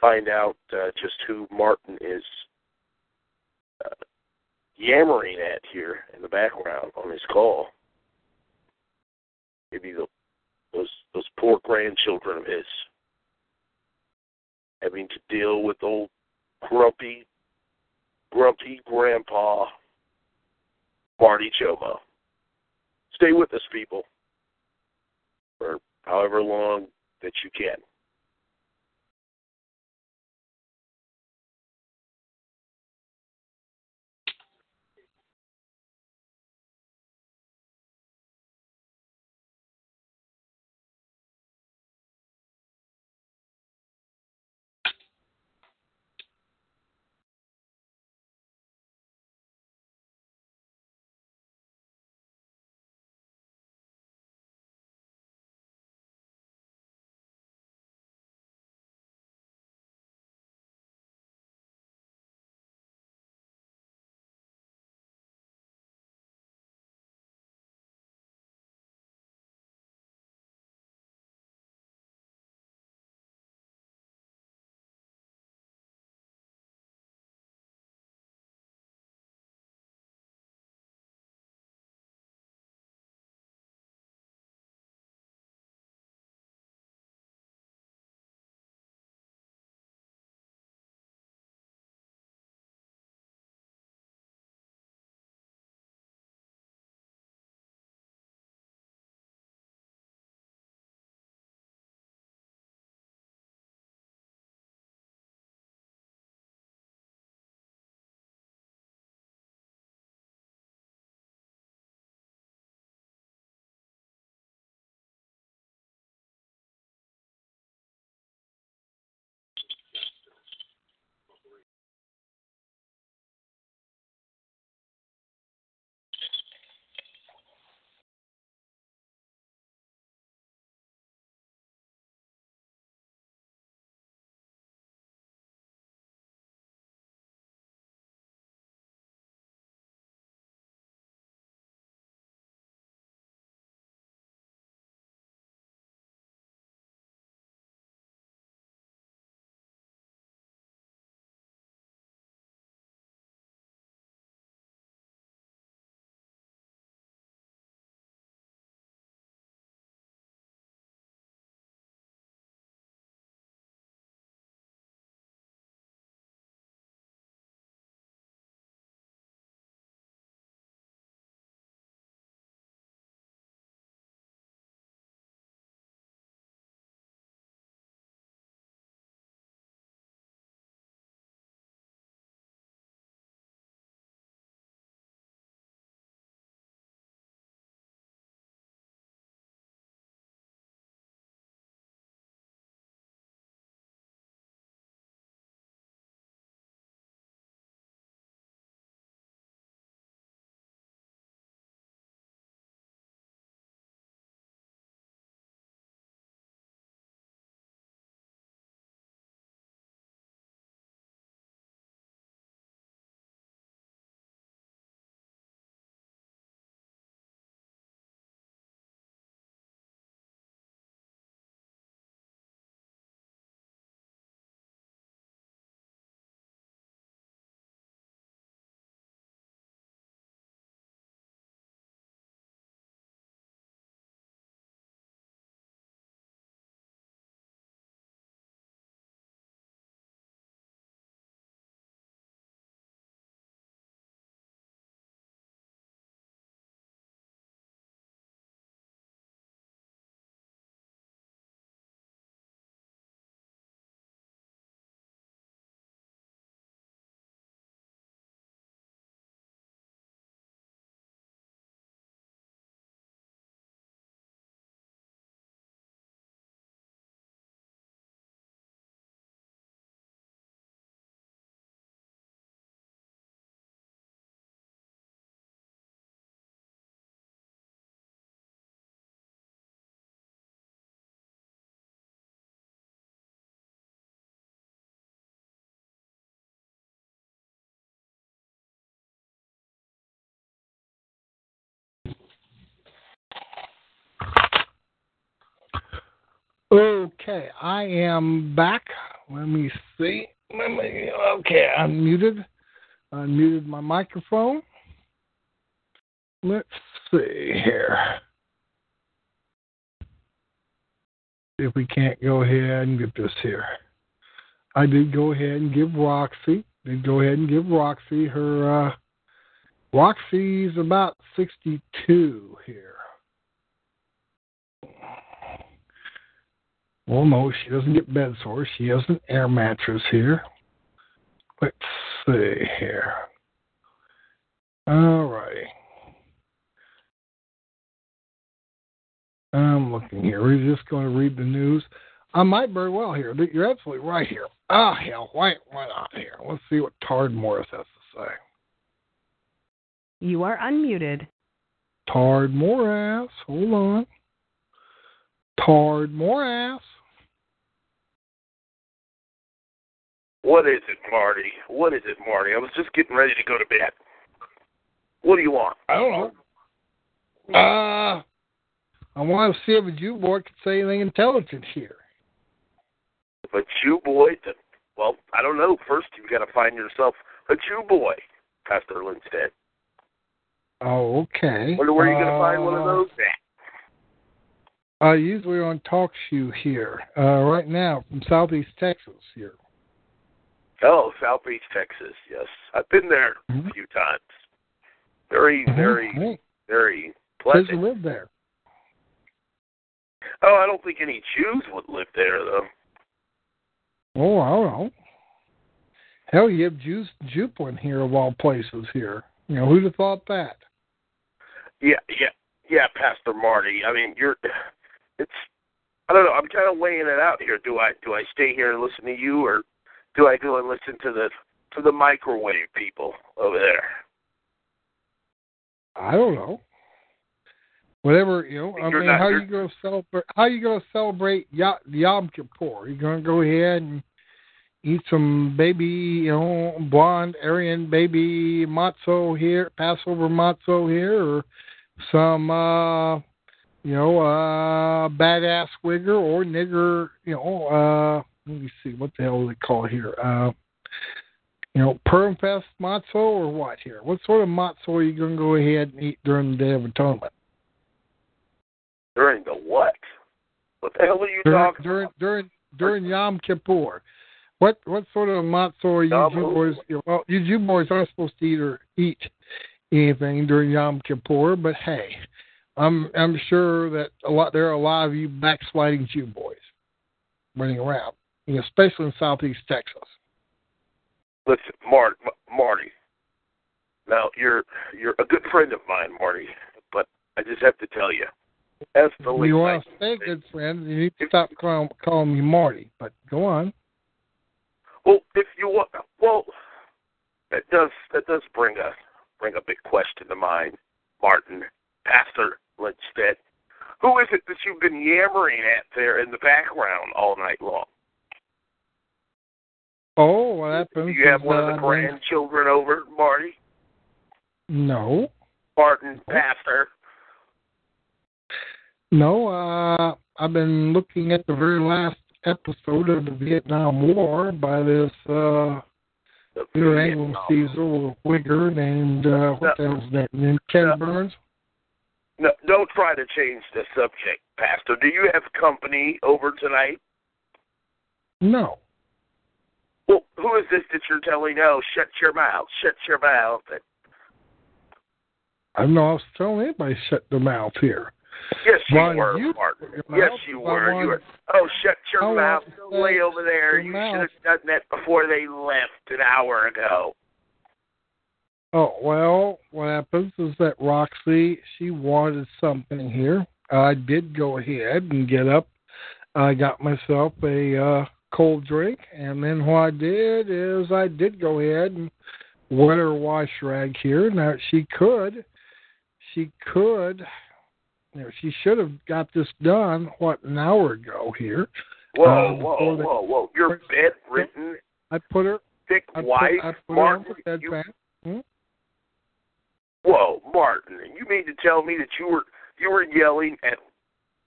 find out just who Martin is yammering at here in the background on his call. Maybe those poor grandchildren of his having to deal with old grumpy grandpa Marty Chomo. Stay with us, people, for however long that you can. Okay, I am back. Let me see. Okay, unmuted. Unmuted my microphone. Let's see here. See if we can't go ahead and get this here. I did go ahead and give Roxy. Her, Roxy's about 62 here. Well, no, she doesn't get bed sores. She has an air mattress here. Let's see here. All righty. I'm looking here. We're just going to read the news. I might very well here. You're absolutely right here. Ah, hell, why not here? Let's see what Todd Morris has to say. You are unmuted. Todd Morris. Hold on. Todd Morris. What is it, Marty? I was just getting ready to go to bed. What do you want? I don't know. I want to see if a Jew boy could say anything intelligent here. If a Jew boy, well, I don't know. First, you've got to find yourself a Jew boy, Pastor Lindstedt. Oh, okay. Wonder where you're going to find one of those at. Usually on Talkshoe here, right now from Southeast Texas here. Oh, Southeast Texas, yes. I've been there a few times. Very, very pleasant. Who live there? Oh, I don't think any Jews would live there, though. Oh, I don't know. Hell, you have Jews Juplin here of all places here. You know, who'd have thought that? Yeah, Pastor Marty. I mean, I don't know. I'm kind of weighing it out here. Do I stay here and listen to you, or do I go and listen to the microwave people over there? I don't know. Whatever, you know, I mean, how are you going to celebrate Yom Kippur? You're going to go ahead and eat some baby, you know, blonde Aryan baby matzo here, Passover matzo here, or some, badass wigger or nigger, you know, let me see, what the hell is it called here? Permfest matzo or what here? What sort of matzo are you going to go ahead and eat during the Day of Atonement? During the what? What the hell are you talking about? During Yom Kippur. What sort of matzo are you Jew boys? Well, you Jew boys aren't supposed to eat anything during Yom Kippur, but hey, I'm sure that there are a lot of you backsliding Jew boys running around, especially in Southeast Texas. Listen, Marty. Now you're a good friend of mine, Marty, but I just have to tell you. That's the least. You want to stay a good friend, you need to stop calling me Marty, but go on. Well, if you want, that does bring a big question to mind, Martin, Pastor Lindstedt. Who is it that you've been yammering at there in the background all night long? Oh, what happened? Do you have one of the grandchildren over, Marty? No. Martin, Pastor. No, I've been looking at the very last episode of the Vietnam War by this Anglo-Caesar wigger named, Ken Burns. No, don't try to change the subject, Pastor. Do you have company over tonight? No. Well, who is this that you're telling? Oh, shut your mouth. I don't know I was telling anybody shut their mouth here. Yes, you were, Martin. Yes, you were. Oh, shut your mouth. Don't lay over there. You should have done that before they left an hour ago. Oh, well, what happens is that Roxy, she wanted something here. I did go ahead and get up. I got myself a cold drink, and then what I did is I did go ahead and wet her wash rag here. Now, she could... You know, she should have got this done, an hour ago here. Whoa. You're bedridden. I put her... Thick wife, Martin. Whoa, Martin. You mean to tell me that you were yelling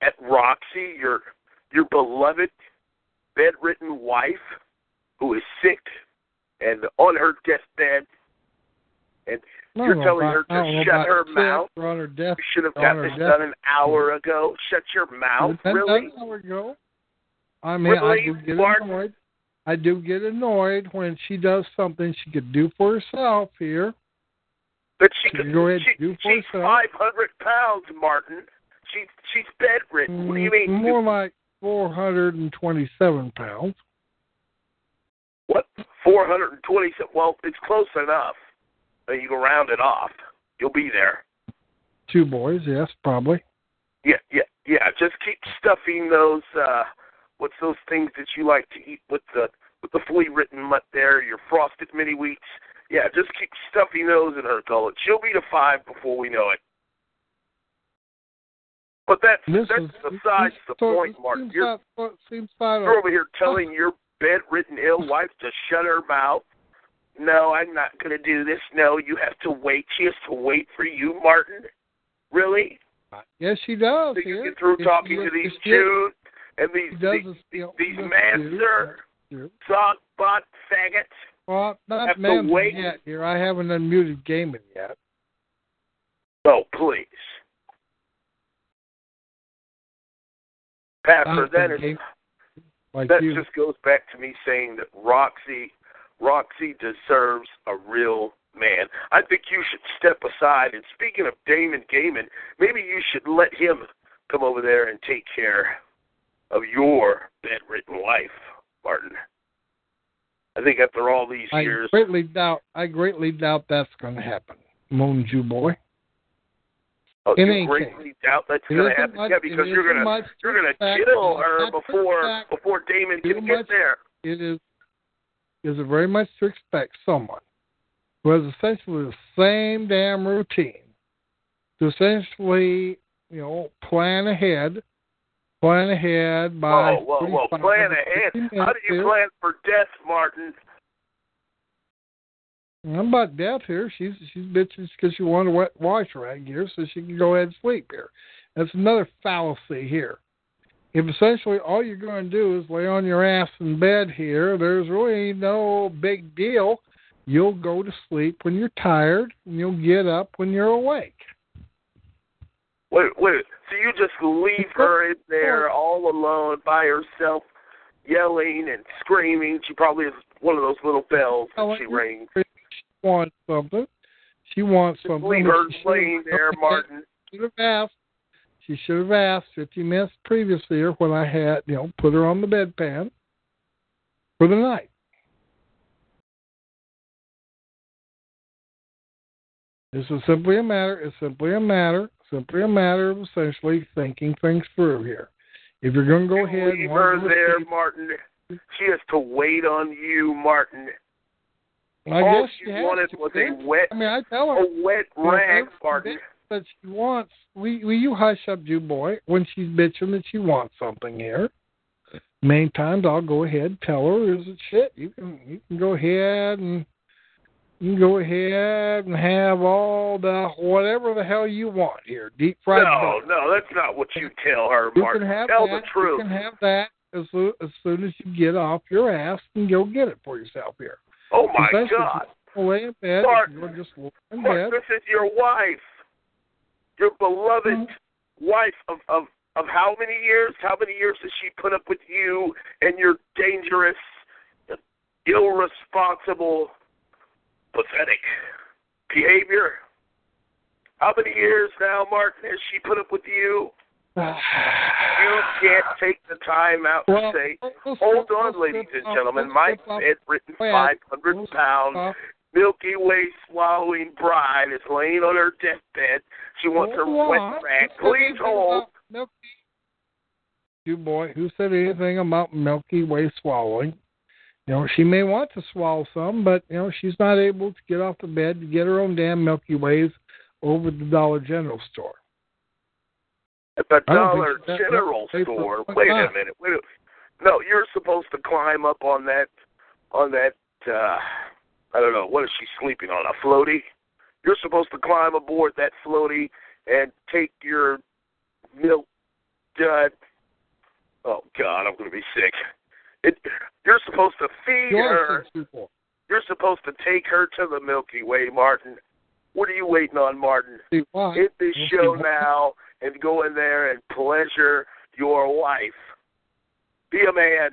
at Roxy, your your beloved bedridden wife who is sick and on her deathbed, and you're telling her to shut her mouth. You should have got this done an hour ago. Shut your mouth, really? An hour ago. I mean, I do get annoyed when she does something she could do for herself here. But she's 500 pounds, Martin. She's bedridden. What do you mean? More like 427 pounds. What? 427? Well, it's close enough. You can round it off. You'll be there. Two boys, yes, probably. Yeah. Just keep stuffing those. What's those things that you like to eat with the flea written nut there? Your frosted mini wheats. Yeah, just keep stuffing those in her gullet. She'll be to 5 before we know it. But that's besides the point, Martin. You're over here telling your bedridden ill wife to shut her mouth. No, I'm not going to do this. No, you have to wait. She has to wait for you, Martin. Really? Yes, she does. So you get through talking to these Jews and these master sock butt faggots. Well, not have to wait yet. Here, I haven't unmuted gaming yet. Oh, please. Pastor, just goes back to me saying that Roxy deserves a real man. I think you should step aside. And speaking of Damon Gaiman, maybe you should let him come over there and take care of your bedridden wife, Martin. I think after all these years... I greatly doubt that's going to happen, Moon Jew boy. Oh, you greatly doubt that's going to happen? Yeah, because you're going to kill her before Damon can get there. It is very much to expect someone who has essentially the same damn routine to essentially, plan ahead by... Whoa, plan ahead? How do you plan for death, Martin? I'm about death here. She's bitching because she wanted a wet wash rag here so she can go ahead and sleep here. That's another fallacy here. If essentially all you're going to do is lay on your ass in bed here, there's really no big deal. You'll go to sleep when you're tired, and you'll get up when you're awake. Wait. So you just leave her in there all alone by herself, yelling and screaming. She probably has one of those little bells that she rings. She wants something. Leave her laying there, Martin. She should have asked 50 minutes previously or when I had, put her on the bedpan for the night. This is simply a matter. Simply a matter of essentially thinking things through here. If you're going to go ahead, leave her there, Martin. She has to wait on you, Martin. All she wanted was a wet rag, Martin. That she wants. Will you hush up, Jew boy, when she's bitching that she wants something here? Many times I'll go ahead and tell her, "Is it shit? You can go ahead and have all the whatever the hell you want here, deep fried." No, that's not what you tell her, Mark. Tell the truth. You can have that as soon as you get off your ass and go get it for yourself here. Oh my God! Lay in bed. Mark, this is your wife. Your beloved wife of how many years? How many years has she put up with you and your dangerous, irresponsible, pathetic behavior? How many years now, Martin, has she put up with you? You can't take the time out to say, hold on, ladies and gentlemen, my bedridden 500-pound Milky Way swallowing bride is laying on her deathbed. She wants her wet rag. Please hold. You boy, who said anything about Milky Way swallowing? She may want to swallow some, but, she's not able to get off the bed to get her own damn Milky Ways over the Dollar General store. At the Dollar General store? Wait a minute. No, you're supposed to climb up on that, I don't know, what is she sleeping on, a floaty? You're supposed to climb aboard that floaty and take your milk dud Oh, God, I'm going to be sick. You're supposed to feed her. You're supposed to take her to the Milky Way, Martin. What are you waiting on, Martin? Hit this show now and go in there and pleasure your wife. Be a man.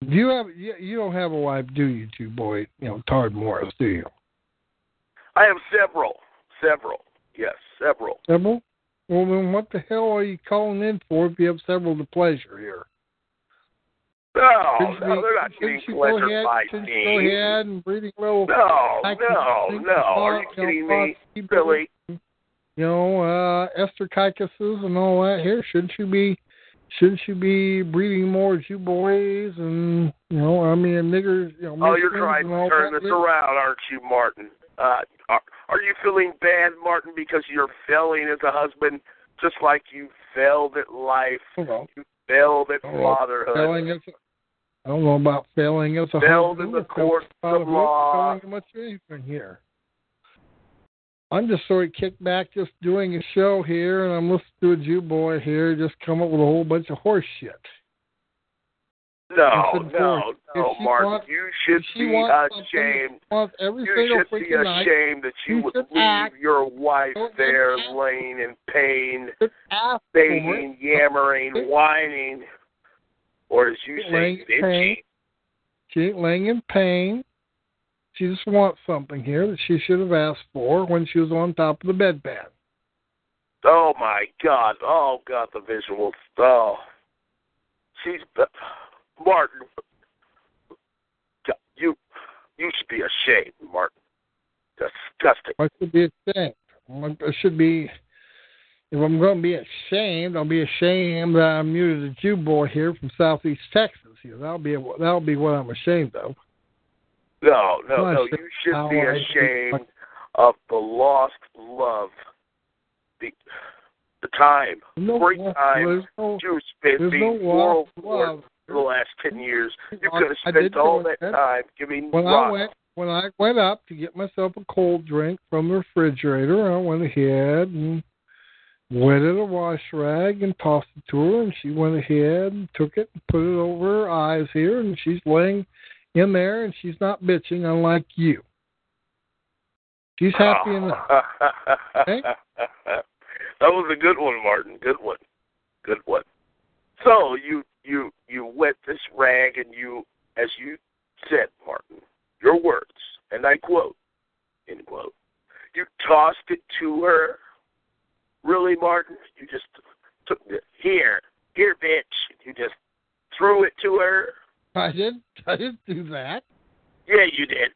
You don't have a wife, do you, two boy? You know, Todd Morris, do you? I have several. Yes, several. Several? Well, then what the hell are you calling in for if you have several to pleasure here? No, they're not getting pleasure by me. Go ahead and reading little... No. Are you kidding me, Billy? You know, Esther Kykuses and all that here. Shouldn't you be breeding more Jew boys and, you know, I mean, niggers... You know, you're trying to turn this around, aren't you, Martin? Are you feeling bad, Martin, because you're failing as a husband, just like you failed at life? Hello. You failed at fatherhood. I don't know about failing as a failed husband. Failed in the courts of law. I'm not much anything here. I'm just sort of kicked back, just doing a show here, and I'm listening to a Jew boy here, just come up with a whole bunch of horse shit. No, Martin, you should be ashamed. You should be ashamed that you would leave your wife there laying in pain, begging, yammering, whining, or as you say, bitchy. She ain't laying in pain. She just wants something here that she should have asked for when she was on top of the bed pad. Oh, my God. Oh, God, the visuals. Oh. She's... Martin, you should be ashamed, Martin. Disgusting. I should be ashamed. I should be, if I'm going to be ashamed, I'll be ashamed that I'm muted a Jew boy here from Southeast Texas. That'll be what I'm ashamed of. No. You should be ashamed of the lost love. The time. Great time. Jews spent being world war. For the last 10 years, you could have spent all that time giving love. When I went up to get myself a cold drink from the refrigerator, I went ahead and wetted a wash rag and tossed it to her, and she went ahead and took it and put it over her eyes here, and she's laying in there, and she's not bitching, unlike you. She's happy enough. Okay? That was a good one, Martin. Good one. So you wet this rag and you, as you said, Martin, your words, and I quote, end quote, you tossed it to her. Really, Martin? You just took it here, bitch. You just threw it to her. I didn't do that. Yeah, you did.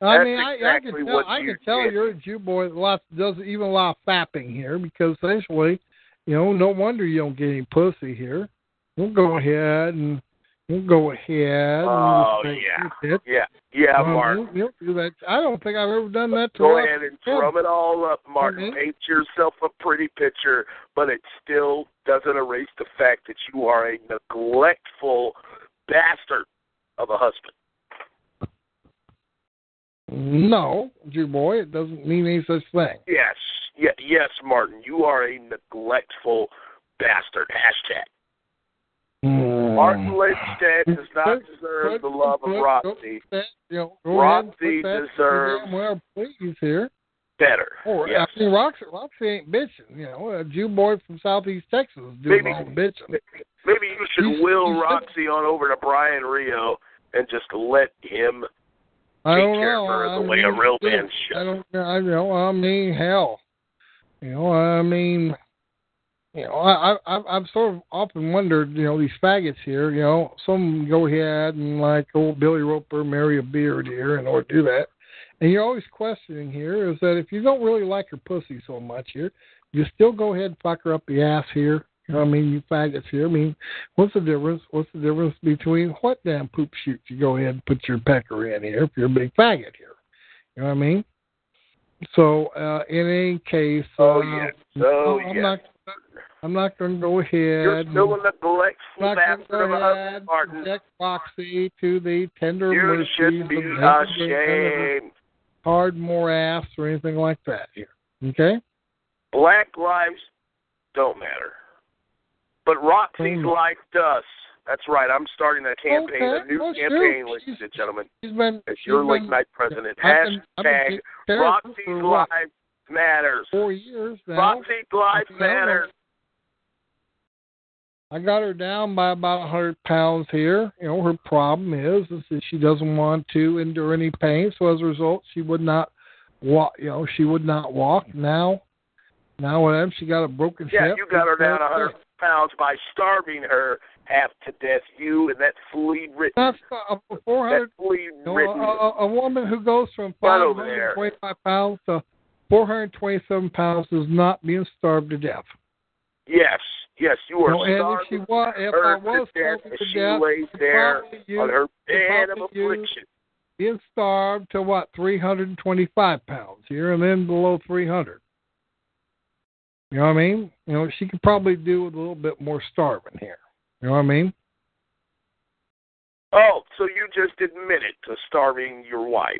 I can tell you're a Jew boy that doesn't even allow fapping here because essentially, you know, no wonder you don't get any pussy here. We'll go ahead. Oh, yeah, Martin. You'll do that. I don't think I've ever done that to her. Go ahead and drum it all up, Martin. Mm-hmm. Paint yourself a pretty picture, but it still doesn't erase the fact that you are a neglectful bastard of a husband. No, Jew boy, it doesn't mean any such thing. Yes, Martin, you are a neglectful bastard. # Martin Lindstedt does not deserve the love of Roxy. Roxy deserves better. Oh, yes. I mean, Roxy ain't bitching. You know, a Jew boy from Southeast Texas is doing all the bitching. Maybe you should will Roxy on over to Brian Rio and just let him take care of her the way a real man should. I've sort of often wondered, you know, these faggots here, you know, some go ahead and like old Billy Roper marry a beard here and or do that. And you're always questioning here is that if you don't really like her pussy so much here, you still go ahead and fuck her up the ass here. You know what I mean? You faggots here. I mean, what's the difference? What's the difference between what damn poop shoot you go ahead and put your pecker in here if you're a big faggot here? You know what I mean? So, in any case... I'm not going to go ahead. You're still in the neglectful bastard of a husband, Martin. Reject Roxy to the tender mercies. You should be ashamed. Hard more ass or anything like that here. Okay? Black lives don't matter. But Roxy's like dust. That's right. I'm starting a campaign, a new campaign, ladies and gentlemen. As your late night president, hashtag Roxy's Lives Matters. 4 years now. Roxy's Lives Matters. I got her down by about 100 pounds here. You know, her problem is that she doesn't want to endure any pain. So as a result, she would not walk. You know, she would not walk. Now with she got a broken hip. Yeah, you got her down 100 pounds by starving her half to death. You and that flea-ridden. That's 400. That flea-ridden. A woman who goes from 525 pounds to 427 pounds is not being starved to death. Yes. Yes, you are starving. If I was starving to death, lays there on her bed of affliction. Being starved to 325 pounds here and then below 300. You know what I mean? You know, she could probably do with a little bit more starving here. You know what I mean? Oh, so you just admitted to starving your wife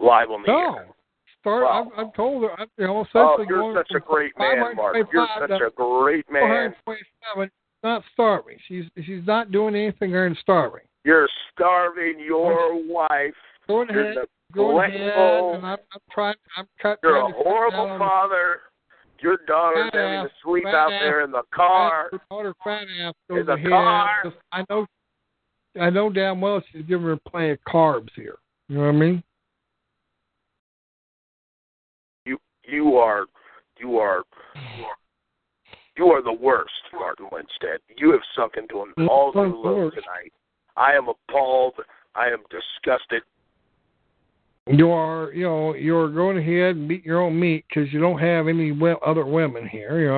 live on the air. Wow. I've told her. You know, you're such a great man, Mark. You're such a great man. Not starving. She's not doing anything other than starving. You're starving your wife. Go ahead. And I'm trying. You're a horrible father. Your daughter's having to sleep out there in the car. Your daughter fat ass over the car. I know damn well she's giving her a play of carbs here. You know what I mean? You are the worst, Martin Winstead. You have sunk into an all-new low tonight. I am appalled. I am disgusted. You're going ahead and beat your own meat because you don't have any other women here. You know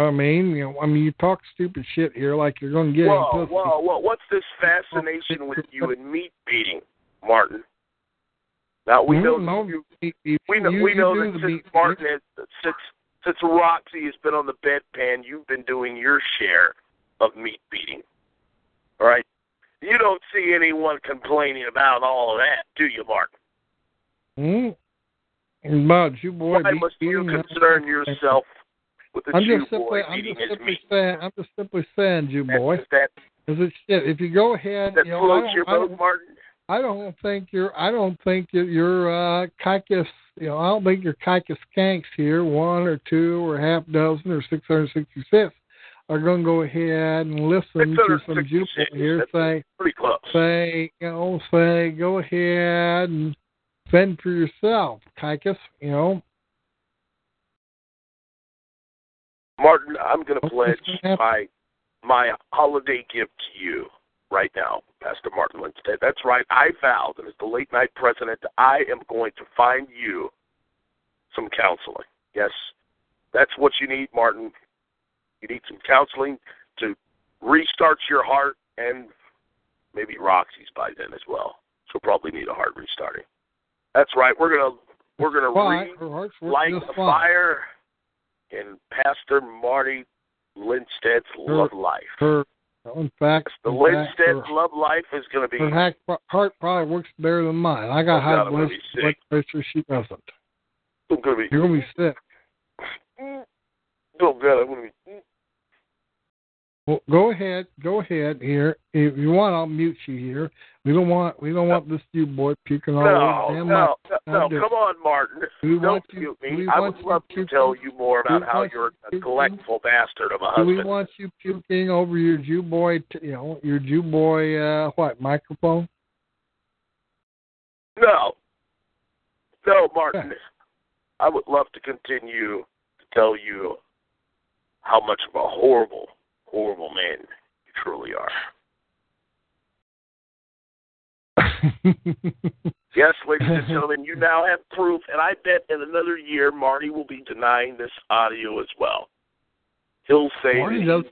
what I mean? You talk stupid shit here like you're going to get. Whoa! What's this fascination with you and meat beating, Martin? Now, we know that since Roxy has been on the bedpan, you've been doing your share of meat beating. All right? You don't see anyone complaining about all of that, do you, Mark? Why must you concern yourself with the Jew boy eating his meat? I'm just simply saying, Jew boy. If you go ahead... That floats your boat, Martin. I don't think your caucus, I don't think your caucus skanks here, one or two or half dozen or 666, are going to go ahead and listen to some people here say, go ahead and fend for yourself, caucus, Martin, I'm going to pledge my holiday gift to you. Right now, Pastor Martin Winstead. That's right. I vowed, and as the late night president, I am going to find you some counseling. Yes, that's what you need, Martin. You need some counseling to restart your heart, and maybe Roxy's by then as well. She'll probably need a heart restarting. That's right. We're gonna light a fire in Pastor Marty Winstead's love life. In fact, the Winstead love life is going to be... Her heart probably works better than mine. I got high blood pressure. She doesn't. You're going to be sick. Oh, God, I'm going to be... Well, go ahead here. If you want, I'll mute you here. We don't want this you boy puking all over. No, come on, Martin. Don't mute me. I would love to tell you more about how you're a neglectful bastard of a husband. Do we want you puking over your Jew boy, your Jew boy, microphone? No, Martin. Yeah. I would love to continue to tell you how much of a horrible man you truly are. Yes, ladies and gentlemen, you now have proof, and I bet in another year Marty will be denying this audio as well. He'll say that he never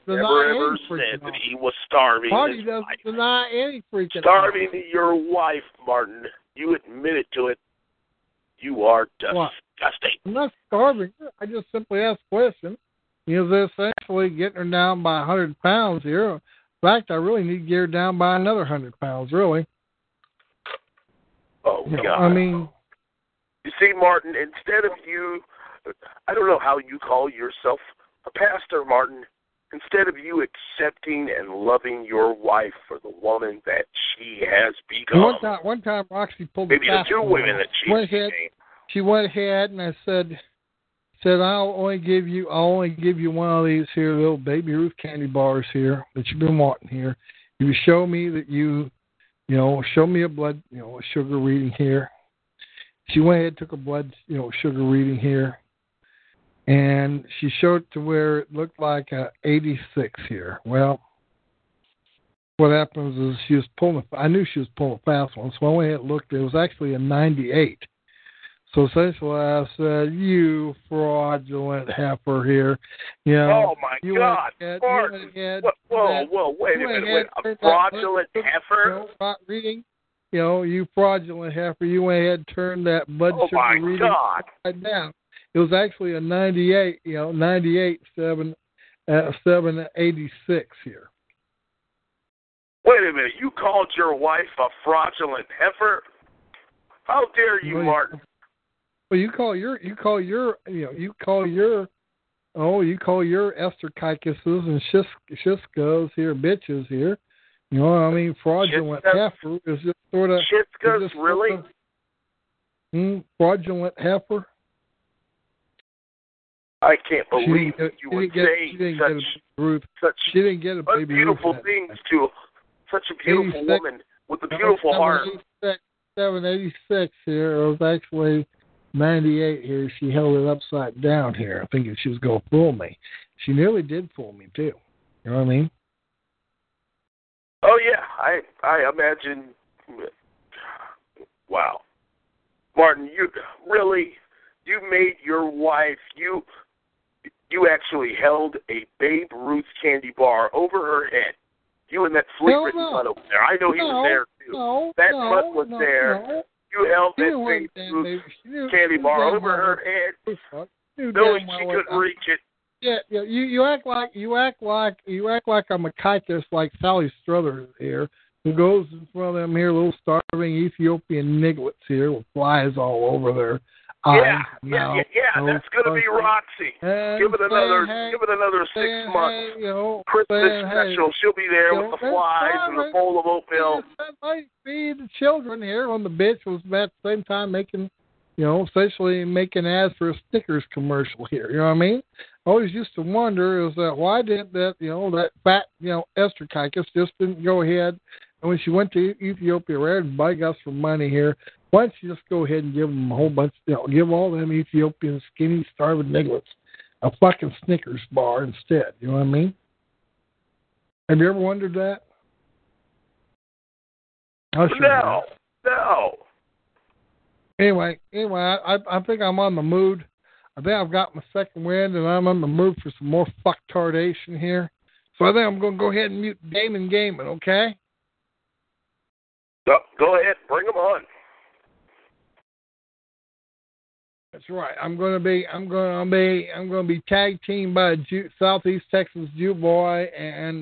ever said that he was starving his wife. Marty doesn't deny any freaking starving your wife, Martin. You admitted to it. You are disgusting. I'm not starving. I just simply asked questions. They're essentially getting her down by 100 pounds here. In fact, I really need to get her down by another 100 pounds, really. Oh, God. You see, Martin, instead of you, I don't know how you call yourself a pastor, Martin. Instead of you accepting and loving your wife for the woman that she has become. One time Roxy pulled maybe the two women that she became. She went ahead and I said, I'll only give you one of these here little Baby Ruth candy bars here that you've been wanting here. You show me that show me a blood, sugar reading here. She went ahead and took a blood, sugar reading here. And she showed to where it looked like a 86 here. Well, what happens is I knew she was pulling a fast one, so I went ahead and looked. It was actually a 98. So essentially I said, you fraudulent heifer here. Oh, my God. Whoa, wait a minute. A fraudulent heifer? You fraudulent heifer. You went ahead and turned that blood sugar reading right down. It was actually a 98, 786 here. Wait a minute. You called your wife a fraudulent heifer? How dare you, Martin? Well, you call your Esterkikises and Shishkas here bitches here. You know what I mean? Fraudulent heifer is just sort of... Shishkas, really? Sort of, fraudulent heifer? I can't believe you would say such beautiful things to such a beautiful woman with a beautiful heart. 786 here. It was actually 98 here. She held it upside down here, thinking she was going to fool me. She nearly did fool me, too. You know what I mean? Oh, yeah. I imagine. Wow. Martin, you really... You made your wife... You actually held a Babe Ruth candy bar over her head. You and that flickering butt over there. I know he was there, too. That butt was there. You held that Babe Ruth candy bar over her head, knowing she couldn't reach it. Yeah, you act like I'm a kitist like Sally Struthers here, who goes in front of them here little starving Ethiopian nigglets here with flies all over their... Yeah, that's gonna be Roxy. Give it another 6 months. Christmas special. She'll be there with the flies and the bowl of oatmeal. That might be the children here on the bitch was about the same time making, essentially making ads for a Snickers commercial here. You know what I mean? I always used to wonder is that why did that that fat Esterkikis just didn't go ahead and when she went to Ethiopia rather than beg us for money here. Why don't you just go ahead and give them a whole bunch, give all them Ethiopian skinny, starving nigglets a fucking Snickers bar instead? You know what I mean? Have you ever wondered that? No. Anyway, I think I'm on the mood. I think I've got my second wind, and I'm on the mood for some more fucktardation here. So I think I'm going to go ahead and mute Damon Gaiman, okay? Go ahead. Bring him on. That's right. I'm going to be tag teamed by a Southeast Texas Jew boy and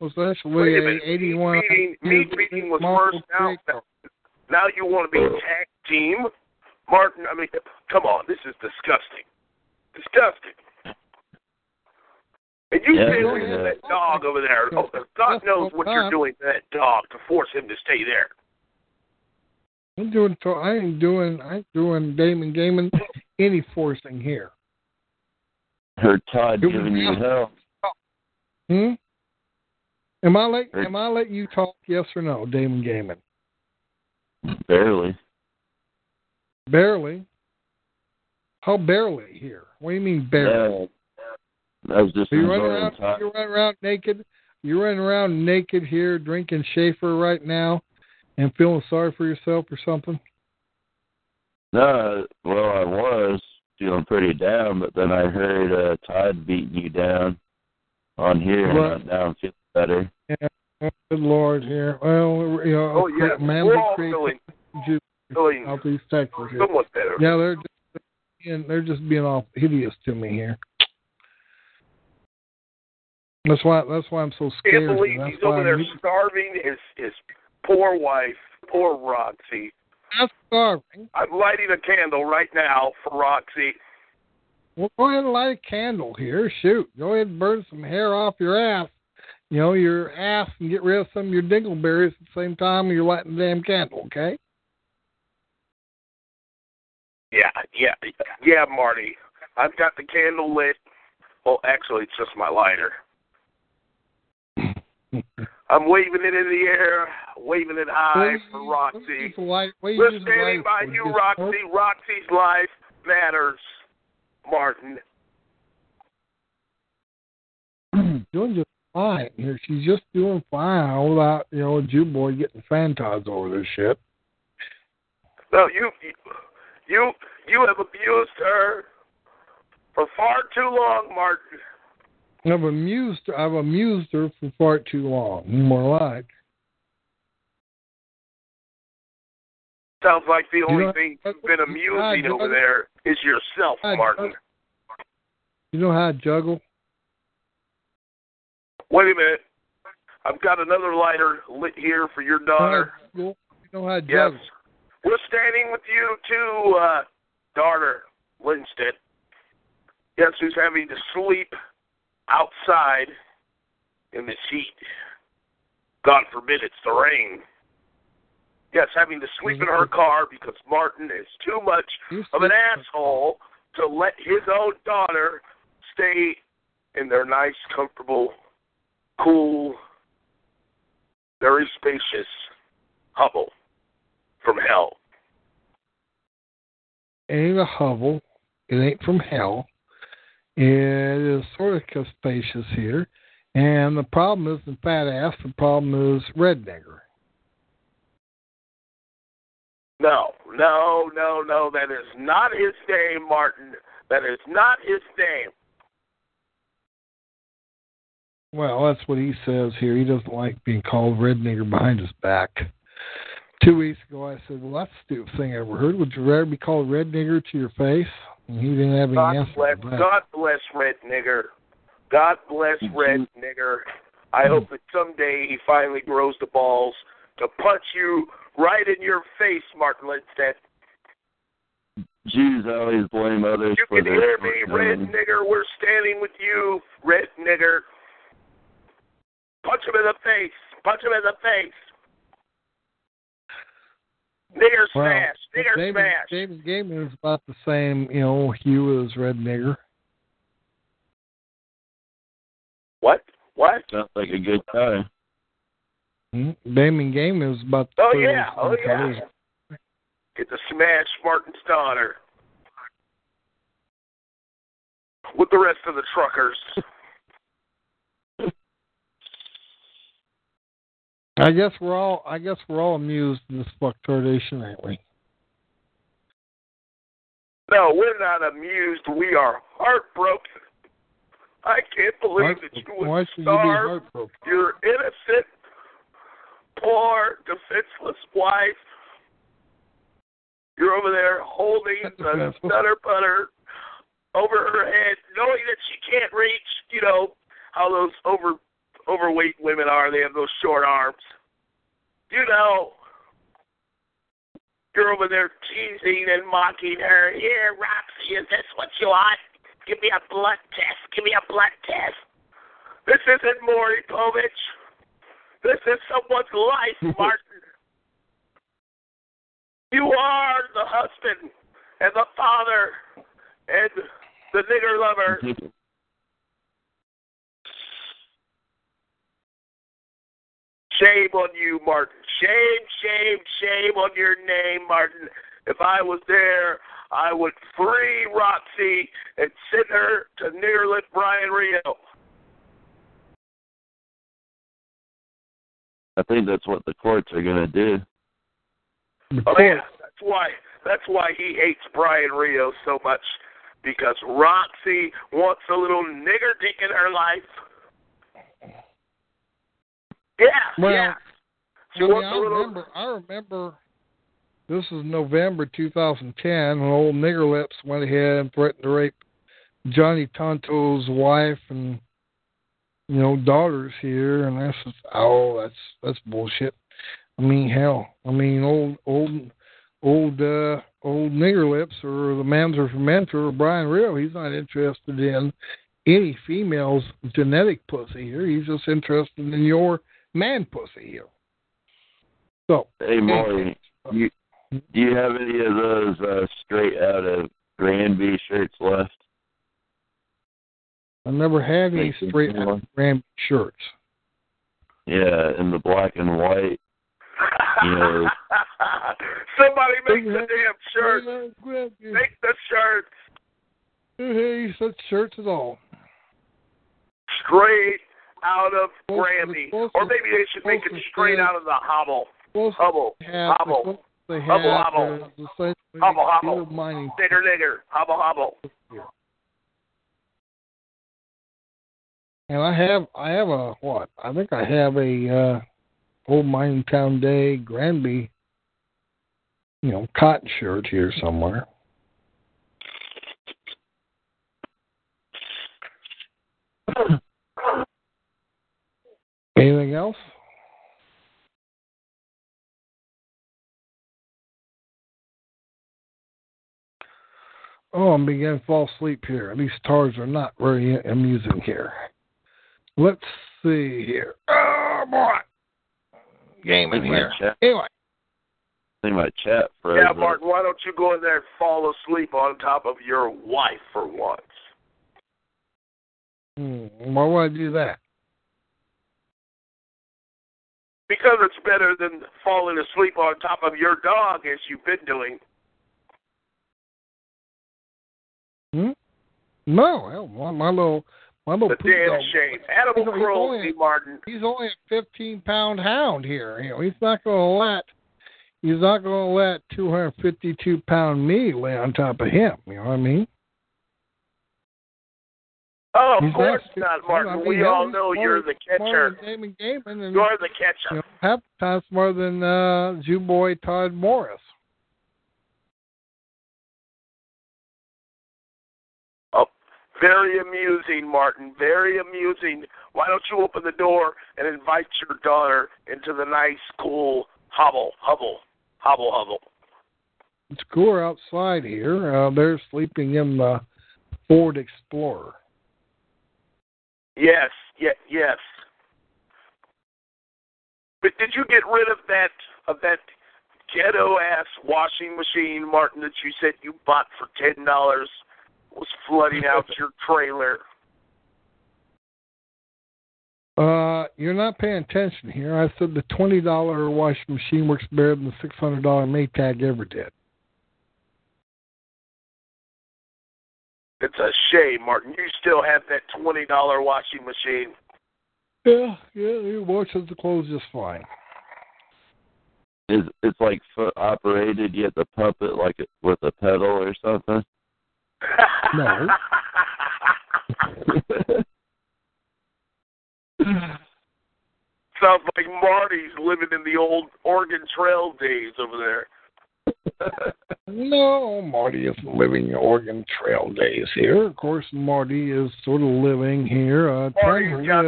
essentially an 81. Meat meeting was first. Now you want to be tag team, Martin? I mean, come on, this is disgusting. Disgusting. And you stay away from that dog over there. Oh, God knows what you're doing to that dog to force him to stay there. I ain't doing Damon Gaiman any forcing here. Heard Todd giving you hell. Am I letting you talk? Yes or no, Damon Gaiman? Barely. How barely here? What do you mean barely? I was just You're running around naked here, drinking Schaefer right now. And feeling sorry for yourself or something? No, well, I was feeling pretty down, but then I heard Todd beating you down on here, and now I'm feeling better. Yeah, good Lord, here. Well, we're all feeling Southeast Texas here. Somewhat better. Yeah, they're just being all hideous to me here. That's why I'm so scared. I can't believe he's over there starving his poor wife, poor Roxy. I'm starving. I'm lighting a candle right now for Roxy. Well, go ahead and light a candle here. Shoot. Go ahead and burn some hair off your ass. You know, your ass, and get rid of some of your dingleberries at the same time you're lighting the damn candle, okay? Yeah, Marty. I've got the candle lit. Well, actually, it's just my lighter. I'm waving it in the air, waving it high for Roxy. We're standing by you, Roxy. Roxy's life matters, Martin. Doing just fine. She's just doing fine. All that, you know, Jew boy getting fantods over this shit. No, you have abused her for far too long, Martin. I've amused her for far too long, more like. Sounds like the only thing you've been amusing over there is yourself, Martin. You know how I juggle? Wait a minute. I've got another lighter lit here for your daughter. You know how I juggle? Yes. We're standing with you too, daughter, Winstead. Yes, who's having to sleep outside in this heat. God forbid it's the rain. Yes, having to sleep in her car because Martin is too much of an asshole to let his own daughter stay in their nice, comfortable, cool, very spacious hovel from hell. It ain't a hovel. It ain't from hell. It is sort of conspicuous here, and the problem isn't fat ass. The problem is rednegger. No. That is not his name, Martin. That is not his name. Well, that's what he says here. He doesn't like being called rednegger behind his back. 2 weeks ago, I said, well, that's the stupidest thing I ever heard. Would you rather be called rednigger to your face? And he didn't have any answer. God bless Red Nigger. God bless Red Nigger. I hope that someday he finally grows the balls to punch you right in your face, Martin Lindstedt. Jews always blame others for their... You can hear me, Red Nigger. We're standing with you, Red Nigger. Punch him in the face. Punch him in the face. Nigger smash, well, nigger smash. James Gaiman is about the same, you know, hue as Red Nigger. What? Sounds like a good time. Damon Gaiman is about the same. Oh, yeah. Get to smash Martin's daughter. With the rest of the truckers. I guess we're all amused in this fucktardation, aren't we? No, we're not amused. We are heartbroken. I can't believe that you would starve your innocent, poor, defenseless wife. You're over there holding the stutter butter over her head, knowing that she can't reach. You know how those overweight women are. They have those short arms. You know, you're over there teasing and mocking her. Here, Roxy, is this what you want? Give me a blood test. Give me a blood test. This isn't Maury Povich. This is someone's life, Martin. You are the husband and the father and the nigger lover. Shame on you, Martin. Shame on your name, Martin. If I was there, I would free Roxy and send her to Nearlet Brian Rio. I think that's what the courts are going to do. Oh, yeah. That's why he hates Brian Rio so much, because Roxy wants a little nigger dick in her life. Yeah. I remember this is November 2010 when old Nigger Lips went ahead and threatened to rape Johnny Tonto's wife and, you know, daughters here, and I said, oh, that's bullshit. I mean, hell. I mean, old old nigger lips or the Mamzer from Mentor or Brian Real. He's not interested in any female's genetic pussy here. He's just interested in your man pussy here. So, hey, Marty, do you have any of those straight out of Granby shirts left? I never had any straight out of Granby shirts. Yeah, in the black and white. You know. Somebody make the damn shirt. Make the shirt. Hey, such shirts at all. Straight out of Granby. Or maybe they should make it straight out of the Hobble. Hobble. Nigger. Hobble. And I have a what? I think I have a old Mining Town Day Granby, cotton shirt here somewhere. Anything else? Oh, I'm beginning to fall asleep here. These stars are not very amusing here. Let's see here. Oh, boy. Game in here. Anyway. I think my chat froze. Yeah, Mark, why don't you go in there and fall asleep on top of your wife for once? Why would I do that? Because it's better than falling asleep on top of your dog, as you've been doing. No, hell, my little the damn shame. Animal cruelty, Martin. He's only a 15-pound hound here. He's not going to let 252-pound me lay on top of him. You know what I mean? Oh, of course not, Martin. We all know you're the catcher. You're the catcher. Half the time smarter than Jew boy Todd Morris. Very amusing, Martin. Very amusing. Why don't you open the door and invite your daughter into the nice, cool hovel? It's cooler outside here. They're sleeping in the Ford Explorer. Yes. But did you get rid of that ghetto-ass washing machine, Martin, that you said you bought for $10? Was flooding out your trailer. You're not paying attention here. I said the $20 washing machine works better than the $600 Maytag ever did. It's a shame, Martin. You still have that $20 washing machine. Yeah, it washes the clothes just fine. It's like foot operated. You have to pump it like with a pedal or something. No. Sounds like Marty's living in the old Oregon Trail days over there. No, Marty isn't living the Oregon Trail days here. Of course, Marty is sort of living here. Marty's got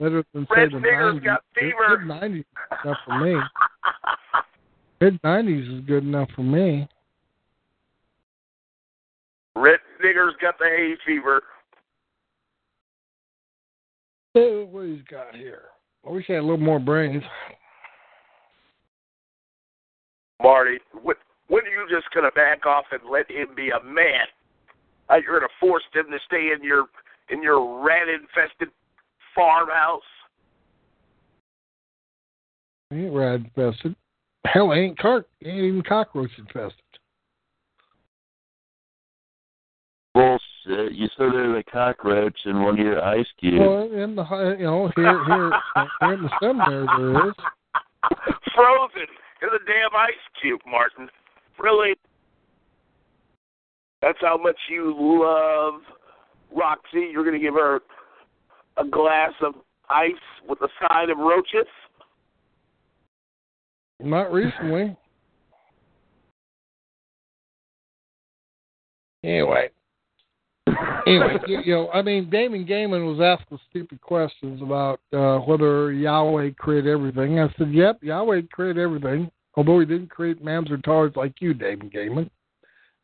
better than Red Nigger's got fever. Mid-90s is enough for me. Mid-90s is good enough for me. Red Nigger's got the hay fever. Oh, what he's got here. I wish I had a little more brains. Marty, when are you just going to back off and let him be a man? You're going to force him to stay in your rat-infested farmhouse? I ain't rat-infested. Hell, I ain't even cockroach-infested. Bullshit! You said there's a cockroach in one of your ice cubes. Well, in the here in the seminary there is. Frozen in the damn ice cube, Martin. Really? That's how much you love Roxy. You're going to give her a glass of ice with a side of roaches? Not recently. Anyway, Damon Gaiman was asking stupid questions about whether Yahweh created everything. I said, yep, Yahweh created everything. Although he didn't create mams or tards like you, David Gaiman.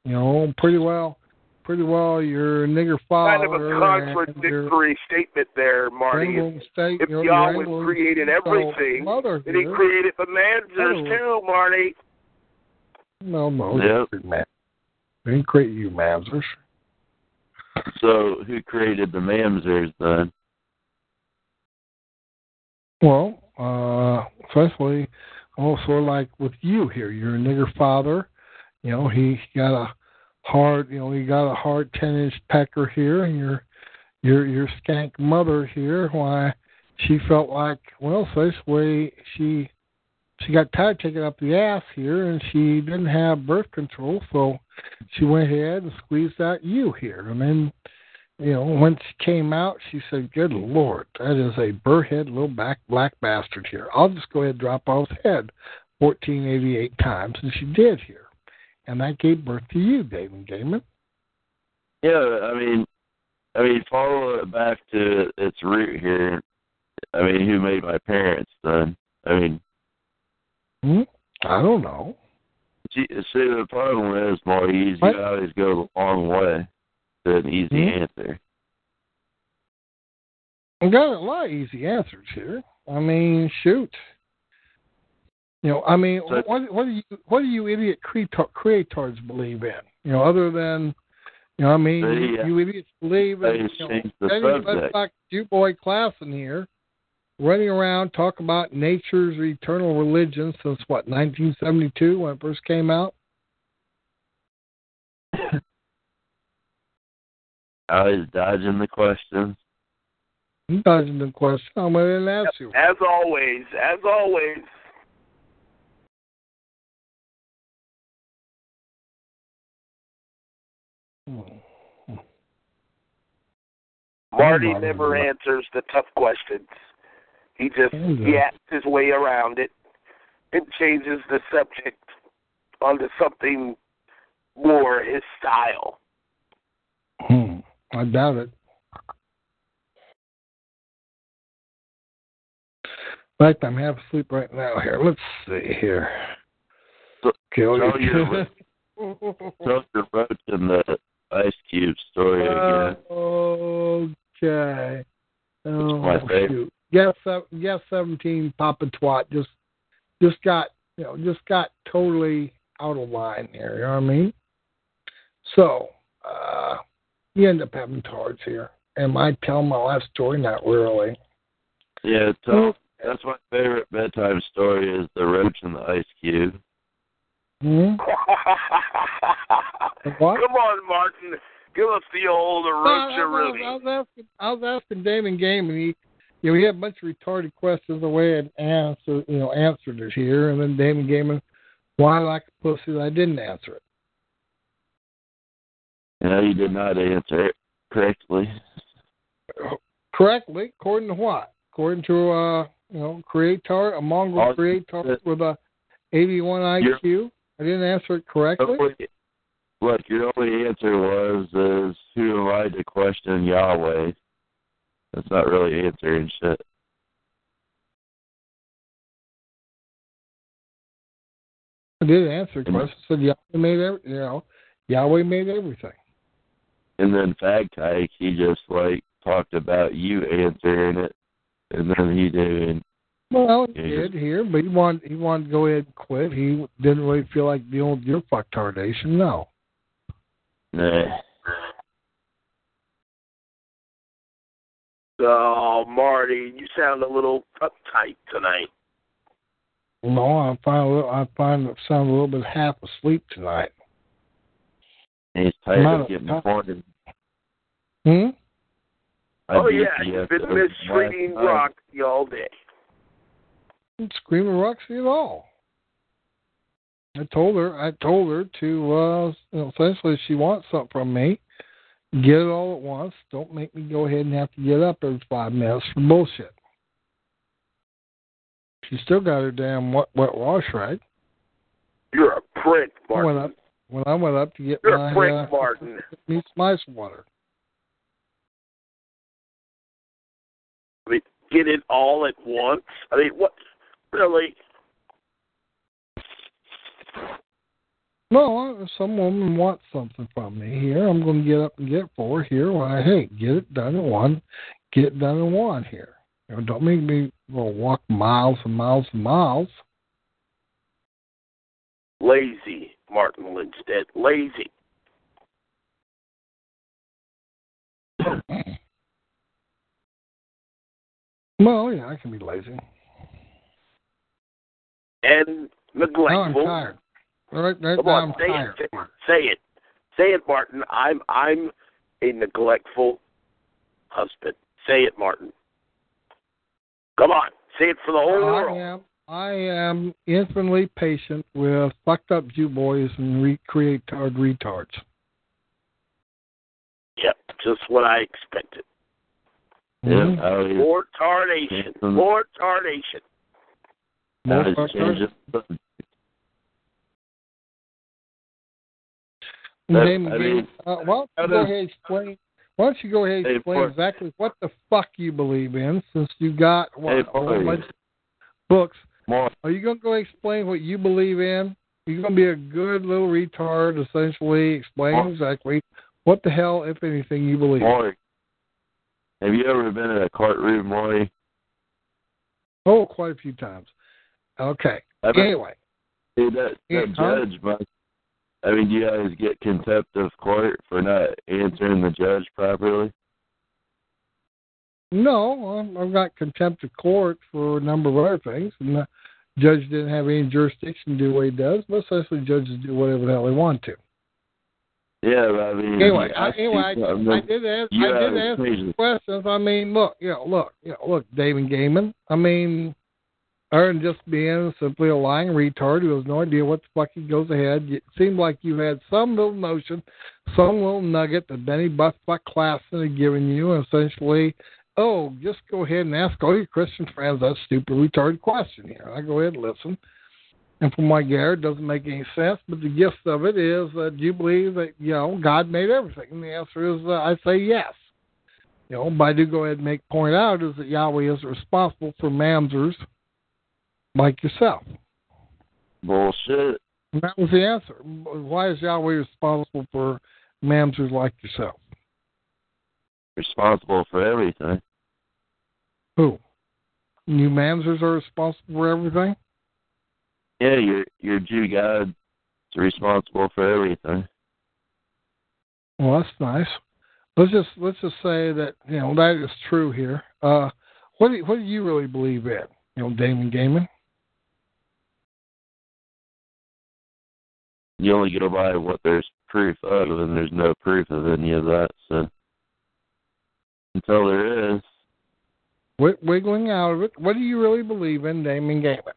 You know, pretty well you're a nigger follower. Kind of a contradictory statement there, Marty. If Yahweh created everything, and he created the mansers too, Marty. No, they didn't create you, mamsers. So, who created the mamsers, then? Well, especially also like with you here, you're a nigger father. You know, he got a hard 10-inch pecker here, and your skank mother here. Why she felt like, well, so this way she got tired of taking up the ass here, and she didn't have birth control, so she went ahead and squeezed out you here. And then, you know, when she came out, she said, good Lord, that is a burrhead little black bastard here. I'll just go ahead and drop off his head 1488 times, and she did here. And that gave birth to you, David Gaiman. Yeah, I mean, follow it back to its root here. I mean, who made my parents then? I mean... I don't know. See, the problem is, Marty, you always go the long way to an easy answer. I've got a lot of easy answers here. I mean, shoot. You know, I mean, so, what do you idiot creatards believe in? You know, other than, you know, I mean, you idiots believe in, like Jew boy class in here. Running around, talk about nature's eternal religion since, what, 1972 when it first came out? I was dodging the question. I'm dodging the question. I'm going to ask you. As always. Marty never answers the tough questions. He just acts his way around it and changes the subject onto something more his style. I doubt it. In fact, I'm half asleep right now here. Let's see here. Tell your vote in the Ice Cube story again. Okay. Oh, my favorite. Shoot. Yes, 17 Papa Twat just got totally out of line there. You know what I mean? So you end up having tards here. Am I telling my life story? Not really. Yeah, that's my favorite bedtime story is the Roach and the Ice Cube. What? Come on, Martin, give us the old Roach-a-Rooney. I was asking Damon Gaiman. Yeah, we had a bunch of retarded questions the way I answered it here, and then Damon Gaiman, why I like a pussy that I didn't answer it. No, you did not answer it correctly. Correctly? According to what? According to a mongrel creator with a 81 IQ? I didn't answer it correctly? Look, your only answer was, who am I to question Yahweh? That's not really answering shit. I did answer questions. I said Yahweh made everything. And then Fagtyke, he just talked about you answering it, and then he didn't. Well, he did here, but he wanted to go ahead and quit. He didn't really feel like dealing with your fucktardation. No. Nah. Oh, Marty, you sound a little uptight tonight. No, I sound a little bit half asleep tonight. And he's tired of getting recorded. You've been mistreating Roxy all day. And screaming Roxy at all. I told her to, essentially, she wants something from me. Get it all at once. Don't make me go ahead and have to get up every 5 minutes for bullshit. She still got her damn wet wash, right? You're a prick, Martin. When I went up to get my slice water. I mean, get it all at once? I mean, what? Really? No, some woman wants something from me here. I'm going to get up and get it for her here. Well, hey, get it done in one. Get it done in one here. You know, don't make me walk miles and miles and miles. Lazy, Martin Lynch said. Lazy. Well, yeah, I can be lazy. And neglectful. Now I'm tired. Right, come on, I'm tired. Say it. Say it, Martin. I'm a neglectful husband. Say it, Martin. Come on. Say it for the whole world. I am infinitely patient with fucked up Jew boys and retards. Yep, just what I expected. Mm-hmm. More tardation. More tardation. Why don't you go ahead and explain exactly what the fuck you believe in, since you got books. More. Are you going to go explain what you believe in? You're going to be a good little retard, essentially, explaining exactly what the hell, if anything, you believe in. Have you ever been in a courtroom, Maury? Oh, quite a few times. Okay. Anyway. Do you always get contempt of court for not answering the judge properly? No, I've got contempt of court for a number of other things. And the judge didn't have any jurisdiction to do what he does, but essentially judges do whatever the hell they want to. Yeah, I mean... Anyway, I did ask questions. I mean, look, David Gaiman. I mean, other than just being simply a lying retard who has no idea what the fuck he goes ahead, it seemed like you had some little notion, some little nugget that Benny Buttfuck Classen had given you, and essentially, just go ahead and ask all your Christian friends that stupid retard question here. I go ahead and listen. And from my garret, it doesn't make any sense, but the gist of it is, do you believe that, God made everything? And the answer is, I say yes. But I do go ahead and point out is that Yahweh is responsible for mamzers like yourself. Bullshit. And that was the answer. Why is Yahweh responsible for mamzers like yourself? Responsible for everything. Who? You mamzers are responsible for everything? Yeah, your Jew God is responsible for everything. Well, that's nice. Let's just say that that is true here. What do you really believe in? Damon Gaiman. You only go by what there's proof of, and there's no proof of any of that. So until there is, wiggling out of it. What do you really believe in, Damon Gaiman?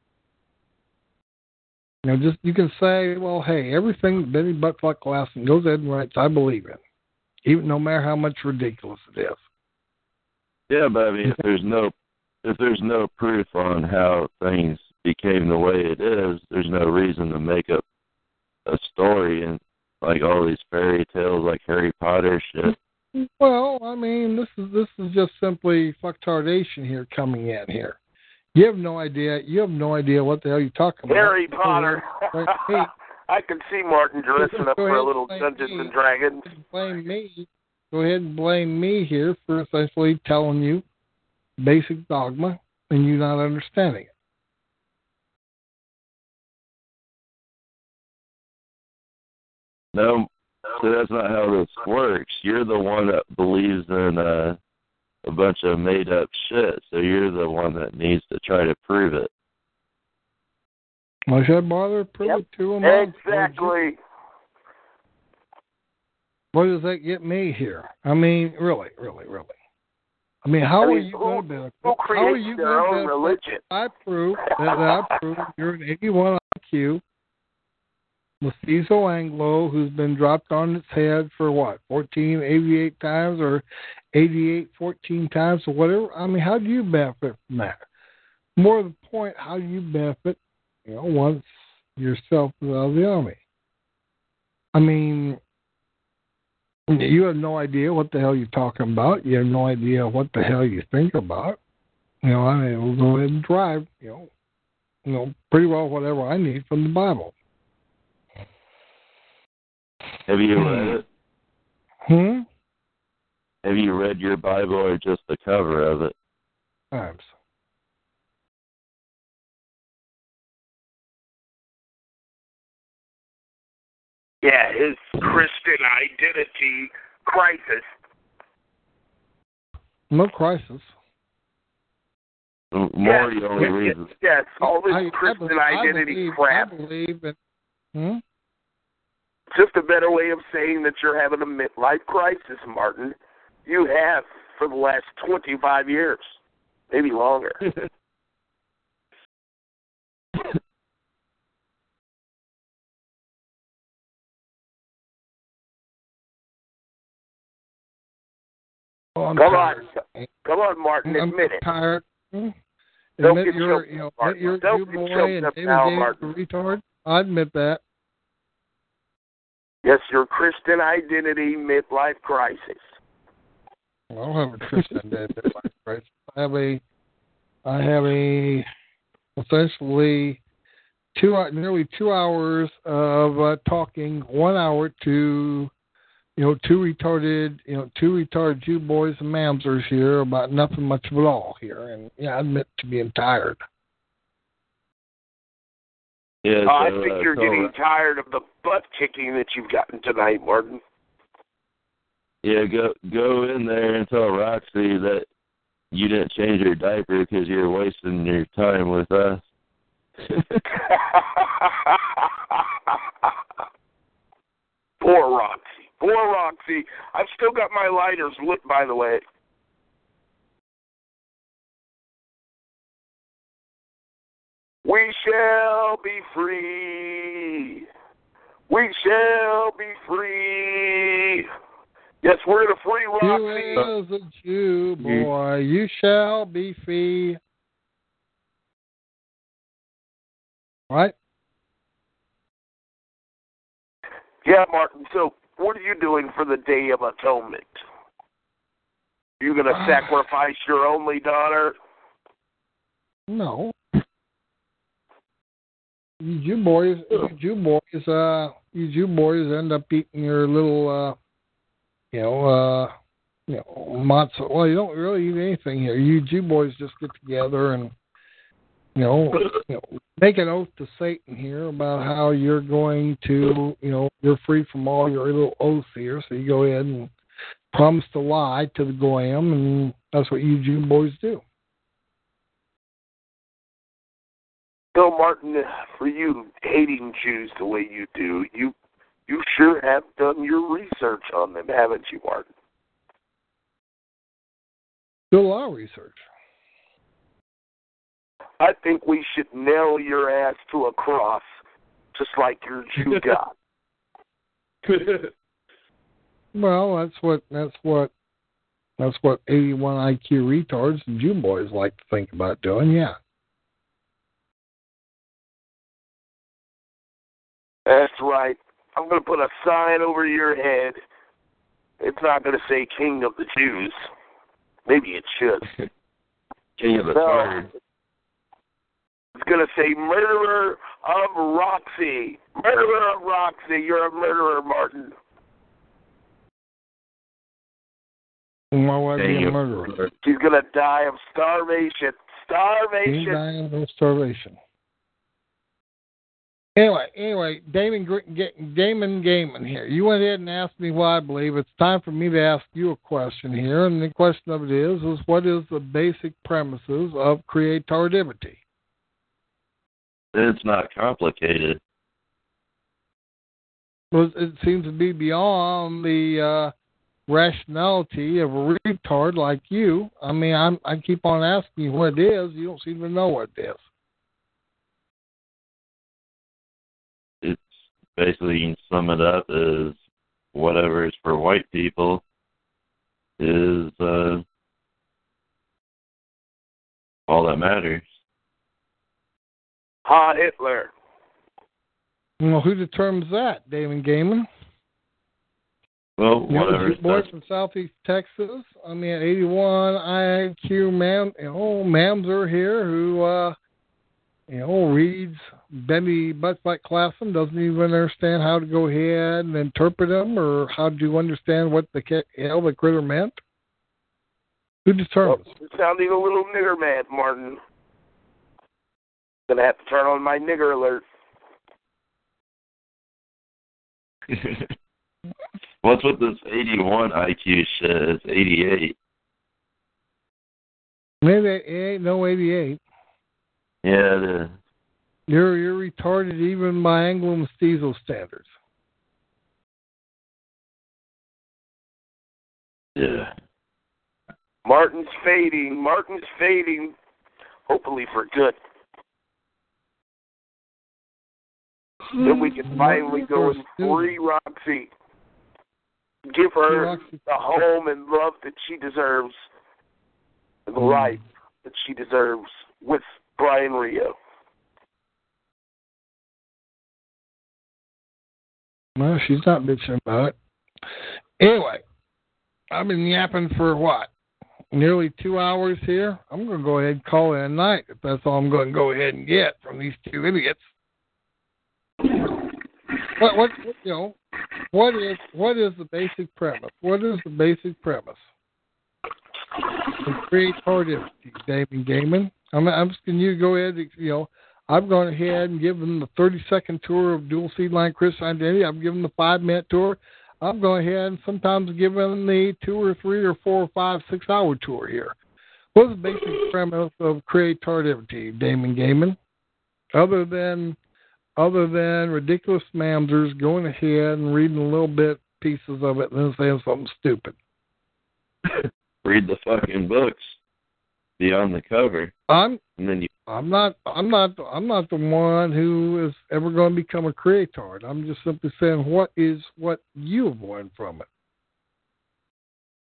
You can say, well, hey, everything that Benny Buttfuck Classen goes ahead and writes, I believe in, even no matter how much ridiculous it is. Yeah, but I mean, if there's no proof on how things became the way it is, there's no reason to make up a story and like all these fairy tales, like Harry Potter shit. Well, I mean, this is just simply fucktardation here coming in here. You have no idea. You have no idea what the hell you're talking about. Harry Potter. Hey, I can see Martin dressing up for a little Dungeons and Dragons. Go ahead and blame me here for essentially telling you basic dogma and you not understanding it. No, so that's not how this works. You're the one that believes in... a bunch of made-up shit, so you're the one that needs to try to prove it. Why should I bother prove it to him? Exactly. What does that get me here? I mean, really. I mean, who creates their own religion? I prove you're an 81 IQ, Mestizo Anglo, who's been dropped on its head for what, 88 times or 14 times or whatever. I mean, how do you benefit from that? More to the point, how do you benefit, once yourself is out of the army? I mean, you have no idea what the hell you're talking about. You have no idea what the hell you think about. I mean, we'll go ahead and drive, pretty well whatever I need from the Bible. Have you read it? Have you read your Bible or just the cover of it? Times. Yeah, his Christian identity crisis. No crisis. More the only reason. Yes, all this Christian identity crap. I believe in... Just a better way of saying that you're having a midlife crisis, Martin. You have for the last 25 years, maybe longer. Come on, Martin, admit it. I'm tired. Admit you're a boy and a retard. I admit that. Yes, your Christian identity midlife crisis. Well, I don't have a Christian identity midlife crisis. I have essentially nearly 2 hours of talking, 1 hour to. Two retarded Jew boys and mamsers here about nothing much of law here, and I admit to being tired. Yeah, I think you're getting tired of the butt kicking that you've gotten tonight, Martin. Yeah, go in there and tell Roxy that you didn't change your diaper because you're wasting your time with us. Poor Roxy. Or Roxy. I've still got my lighters lit, by the way. We shall be free. We shall be free. Yes, we're the free Roxy. You is a Jew, boy. You shall be free. All right? Yeah, Martin, so... what are you doing for the Day of Atonement? Are you going to sacrifice your only daughter? No. You Jew boys end up eating your little, matzah. Well, you don't really eat anything here. You Jew boys just get together and, make an oath to Satan here about how you're going to, you're free from all your little oaths here. So you go ahead and promise to lie to the Goyim, and that's what you Jew boys do. So, Martin, for you hating Jews the way you do, you sure have done your research on them, haven't you, Martin? Do a lot of research. I think we should nail your ass to a cross, just like your Jew God. Well, that's what 81 IQ retards and Jew boys like to think about doing. Yeah, that's right. I'm going to put a sign over your head. It's not going to say King of the Jews. Maybe it should. King of the Tards. It's going to say murderer of Roxy. Murderer of Roxy. You're a murderer, Martin. Why would I be a murderer? She's going to die of starvation. Starvation. She's dying of starvation. Anyway, Damon here. You went ahead and asked me why I believe. It's time for me to ask you a question here. And the question of it is what is the basic premises of creatardivity? It's not complicated. Well, it seems to be beyond the rationality of a retard like you. I mean, I keep on asking you what it is. You don't seem to know what it is. It's basically, you can sum it up as whatever is for white people is all that matters. Hitler. Well, who determines that, Damon Gaiman? Well, whatever. You boys from Southeast Texas. I mean, 81 IQ mamzer here who you know, reads bendy butts like Classen, doesn't even understand how to go ahead and interpret them or how to understand what the hell the critter meant? Who determines? Well, sounding a little nigger mad, Martin. Going to have to turn on my nigger alert. What's with this 81 IQ shit? It's 88. Maybe it ain't no 88. Yeah, it is. You're retarded even by Anglo-Mestizo standards. Yeah. Martin's fading. Martin's fading. Hopefully for good. Then we can finally go and free Roxy. Give her the home and love that she deserves. The life that she deserves with Brian Rio. Well, she's not bitching about it. Anyway, I've been yapping for what? Nearly 2 hours here. I'm going to go ahead and call it a night if that's all I'm going to go ahead and get from these two idiots. What is the basic premise? What is the basic premise? Create hardest, David Gaiman. I'm just going to go ahead. I've gone ahead and given the 30-second tour of dual seed line Christian identity. I've given the 5-minute tour. I'm going ahead and sometimes given the 2 or 3 or 4 or 5, 6 hour tour here. What's the basic premise of create tardiveness, Damon Gaiman? Other than ridiculous mamzers going ahead and reading a little bit pieces of it and then saying something stupid. Read the fucking books beyond the cover. I'm not the one who is ever going to become a creator. I'm just simply saying what you avoid from it.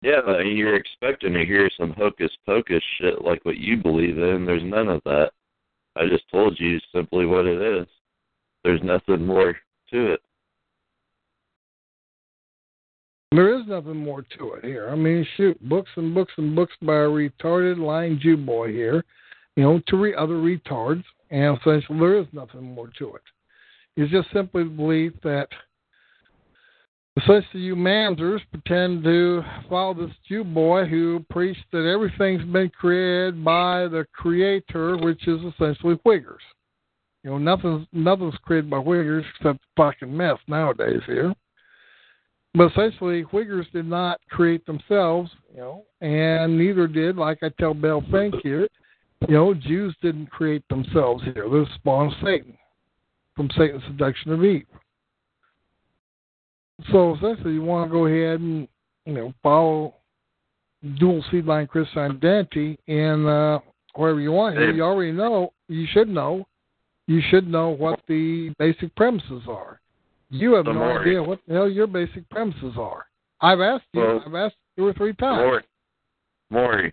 Yeah, you're expecting to hear some hocus pocus shit like what you believe in. There's none of that. I just told you simply what it is. There's nothing more to it. There is nothing more to it here. I mean, shoot, books and books and books by a retarded, lying Jew boy here, to other retards, and essentially there is nothing more to it. It's just simply the belief that essentially you mamzers pretend to follow this Jew boy who preached that everything's been created by the creator, which is essentially Wiggers. Nothing's created by Wiggers except fucking mess nowadays here. But essentially, Wiggers did not create themselves, and neither did, like I tell Bell Fink here, Jews didn't create themselves here. They're spawned Satan from Satan's seduction of Eve. So essentially, you want to go ahead and, follow dual seed line Christian identity in wherever you want here. You already know, you should know what the basic premises are. You have no idea what the hell your basic premises are. I've asked you 2 or 3 times. Maury,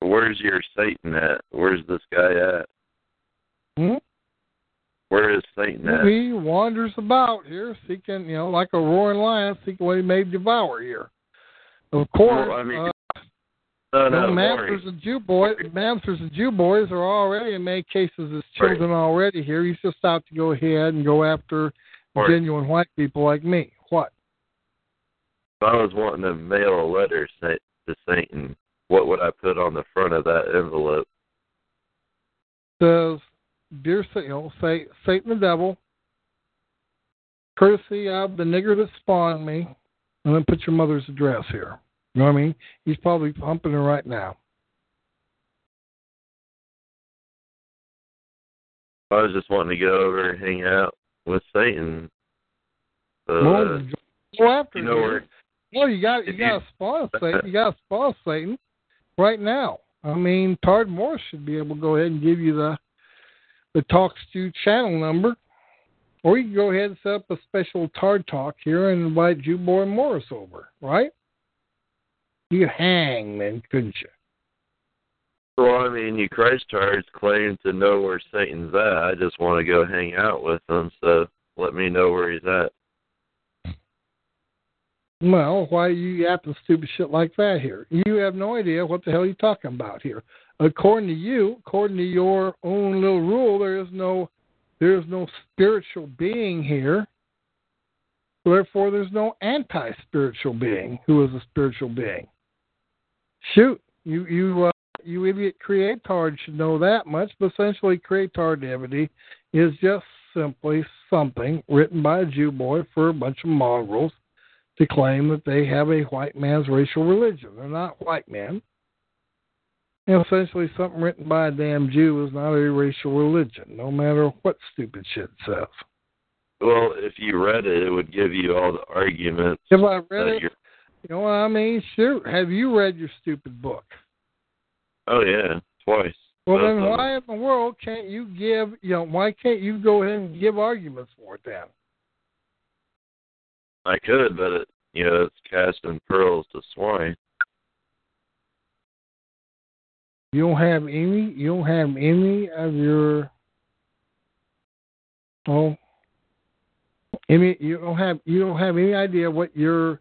where's your Satan at? Where's this guy at? Where is Satan at? He wanders about here seeking, like a roaring lion, seeking what he may devour here. Of course, Mamsters and Jew boys are already, in many cases, as children already here. He's just out to go ahead and go after genuine white people like me. What? If I was wanting to mail a letter to Satan, what would I put on the front of that envelope? It says, Dear Satan the Devil, courtesy of the nigger that spawned me, and then put your mother's address here. You know what I mean? He's probably pumping her right now. I was just wanting to go over and hang out with Satan. You got to spawn Satan right now. I mean, Todd Morris should be able to go ahead and give you the Talkshoe channel number, or you can go ahead and set up a special Todd Talk here and invite Jew Boy Morris over, right? You hang, man, couldn't you? Well, I mean, you Christards claim to know where Satan's at. I just want to go hang out with him, so let me know where he's at. Well, why are you acting stupid shit like that here? You have no idea what the hell you're talking about here. According to you, according to your own little rule, there is no spiritual being here. Therefore, there's no anti-spiritual being who is a spiritual being. Shoot, you idiot creatard should know that much, but essentially creatardivity is just simply something written by a Jew boy for a bunch of mongrels to claim that they have a white man's racial religion. They're not white men. And essentially something written by a damn Jew is not a racial religion, no matter what stupid shit says. Well, if you read it, it would give you all the arguments. If I read it, you know what I mean? Sure. Have you read your stupid book? Oh, yeah, twice. Well, then why in the world can't you give, you know, why can't you go ahead and give arguments for it then? I could, but, it's casting pearls to swine. You don't have any idea what your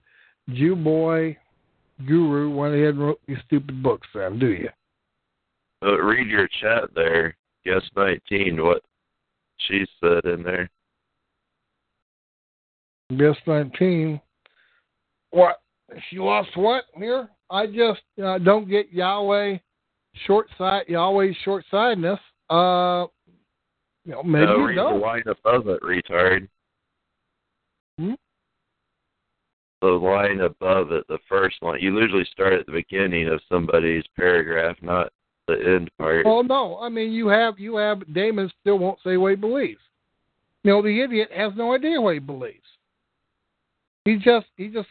Jew boy guru went ahead and wrote these stupid books on, do you? Read your chat there, guest 19, what she said in there. Guest 19. What? She lost what here? I just don't get Yahweh's short-sightedness. Maybe you don't. Read the line above it, retard. Hmm? The line above it, the first line. You usually start at the beginning of somebody's paragraph, not the end part. Well, no. I mean, you have Damon still won't say what he believes. The idiot has no idea what he believes. He just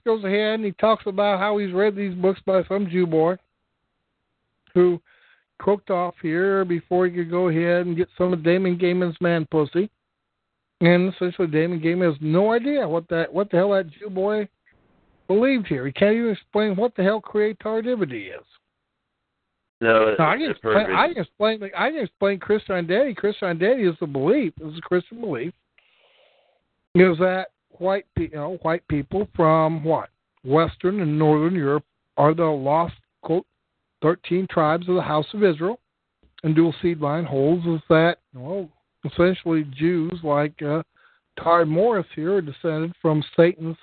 goes ahead and he talks about how he's read these books by some Jew boy who croaked off here before he could go ahead and get some of Damon Gaiman's man pussy. And essentially Damon Gaiman has no idea what the hell that Jew boy believed here. He can't even explain what the hell creatardivity is. I can explain Christian Daddy. Christian Daddy is the belief. It's a Christian belief. Is that white people from what? Western and Northern Europe are the lost, quote, 13 tribes of the house of Israel, and dual seed line holds is that, essentially Jews like Todd Morris here are descended from Satan's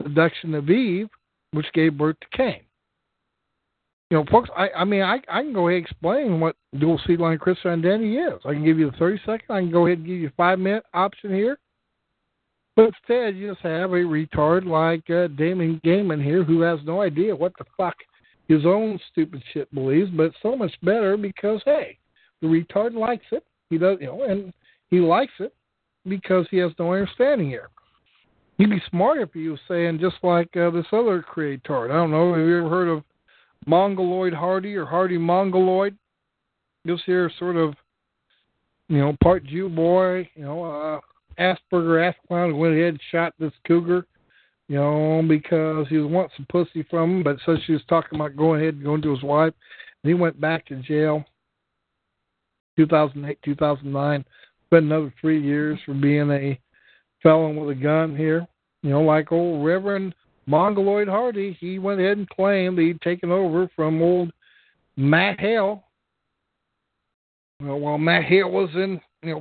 seduction of Eve, which gave birth to Cain. Folks, I can go ahead and explain what dual seed line Christian identity is. I can give you the 30-second. I can go ahead and give you a 5-minute option here. But instead, you just have a retard like Damon Gaiman here who has no idea what the fuck his own stupid shit believes, but it's so much better because, hey, the retard likes it. He does, and he likes it because he has no understanding here. He'd be smarter if he was saying just like this other creatard. I don't know, have you ever heard of Mongoloid Hardy or Hardy Mongoloid? Just here sort of, part Jew boy, Asperger Asclown went ahead and shot this cougar, because he was wanting some pussy from him, but so she was talking about going ahead and going to his wife, and he went back to jail 2008, 2009, spent another 3 years for being a felon with a gun here. Like old Reverend Mongoloid Hardy, he went ahead and claimed that he'd taken over from old Matt Hale. While Matt Hale was in,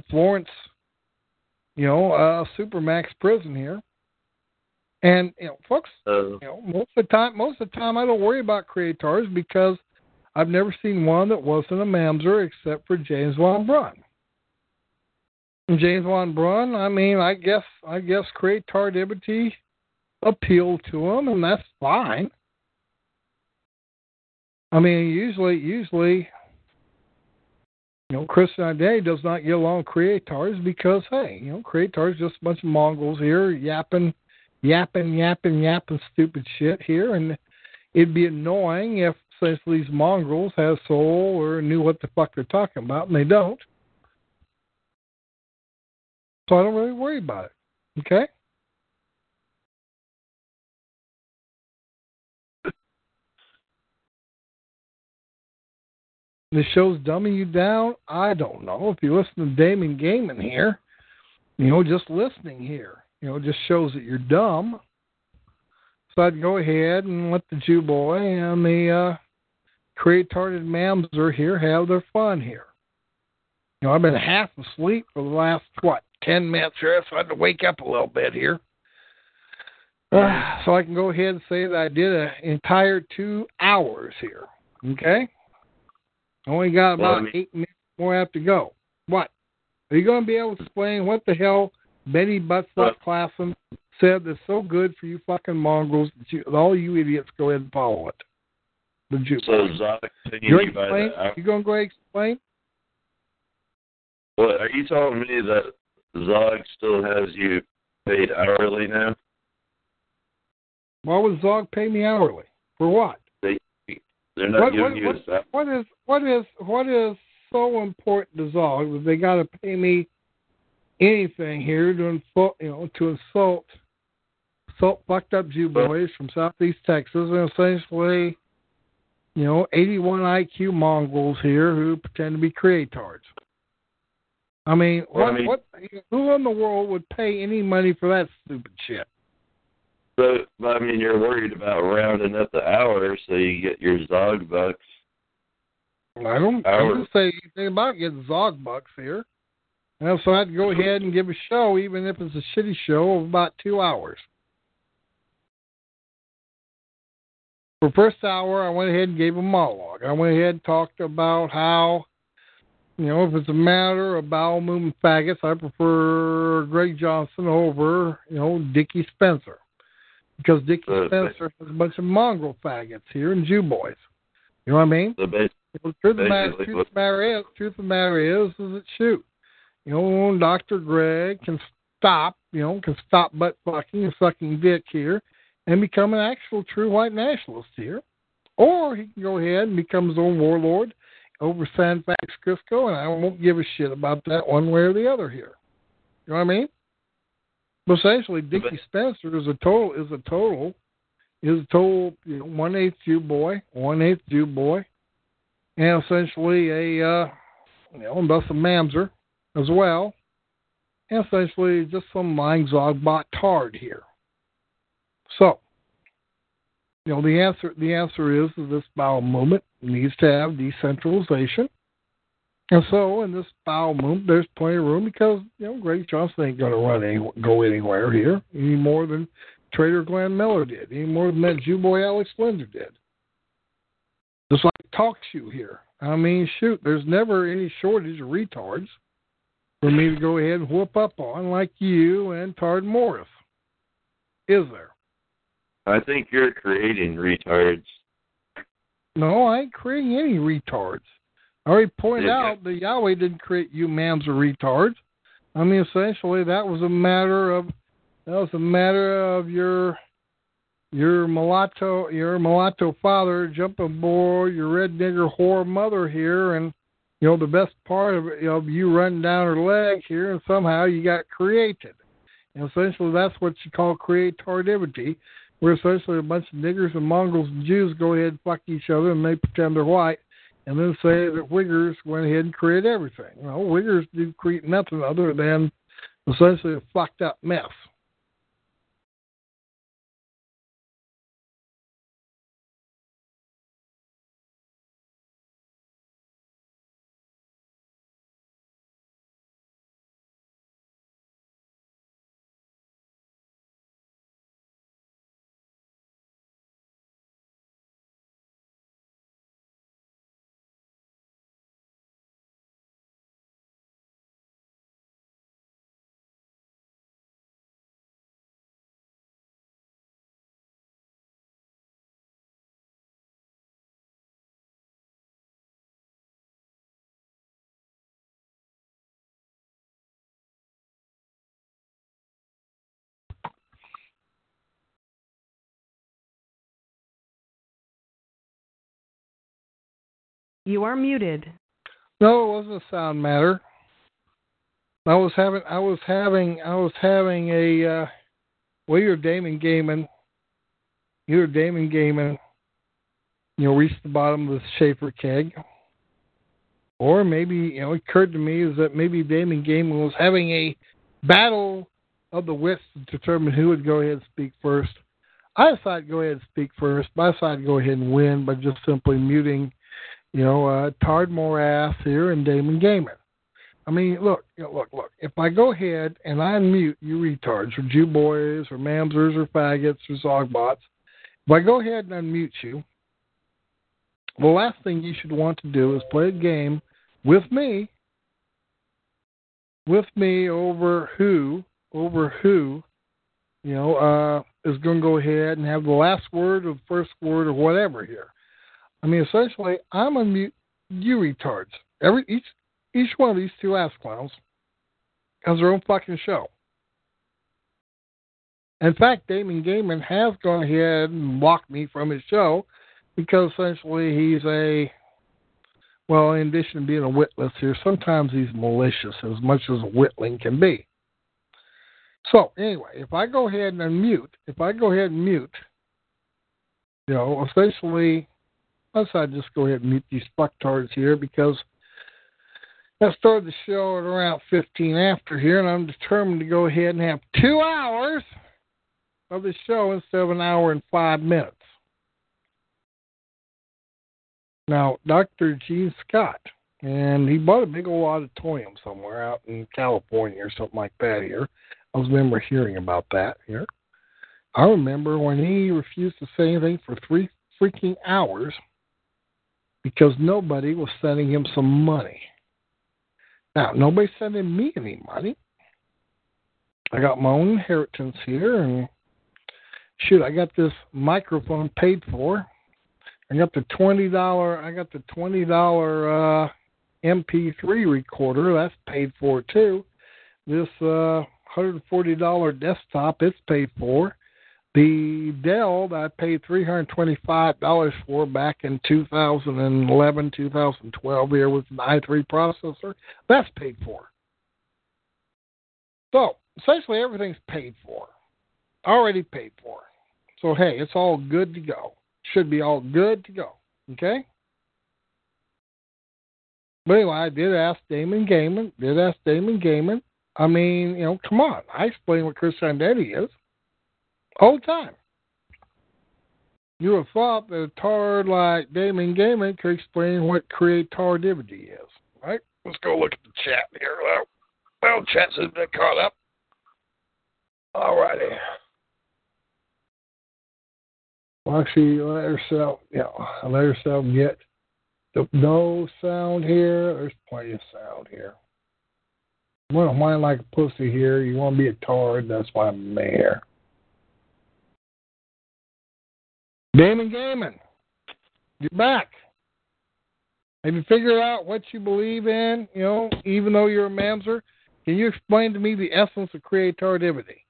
Florence, Supermax prison here. And, folks, most of the time I don't worry about creators because I've never seen one that wasn't a mamzer except for James von Braun. And James von Braun, I guess creatardivity appealed to him, and that's fine. Usually, Christian Identity does not get along with creators because, hey, creators just a bunch of Mongols here yapping stupid shit here, and it'd be annoying if since these mongrels have soul or knew what the fuck they're talking about, and they don't. So I don't really worry about it. Okay? The show's dumbing you down? I don't know. If you listen to Damon Gaiman here, just listening here, just shows that you're dumb. But go ahead and let the Jew boy and the creative-hearted mamzer here have their fun here. You know, I've been half asleep for the last, 10 minutes here, so I had to wake up a little bit here. So I can go ahead and say that I did an entire 2 hours here, okay? Only got about 8 minutes more I have to go. What? Are you going to be able to explain what the hell Betty Buttstock Classen said that's so good for you fucking mongrels that you, all you idiots go ahead and follow it? You going to go ahead and explain? What, are you telling me that Zog still has you paid hourly now? Why would Zog pay me hourly? For what? They're not giving you a salary. What is so important to Zog that they got to pay me anything here to insult, fucked up Jew boys from Southeast Texas and essentially, 81 IQ mongrels here who pretend to be creatards. Who in the world would pay any money for that stupid shit? So, you're worried about rounding up the hour so you get your Zog bucks. I didn't say anything about getting Zog bucks here. And so I'd go ahead and give a show, even if it's a shitty show, of about 2 hours. For the first hour, I went ahead and gave a monologue. I went ahead and talked about how, if it's a matter of bowel movement faggots, I prefer Greg Johnson over, Dickie Spencer. Because Dickie Spencer has a bunch of mongrel faggots here and Jew boys. You know what I mean? The truth of the matter is shoot, Dr. Greg can stop butt fucking and sucking dick here and become an actual true white nationalist here. Or he can go ahead and become his own warlord over San Fax Crisco, and I won't give a shit about that one way or the other here. You know what I mean? But essentially, Dickie Spencer is a total, one-eighth Jew boy, and essentially thus a mamzer as well, and essentially just some lying Zogbot tard here. So, the answer is this bowel movement needs to have decentralization. And so, in this foul move, there's plenty of room because, Greg Johnson ain't going to go anywhere here any more than Trader Glenn Miller did, any more than that Jew boy Alex Linder did. Just like Talkshoe here. There's never any shortage of retards for me to go ahead and whoop up on like you and Todd Morris. Is there? I think you're creating retards. No, I ain't creating any retards. I already pointed out that Yahweh didn't create you mams or retards. Essentially that was a matter of your mulatto father jumping aboard your red nigger whore mother here, and the best part of it, you run down her leg here, and somehow you got created. And essentially that's what you call creativity, where essentially a bunch of niggers and mongrels and Jews go ahead and fuck each other and they pretend they're white. And then say that Wiggers went ahead and created everything. Wiggers do create nothing other than essentially a fucked up mess. You are muted. No, it wasn't a sound matter. I was having a. You're Damon Gaiman. Reached the bottom of the Schaefer keg. Or maybe it occurred to me is that maybe Damon Gaiman was having a battle of the wits to determine who would go ahead and speak first. I decided go ahead and speak first. I decided go ahead and win by just simply muting, Todd Morris here and Damon Gaiman. I mean, look. If I go ahead and I unmute you retards or Jew boys or mamzers or faggots or sogbots, if I go ahead and unmute you, the last thing you should want to do is play a game with me over who, is going to go ahead and have the last word or the first word or whatever here. I mean, essentially, I'm unmute you retards. Each one of these two ass clowns has their own fucking show. In fact, Damon Gaiman has gone ahead and blocked me from his show because essentially he's in addition to being a witless here, sometimes he's malicious as much as whittling can be. So anyway, if I go ahead and mute, essentially, unless I just go ahead and mute these fucktards here because I started the show at around 15 after here, and I'm determined to go ahead and have 2 hours of the show instead of an hour and 5 minutes. Now, Dr. Gene Scott, and he bought a big old auditorium somewhere out in California or something like that here. I remember hearing about that here. I remember when he refused to say anything for 3 freaking hours because nobody was sending him some money. Now, nobody's sending me any money. I got my own inheritance here, and shoot, I got this microphone paid for. I got the $20 MP3 recorder. That's paid for too. This $140 desktop, it's paid for. The Dell that I paid $325 for back in 2011, 2012 here with an i3 processor, that's paid for. So, essentially everything's paid for. Already paid for. So, hey, it's all good to go. Should be all good to go. Okay? But anyway, I did ask Damon Gaiman. I mean, come on. I explain what Christianity is. All the time. You would have thought that a tard like Damon Gaiman could explain what creativity is, right? Let's go look at the chat here. Well, chat's been caught up. All righty. Well, actually, let yourself get no sound here. There's plenty of sound here. You want to whine like a pussy here. You want to be a tard. That's why I'm there. Damon Gaiman, you're back. Have you figured out what you believe in, even though you're a mamzer? Can you explain to me the essence of creativity?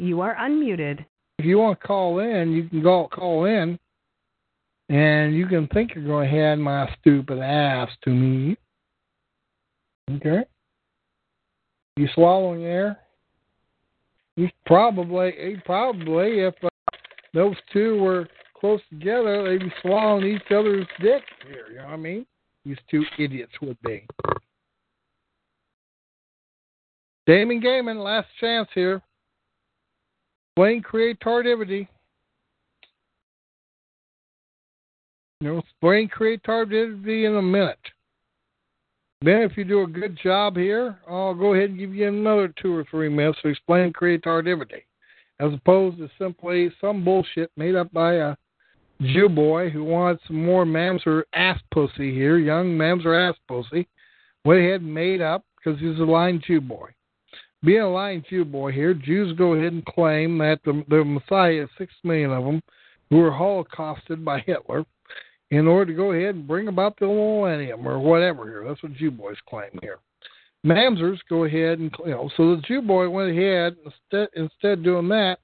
You are unmuted. If you want to call in, you can call in, and you can think you're going to hand my stupid ass to me. Okay? You swallowing air? You probably, if those two were close together, they'd be swallowing each other's dick here. You know what I mean? These two idiots would be. Damon Gaiman, last chance here. Explain creativity in a minute. Then if you do a good job here, I'll go ahead and give you another 2 or 3 minutes to explain creativity, as opposed to simply some bullshit made up by a Jew boy who wants some more mamzer ass pussy here, young mamzer ass pussy, went ahead and made up because he's a lying Jew boy. Being a lying Jew boy here, Jews go ahead and claim that the Messiah, 6 million of them, who were holocausted by Hitler, in order to go ahead and bring about the millennium or whatever here. That's what Jew boys claim here. Mamzers go ahead and, so the Jew boy went ahead, instead doing that,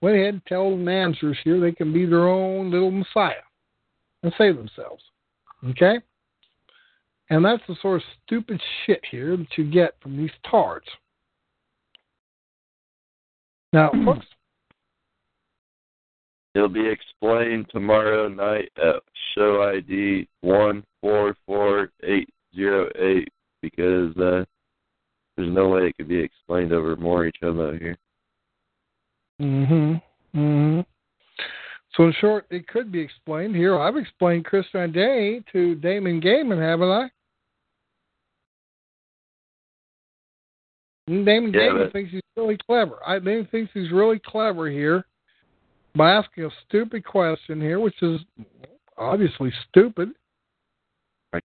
went ahead and tell the mamzers here they can be their own little Messiah and save themselves. Okay? And that's the sort of stupid shit here that you get from these tards. Now, folks, it'll be explained tomorrow night at show ID 144808 because there's no way it could be explained over more each other here. Mm-hmm. Mm-hmm. So, in short, it could be explained here. I've explained Christian Day to Damon Gaiman, haven't I? And Damon Gaiman thinks he's really clever. Damon thinks he's really clever here by asking a stupid question here, which is obviously stupid. Right.